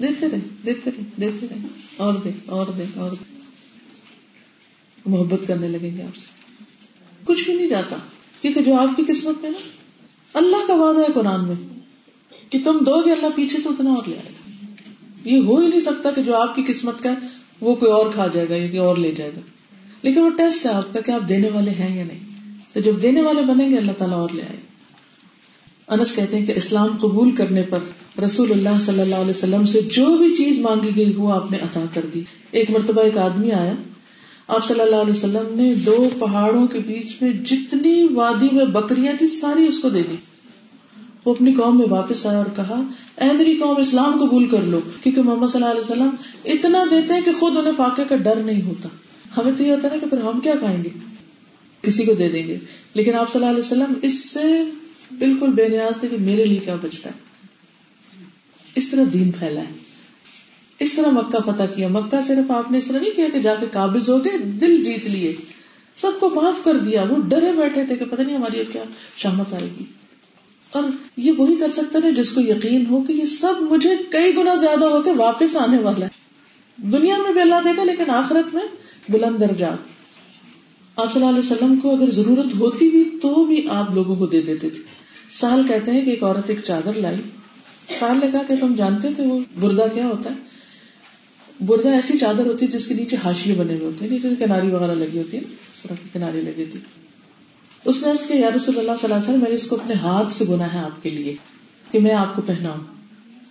دیتے رہے دیتے رہے دیتے رہے اور دے اور دے اور دے. محبت کرنے لگیں گے آپ سے. کچھ بھی نہیں جاتا, کیونکہ جو آپ کی قسمت میں نا, اللہ کا وعدہ ہے قرآن میں کہ تم دو گے اللہ پیچھے سے اتنا اور لے آئے گا. یہ ہو ہی نہیں سکتا کہ جو آپ کی قسمت کا ہے وہ کوئی اور کھا جائے گا یا کوئی اور لے جائے گا. لیکن وہ ٹیسٹ ہے آپ کا کہ آپ دینے والے ہیں یا نہیں. تو جب دینے والے بنیں گے اللہ تعالیٰ اور لے آئے. انس کہتے ہیں کہ اسلام قبول کرنے پر رسول اللہ صلی اللہ علیہ وسلم سے جو بھی چیز مانگی گئی وہ آپ نے عطا کر دی. ایک مرتبہ ایک آدمی آیا, آپ صلی اللہ علیہ وسلم نے دو پہاڑوں کے بیچ میں جتنی وادی میں بکریاں تھی ساری اس کو دے دی. وہ اپنی قوم میں واپس آیا اور کہا اے میری قوم اسلام قبول کر لو, کیونکہ محمد صلی اللہ علیہ وسلم اتنا دیتے ہیں کہ خود انہیں فاقے کا ڈر نہیں ہوتا. ہمیں تو یہ ہوتا ہے نا کہ پھر ہم کیا کھائیں گے, کسی کو دے دیں گے. لیکن آپ صلی اللہ علیہ وسلم اس سے بالکل بے نیاز تھے کہ میرے لیے کیا بچتا ہے. اس طرح دین پھیلا ہے, اس طرح مکہ فتح کیا. مکہ صرف آپ نے اس طرح نہیں کیا کہ جا کے قابض ہو گئے, دل جیت لیے, سب کو معاف کر دیا. وہ ڈرے بیٹھے تھے کہ پتہ نہیں ہماری اور کیا شامت آئے گی. اور یہ وہی کر سکتا ہے جس کو یقین ہو کہ یہ سب مجھے کئی گنا زیادہ ہو کے واپس آنے والا ہے. دنیا میں بھی اللہ دے گا لیکن آخرت میں بلند درجات. آپ صلی اللہ علیہ وسلم کو اگر ضرورت ہوتی بھی تو بھی آپ لوگوں کو دے دیتے تھے. سہل کہتے ہیں کہ ایک عورت ایک چادر لائی. سہل نے کہا کہ تم جانتے ہو کہ وہ بردہ کیا ہوتا ہے؟ بردہ ایسی چادر ہوتی ہے جس کے نیچے حاشیے بنے ہوئے ہوتے ہیں, نیچے کناری وغیرہ لگی ہوتی ہے, اس طرح کی کناری لگی تھی. اس نے عرض کیا, یا رسول اللہ صلی اللہ علیہ وسلم, میں نے اس کو اپنے ہاتھ سے بنا ہے آپ کے لیے کہ میں آپ کو پہناؤں.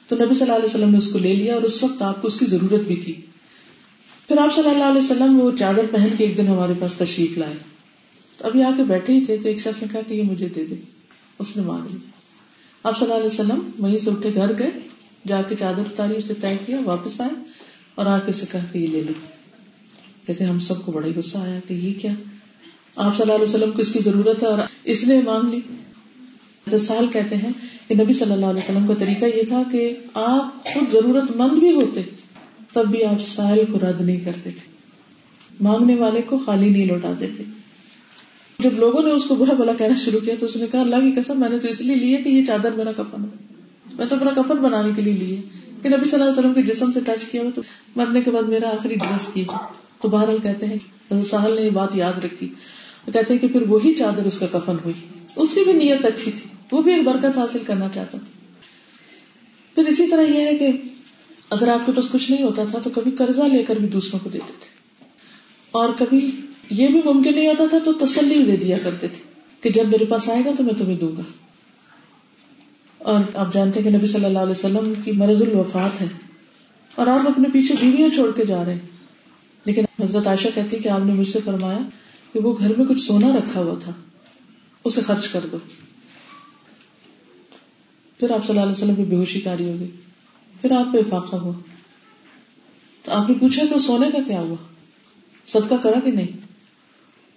تو نبی صلی اللہ علیہ وسلم نے اس کو لے لیا, اور اس وقت آپ کو اس کی ضرورت بھی تھی. پھر آپ صلی اللہ علیہ وسلم وہ چادر پہن کے ایک دن ہمارے پاس تشریف لائے. تو ابھی آ کے بیٹھے ہی تھے تو ایک شخص نے کہا کہ یہ مجھے دے دے. اس نے مانگ لی. آپ صلی اللہ علیہ وسلم وہیں سے اٹھے گھر گئے, جا کے چادر اتاری, اسے طے کیا, واپس آئے اور آ کے اسے کہا کہ یہ لے لو. کہتے ہم سب کو بڑا ہی غصہ آیا کہ یہ کیا, آپ صلی اللہ علیہ وسلم کو اس کی ضرورت ہے اور اس نے مانگ لی. تو سال کہتے ہیں کہ نبی صلی اللہ علیہ وسلم کا طریقہ یہ تھا کہ آپ خود ضرورت مند بھی ہوتے تب بھی آپ سائل کو رد نہیں کرتے تھے, مانگنے والے کو خالی نہیں لوٹاتے تھے. جب لوگوں نے اس کو برا بھلا کہنا شروع کیا تو اس نے کہا, اللہ کی قسم, میں نے تو اس لیے لی ہے کہ یہ چادر میرا کفن ہے, میں تو اپنا کفن بنانے کے لیے لی ہے کہ نبی صلی اللہ علیہ وسلم کے جسم سے ٹچ کیا ہو تو مرنے کے بعد میرا آخری ڈریس کیا. تو بہرحال کہتے ہیں سہل نے یہ بات یاد رکھی. کہتے ہیں کہ پھر وہی چادر اس کا کفن ہوئی. اس کی بھی نیت اچھی تھی, وہ بھی ایک برکت حاصل کرنا چاہتا تھا. پھر اسی طرح یہ ہے کہ اگر آپ کے پاس کچھ نہیں ہوتا تھا تو کبھی قرضہ لے کر بھی دوسروں کو دیتے تھے, اور کبھی یہ بھی ممکن نہیں ہوتا تھا تو تسلی دے دیا کرتے تھے کہ جب میرے پاس آئے گا تو میں تمہیں دوں گا. اور آپ جانتے ہیں کہ نبی صلی اللہ علیہ وسلم کی مرض الوفات ہے اور آپ اپنے پیچھے بیویاں چھوڑ کے جا رہے ہیں. لیکن حضرت عائشہ کہتی ہے کہ آپ نے مجھ سے فرمایا کہ وہ گھر میں کچھ سونا رکھا ہوا تھا, اسے خرچ کر دو. پھر آپ صلی اللہ علیہ وسلم پہ بے ہوشی کاری ہو گئی, پھر آپ پہ افاقہ ہوا. تو آپ نے پوچھا کہ سونے کا کیا ہوا, صدقہ کرا کہ نہیں؟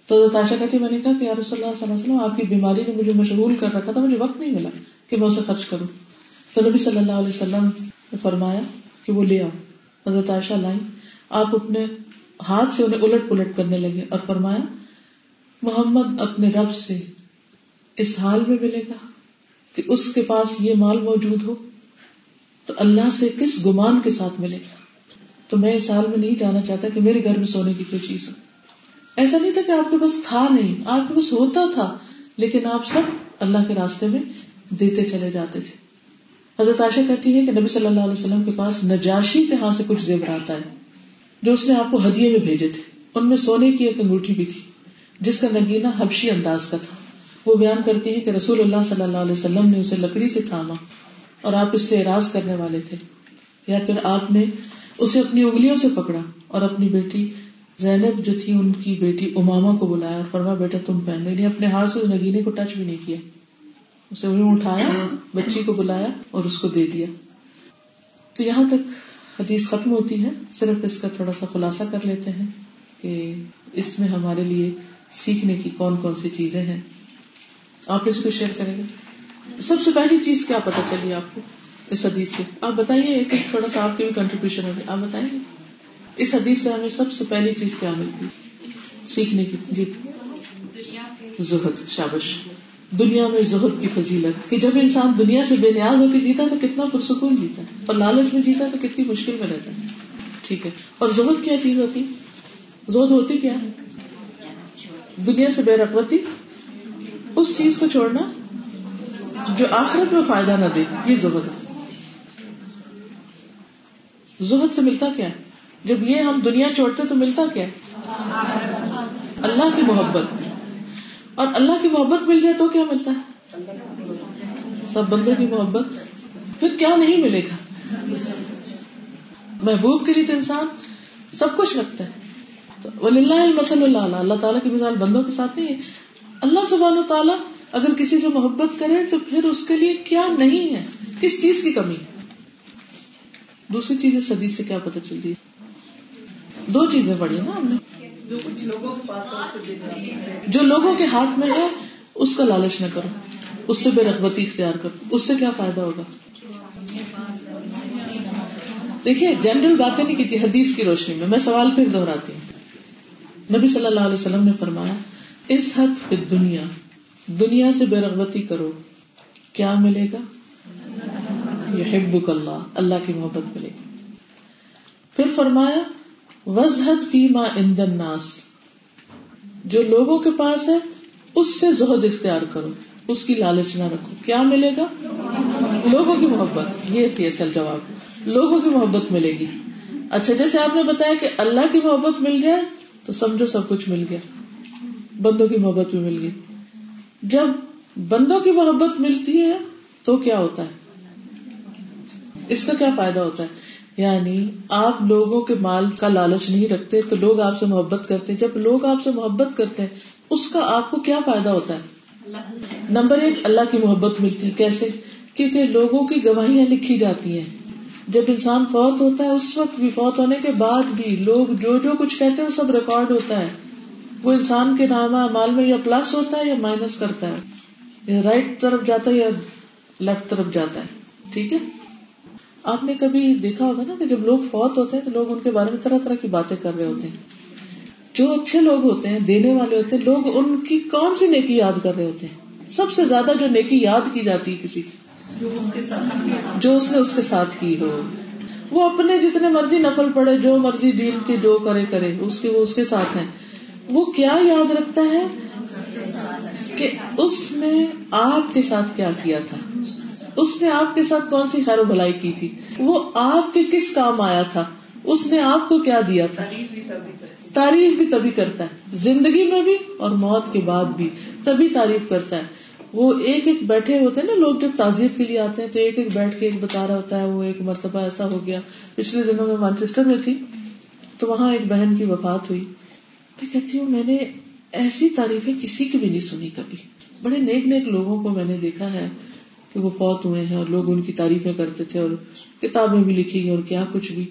تو حضرت عائشہ کہتی, میں نے کہا کہ یا رسول اللہ صلی اللہ علیہ وسلم, آپ کی بیماری نے مجھے مشغول کر رکھا تھا, مجھے وقت نہیں ملا کہ میں اسے خرچ کروں. تو نبی صلی اللہ علیہ وسلم نے فرمایا کہ وہ لے آؤ. حضرت عائشہ لائیں. آپ اپنے ہاتھ سے انہیں الٹ پلٹ کرنے لگے اور فرمایا, محمد اپنے رب سے اس حال میں ملے گا کہ اس کے پاس یہ مال موجود ہو تو اللہ سے کس گمان کے ساتھ ملے گا. تو میں اس حال میں نہیں جانا چاہتا کہ میرے گھر میں سونے کی کوئی چیز ہو. ایسا نہیں تھا کہ آپ کے پاس تھا نہیں, آپ کے پاس ہوتا تھا, لیکن آپ سب اللہ کے راستے میں دیتے چلے جاتے تھے. حضرت عائشہ کہتی ہے کہ نبی صلی اللہ علیہ وسلم کے پاس نجاشی کے ہاں سے کچھ زیورات آئے جو اس نے آپ کو ہدیے میں بھیجے تھے. ان میں سونے کی ایک انگوٹھی بھی تھی جس کا نگینہ حبشی انداز کا تھا. وہ بیان کرتی ہے کہ رسول اللہ صلی اللہ علیہ وسلم نے اسے لکڑی سے تھاما اور آپ اس سے اعراض کرنے والے تھے, یا پھر آپ نے اسے اپنی انگلیوں سے پکڑا اور اپنی بیٹی زینب جو تھی ان کی بیٹی امامہ کو بلایا اور فرمایا, بیٹا تم پہن لو. اپنے ہاتھ سے اس نگینے کو ٹچ بھی نہیں کیا, اسے انہیں اٹھایا, بچی کو بلایا اور اس کو دے دیا. تو یہاں تک حدیث ختم ہوتی ہے. صرف اس کا تھوڑا سا خلاصہ کر لیتے ہیں کہ اس میں ہمارے لیے سیکھنے کی کون کون سی چیزیں ہیں. آپ اس کو شیئر کریں گے. سب سے پہلی چیز کیا پتہ چلی آپ کو اس حدیث سے؟ آپ بتائیے, ایک ایک تھوڑا سا آپ کی بھی کنٹریبیوشن ہوگی, آپ بتائیں گے اس حدیث سے ہمیں سب سے پہلی چیز کیا ملتی سیکھنے کی؟ جی, زہد. شابش. دنیا میں زہد کی فضیلت کہ جب انسان دنیا سے بے نیاز ہو کے جیتا تو کتنا پرسکون جیتا ہے, اور لالچ میں جیتا تو کتنی مشکل میں رہتا ہے. ٹھیک ہے. اور زہد کیا چیز ہوتی؟ زہد ہوتی کیا ہے؟ دنیا سے بے رغبتی, اس چیز کو چھوڑنا جو آخرت میں فائدہ نہ دے, یہ زہد ہے. زہد سے ملتا کیا ہے؟ جب یہ ہم دنیا چھوڑتے تو ملتا کیا ہے؟ اللہ کی محبت. اور اللہ کی محبت مل جائے تو کیا ملتا ہے؟ سب بندوں کی محبت. پھر کیا نہیں ملے گا؟ محبوب کے لیے تو انسان سب کچھ رکھتا ہے. وللہ المثل الاعلی. اللہ تعالیٰ کی مثال بندوں کے ساتھ نہیں ہے. اللہ سبحانہ و تعالیٰ اگر کسی سے محبت کرے تو پھر اس کے لیے کیا نہیں ہے, کس چیز کی کمی ہے؟ دوسری چیز اس حدیث سے کیا پتہ چلتی ہے؟ دو چیزیں پڑھی نا ہم نے. جو کچھ لوگوں کے پاس, جو لوگوں کے ہاتھ میں ہے اس کا لالچ نہ کرو, اس سے بے رغبتی اختیار کرو, اس سے کیا فائدہ ہوگا. دیکھیے جنرل باتیں نہیں کی حدیث کی روشنی میں, میں سوال پھر دہراتی ہوں. نبی صلی اللہ علیہ وسلم نے فرمایا اس حد فی دنیا, دنیا سے بے رغبتی کرو, کیا ملے گا؟ یحبک اللہ, اللہ کی محبت ملے گی. پھر فرمایا وزہد فی ما عند الناس, جو لوگوں کے پاس ہے اس سے زہد اختیار کرو, اس کی لالچ نہ رکھو, کیا ملے گا؟ لوگوں کی محبت. یہ تھی اصل جواب, لوگوں کی محبت ملے گی. اچھا جیسے آپ نے بتایا کہ اللہ کی محبت مل جائے تو سمجھو سب کچھ مل گیا, بندوں کی محبت بھی مل گئی. جب بندوں کی محبت ملتی ہے تو کیا ہوتا ہے, اس کا کیا فائدہ ہوتا ہے؟ یعنی آپ لوگوں کے مال کا لالچ نہیں رکھتے تو لوگ آپ سے محبت کرتے ہیں, جب لوگ آپ سے محبت کرتے ہیں اس کا آپ کو کیا فائدہ ہوتا ہے؟ نمبر ایک اللہ کی محبت ملتی ہے. کیسے؟ کیونکہ لوگوں کی گواہیاں لکھی جاتی ہیں. جب انسان فوت ہوتا ہے اس وقت بھی, فوت ہونے کے بعد بھی, لوگ جو جو کچھ کہتے ہیں وہ سب ریکارڈ ہوتا ہے. وہ انسان کے نامہ اعمال میں یا پلس ہوتا ہے یا مائنس کرتا ہے, یا رائٹ طرف جاتا ہے یا لیفٹ طرف جاتا ہے. ٹھیک ہے, آپ نے کبھی دیکھا ہوگا نا کہ جب لوگ فوت ہوتے ہیں تو لوگ ان کے بارے میں طرح طرح کی باتیں کر رہے ہوتے ہیں. جو اچھے لوگ ہوتے ہیں, دینے والے ہوتے ہیں, لوگ ان کی کون سی نیکی یاد کر رہے ہوتے ہیں؟ سب سے زیادہ جو نیکی یاد کی جاتی ہے کسی کی, جو اس نے اس کے ساتھ کی ہو. وہ اپنے جتنے مرضی نفل پڑے, جو مرضی دین کے جو کرے کرے, اس کے وہ اس کے ساتھ ہیں. وہ کیا یاد رکھتا ہے کہ اس نے آپ کے ساتھ کیا کیا تھا, اس نے آپ کے ساتھ کون سی خیر و بھلائی کی تھی, وہ آپ کے کس کام آیا تھا, اس نے آپ کو کیا دیا تھا. تعریف بھی تبھی کرتا ہے, زندگی میں بھی اور موت کے بعد بھی تبھی تعریف کرتا ہے. وہ ایک ایک بیٹھے ہوتے ہیں نا لوگ, جب تعزیت کے لیے آتے ہیں تو ایک ایک بیٹھ کے ایک بتا رہا ہوتا ہے. وہ ایک مرتبہ ایسا ہو گیا, پچھلے دنوں میں مانچسٹر میں تھی تو وہاں ایک بہن کی وفات ہوئی. میں کہتی ہوں میں نے ایسی تعریفیں کسی کی بھی نہیں سنی کبھی. بڑے نیک نیک لوگوں کو میں نے دیکھا ہے کہ وہ فوت ہوئے ہیں اور لوگ ان کی تعریفیں کرتے تھے اور کتابیں بھی لکھی اور کیا کچھ بھی,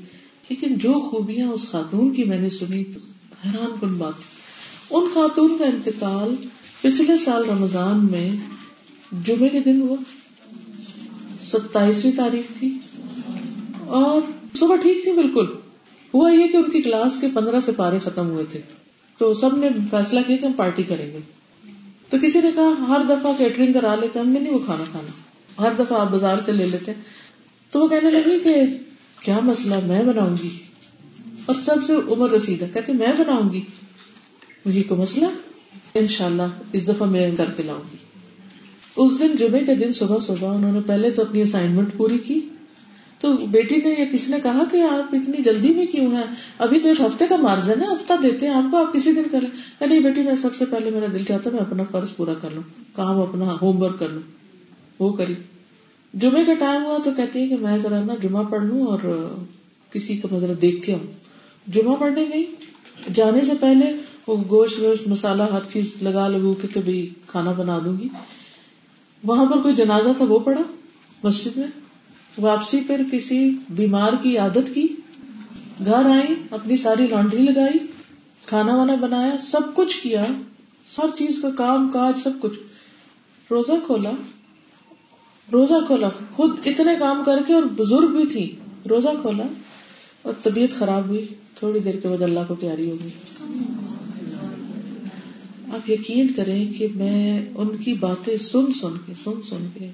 لیکن جو خوبیاں اس خاتون کی میں نے سنی حیران کن بات. ان خاتون کا انتقال پچھلے سال رمضان میں جمعے کے دن ہوا, ستائیسویں تاریخ تھی اور صبح ٹھیک تھی بالکل. ہوا یہ کہ ان کی کلاس کے پندرہ سے پارے ختم ہوئے تھے تو سب نے فیصلہ کیا کہ ہم پارٹی کریں گے. تو کسی نے کہا ہر دفعہ کیٹرنگ کرا لیتے, ہم نے نہیں وہ کھانا کھانا, ہر دفعہ آپ بازار سے لے لیتے. تو وہ کہنے لگی کہ کیا مسئلہ, میں بناؤں گی. اور سب سے عمر رسیدہ کہتے میں بناؤں گی, مجھے کوئی مسئلہ, انشاءاللہ اس دفعہ میں کر کے لاؤں گی. اس دن جمعے کے دن صبح صبح انہوں نے پہلے تو اپنی اسائنمنٹ پوری کی. تو بیٹی نے یا کسی نے کہا کہ آپ اتنی جلدی میں کیوں ہیں, ابھی تو ایک ہفتے کا مارجن ہے, ہفتہ دیتے ہیں آپ کو, آپ کسی دن کریں. کہا نہیں بیٹی, میں سب سے پہلے میرا دل چاہتا ہے میں اپنا فرض پورا کر لوں, کام اپنا ہوم ورک کر لوں. وہ کری. جمعے کا ٹائم ہوا تو کہتی ہے کہ میں ذرا نا جمعہ پڑھ لوں اور کسی کا ذرا دیکھ کے آؤں. جمعہ پڑھنے گئی, جانے سے پہلے وہ گوشت ووشت مسالہ ہر چیز لگا لگو کے کبھی کھانا بنا دوں گی. وہاں پر کوئی جنازہ تھا وہ پڑھا مسجد میں. واپسی پر کسی بیمار کی عیادت کی, گھر آئی, اپنی ساری لانڈری لگائی, کھانا وانا بنایا, سب کچھ کیا, ہر چیز کا کام کاج سب کچھ. روزہ کھولا, روزہ کھولا خود اتنے کام کر کے, اور بزرگ بھی تھی. روزہ کھولا اور طبیعت خراب ہوئی, تھوڑی دیر کے بعد اللہ کو پیاری ہو گئی. آپ یقین کریں کہ میں ان کی باتیں سن سن کے سن سن کے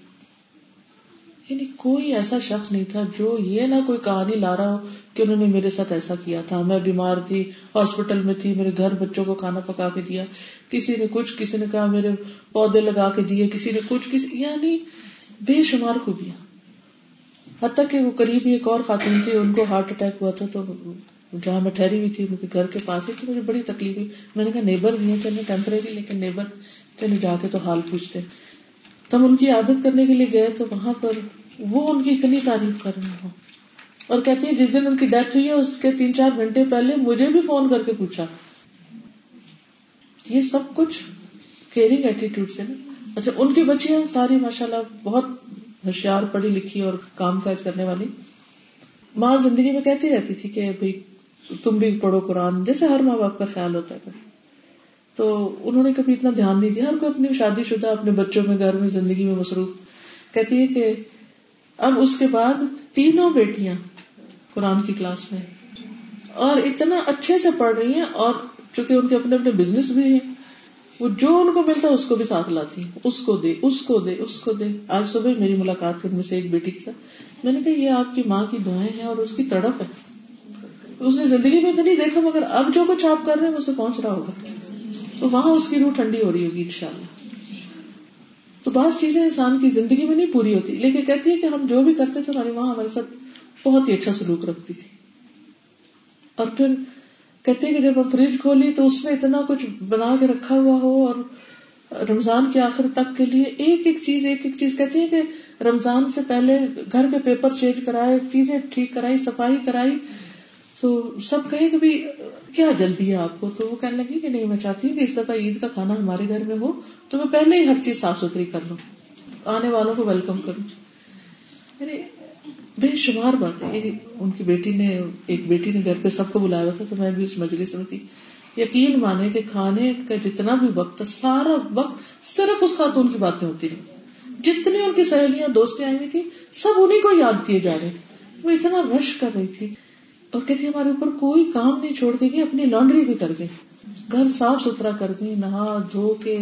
یعنی کوئی ایسا شخص نہیں تھا جو یہ نہ کوئی کہانی لا رہا ہو کہ انہوں نے میرے ساتھ ایسا کیا تھا, میں بیمار تھی, ہاسپٹل میں تھی, میرے گھر بچوں کو کھانا پکا کے دیا, کسی نے کچھ, کسی نے کہا میرے پودے لگا کے دیے, کسی نے کچھ, کسی یعنی بے شمار خوبیاں. حتیٰ کہ وہ قریبی ایک اور خاتون تھی, ان کو ہارٹ اٹیک ہوا تھا تو جہاں میں ٹھہری ہوئی تھی ان کے گھر کے پاس ہی, تو مجھے بڑی تکلیف ہوئی. میں نے کہا نیبرز ہیں چلے ٹیمپریری, لیکن نیبر چلے جا کے تو حال پوچھتے. تم ان کی عادت کرنے کے لیے گئے تو وہاں پر وہ ان کی اتنی تعریف کر رہے ہوں اور کہتی ہیں جس دن ان کی ڈیتھ ہوئی ہے اس کے تین چار گھنٹے پہلے مجھے بھی فون کر کے پوچھا. یہ سب کچھ کیئرنگ ایٹیٹیوڈ سے نا. اچھا ان کی بچیاں ساری ماشاء اللہ بہت ہوشیار, پڑھی لکھی اور کام کاج کرنے والی. ماں زندگی میں کہتی رہتی تھی کہ بھئی تم بھی پڑھو قرآن, جیسے ہر ماں باپ کا خیال ہوتا ہے. تو انہوں نے کبھی اتنا دھیان نہیں دیا. ہر کوئی اپنی شادی شدہ, اپنے بچوں میں, گھر میں, زندگی میں مصروف. کہتی ہے کہ اب اس کے بعد تینوں بیٹیاں قرآن کی کلاس میں اور اتنا اچھے سے پڑھ رہی ہیں, اور چونکہ ان کے اپنے اپنے بزنس بھی ہیں, وہ جو ان کو ملتا ہے اس کو بھی ساتھ لاتی ہیں, اس کو دے اس کو دے اس کو دے. آج صبح میری ملاقات ان میں سے ایک بیٹی کے ساتھ, میں نے کہا یہ آپ کی ماں کی دعائیں ہیں اور اس کی تڑپ ہے. اس نے زندگی میں تو نہیں دیکھا مگر اب جو کچھ آپ کر رہے ہیں اسے پہنچ رہا ہوگا, تو وہاں اس کی روح ٹھنڈی ہو رہی ہوگی انشاءاللہ. تو بعض چیزیں انسان کی زندگی میں نہیں پوری ہوتی, لیکن کہتی ہے کہ ہم جو بھی کرتے تھے ہماری ماں ہمارے ساتھ بہت ہی اچھا سلوک رکھتی تھی. اور پھر کہتی ہے کہ جب ہم فریج کھولی تو اس میں اتنا کچھ بنا کے رکھا ہوا ہو, اور رمضان کے آخر تک کے لیے ایک ایک چیز ایک ایک چیز. کہتی ہے کہ رمضان سے پہلے گھر کے پیپر چینج کرائے, چیزیں ٹھیک کرائی, صفائی کرائی. تو سب کہیں کہ بھی کیا جلدی ہے آپ کو, تو وہ کہنے لگی کہ نہیں میں چاہتی ہوں کہ اس دفعہ عید کا کھانا ہمارے گھر میں ہو تو میں پہلے ہی ہر چیز صاف ستھری کر لوں, آنے والوں کو ویلکم کروں. یعنی بے شمار باتیں. ان کی بیٹی نے ایک بیٹی نے گھر پہ سب کو بلایا ہوا تھا, تو میں بھی اس مجلس میں تھی. یقین مانے کہ کھانے کا جتنا بھی وقت, سارا وقت صرف اس خاتون کی باتیں ہوتی رہی. جتنی ان کی سہیلیاں دوستیں آئی ہوئی تھیں سب انہیں کو یاد کیے جا رہے تھے. وہ اتنا رش کر رہی تھی, اور کہتی ہمارے اوپر کوئی کام نہیں چھوڑ کے گئی, اپنی لانڈری بھی کر گئی, گھر صاف ستھرا کر گئی, نہا دھو کے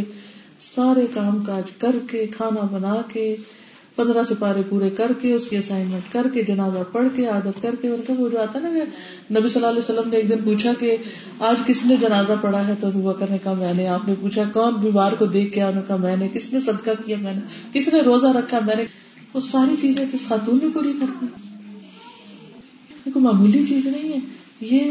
سارے کام کاج کر کے, کھانا بنا کے, پندرہ سپارے پورے کر کے, اس کی اسائنمنٹ کر کے, جنازہ پڑھ کے, عادت کر کے. ان کا وہ جو آتا نا کہ نبی صلی اللہ علیہ وسلم نے ایک دن پوچھا کہ آج کس نے جنازہ پڑھا ہے, تو دعا کرنے کا میں نے. آپ نے پوچھا کون بیمار کو دیکھ کے آنے کا میں نے, کس نے صدقہ کیا میں نے, کس نے روزہ رکھا میں نے. وہ ساری چیزیں اس خاتون نے پوری کر دی. یہ کوئی معمولی چیز نہیں ہے. یہ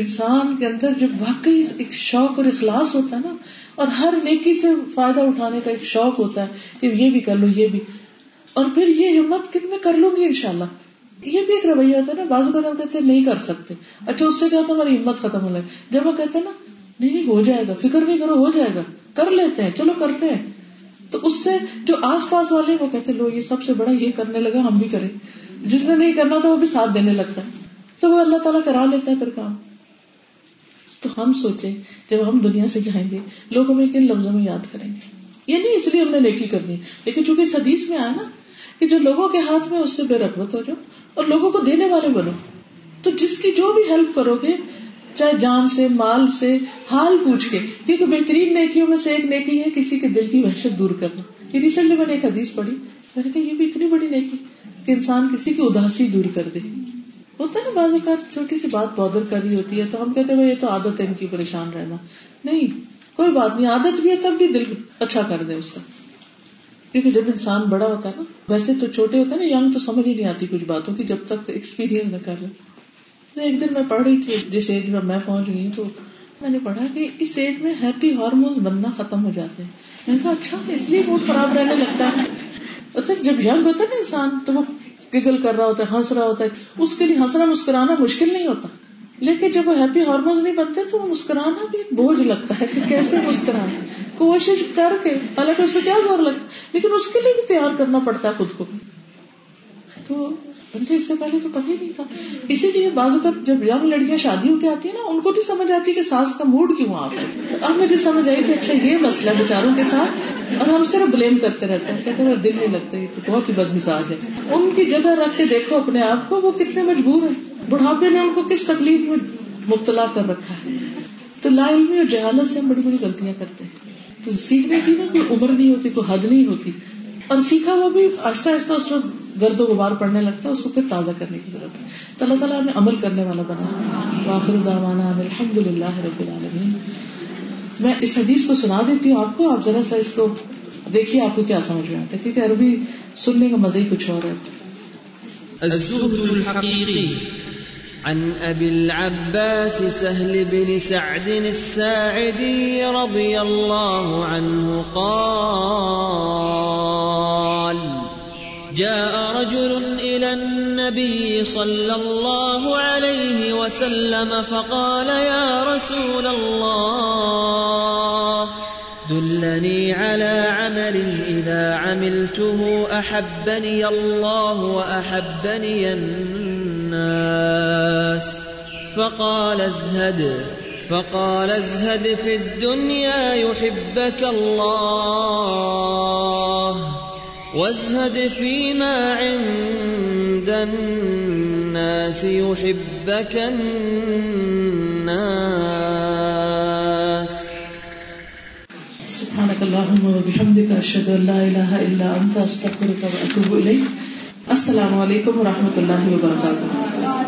انسان کے اندر جب واقعی ایک شوق اور اخلاص ہوتا ہے نا, اور ہر نیکی سے فائدہ اٹھانے کا ایک شوق ہوتا ہے کہ یہ بھی کر لو یہ بھی, اور پھر یہ ہمت کہ میں کر لوں گی انشاءاللہ. یہ بھی ایک رویہ ہوتا ہے نا. بعض اوقات ہم کہتے ہیں نہیں کر سکتے, اچھا اس سے کیا ہوتا ہے ہماری ہمت ختم ہو جائے. جب وہ کہتے ہیں نا نہیں نہیں ہو جائے گا, فکر نہیں کرو ہو جائے گا, کر لیتے ہیں, چلو کرتے ہیں, تو اس سے جو آس پاس والے وہ کہتے ہیں لو یہ سب سے بڑا یہ کرنے لگا, ہم بھی کریں. جس نے نہیں کرنا تھا وہ بھی ساتھ دینے لگتا ہے, تو وہ اللہ تعالیٰ کرا لیتا ہے پھر کام. تو ہم سوچیں جب ہم دنیا سے جائیں گے لوگ ہمیں کن لفظوں میں یاد کریں گے. یہ نہیں اس لیے ہم نے نیکی کرنی, لیکن چونکہ اس حدیث میں آیا نا کہ جو لوگوں کے ہاتھ میں اس سے بے رغبت ہو جاؤ اور لوگوں کو دینے والے بنو. تو جس کی جو بھی ہیلپ کرو گے چاہے جان سے مال سے حال پوچھ کے, کیونکہ بہترین نیکیوں میں سے ایک نیکی ہے کسی کے دل کی وحشت دور کرنا. یہ ریسنٹلی میں نے ایک حدیث پڑھی, میں نے کہا یہ بھی اتنی بڑی نیکی کہ انسان کسی کی اداسی دور کر دے. ہوتا ہے بعض اوقات چھوٹی سی بات بادر کر رہی ہوتی ہے تو ہم کہتے ہیں یہ تو عادت ہے ان کی پریشان رہنا. نہیں کوئی بات نہیں, عادت بھی ہے تب بھی دل اچھا کر دے اس کا. کیونکہ جب انسان بڑا ہوتا ہے نا, ویسے تو چھوٹے ہوتے ہیں نا ینگ, تو سمجھ ہی نہیں آتی کچھ باتوں کی جب تک ایکسپیرینس نہ کر لے. ایک دن میں پڑھ رہی تھی جس ایج میں میں پہنچ گئی, تو میں نے پڑھا کہ اس ایج میں ہیپی ہارمونز بننا ختم ہو جاتے ہیں. میں نے کہا اچھا اس لیے موڈ خراب رہنے لگتا ہے. جب ینگ ہوتا ہے نا انسان تو وہ گگل کر رہا ہوتا ہے, ہنس رہا ہوتا ہے, اس کے لیے ہنسنا مسکرانا مشکل نہیں ہوتا. لیکن جب وہ ہیپی ہارمونز نہیں بنتے تو مسکرانا بھی ایک بوجھ لگتا ہے کہ کیسے مسکرانا. کوشش کر کے, حالانکہ اس پہ کیا زور لگتا, لیکن اس کے لیے بھی تیار کرنا پڑتا ہے خود کو. تو مجھے اس سے پہلے تو پتہ ہی نہیں تھا. اسی لیے بعض اوقات جب ینگ لڑکیاں شادیوں کے آتی ہیں نا, ان کو نہیں سمجھ آتی کہ ساس کا موڈ کیوں آ رہا ہے. اب مجھے سمجھ آئی کہ اچھا یہ مسئلہ بےچاروں کے ساتھ, اور ہم صرف بلیم کرتے رہتے ہیں, کہتے ہیں دل نہیں لگتا, یہ تو بہت ہی بد مزاج ہے. ان کی جگہ رکھ کے دیکھو اپنے آپ کو, وہ کتنے مجبور ہیں, بڑھاپے نے ان کو کس تکلیف میں مبتلا کر رکھا ہے. تو لا علمی اور جہالت سے ہم بڑی بڑی غلطیاں کرتے ہیں. تو سیکھنے کی نا کوئی عمر نہیں ہوتی, کوئی حد نہیں ہوتی, اور سیکھا ہوا بھی آہستہ آہستہ اس میں گرد و غبار پڑنے لگتا ہے, اس کو پھر تازہ کرنے کی ضرورت ہے. تو اللہ تعالیٰ ہمیں عمل کرنے والا بنا. وآخر دعوانا الحمدللہ رب العالمین. میں اس حدیث کو سنا دیتی ہوں آپ کو, آپ ذرا سا اس کو دیکھیے آپ کو کیا سمجھ میں آتا ہے, کیونکہ عربی سننے کا مزہ ہی کچھ اور ہے. الزہد الحقیقی عن أبي العباس سهل بن سعد الساعدي رضي الله عنه قال جاء رجل إلى النبي صلى الله عليه وسلم فقال يا رسول الله دلني على عمل إذا عملته أحبني الله وأحبني الناس فقال ازهد فقال ازهد في الدنيا يحبك الله وازهد فيما عند الناس يحبك الناس. سبحانك اللهم وبحمدك أشهد أن لا إله إلا أنت أستغفرك وأتوب إليك. السلام علیکم ورحمۃ اللہ وبرکاتہ.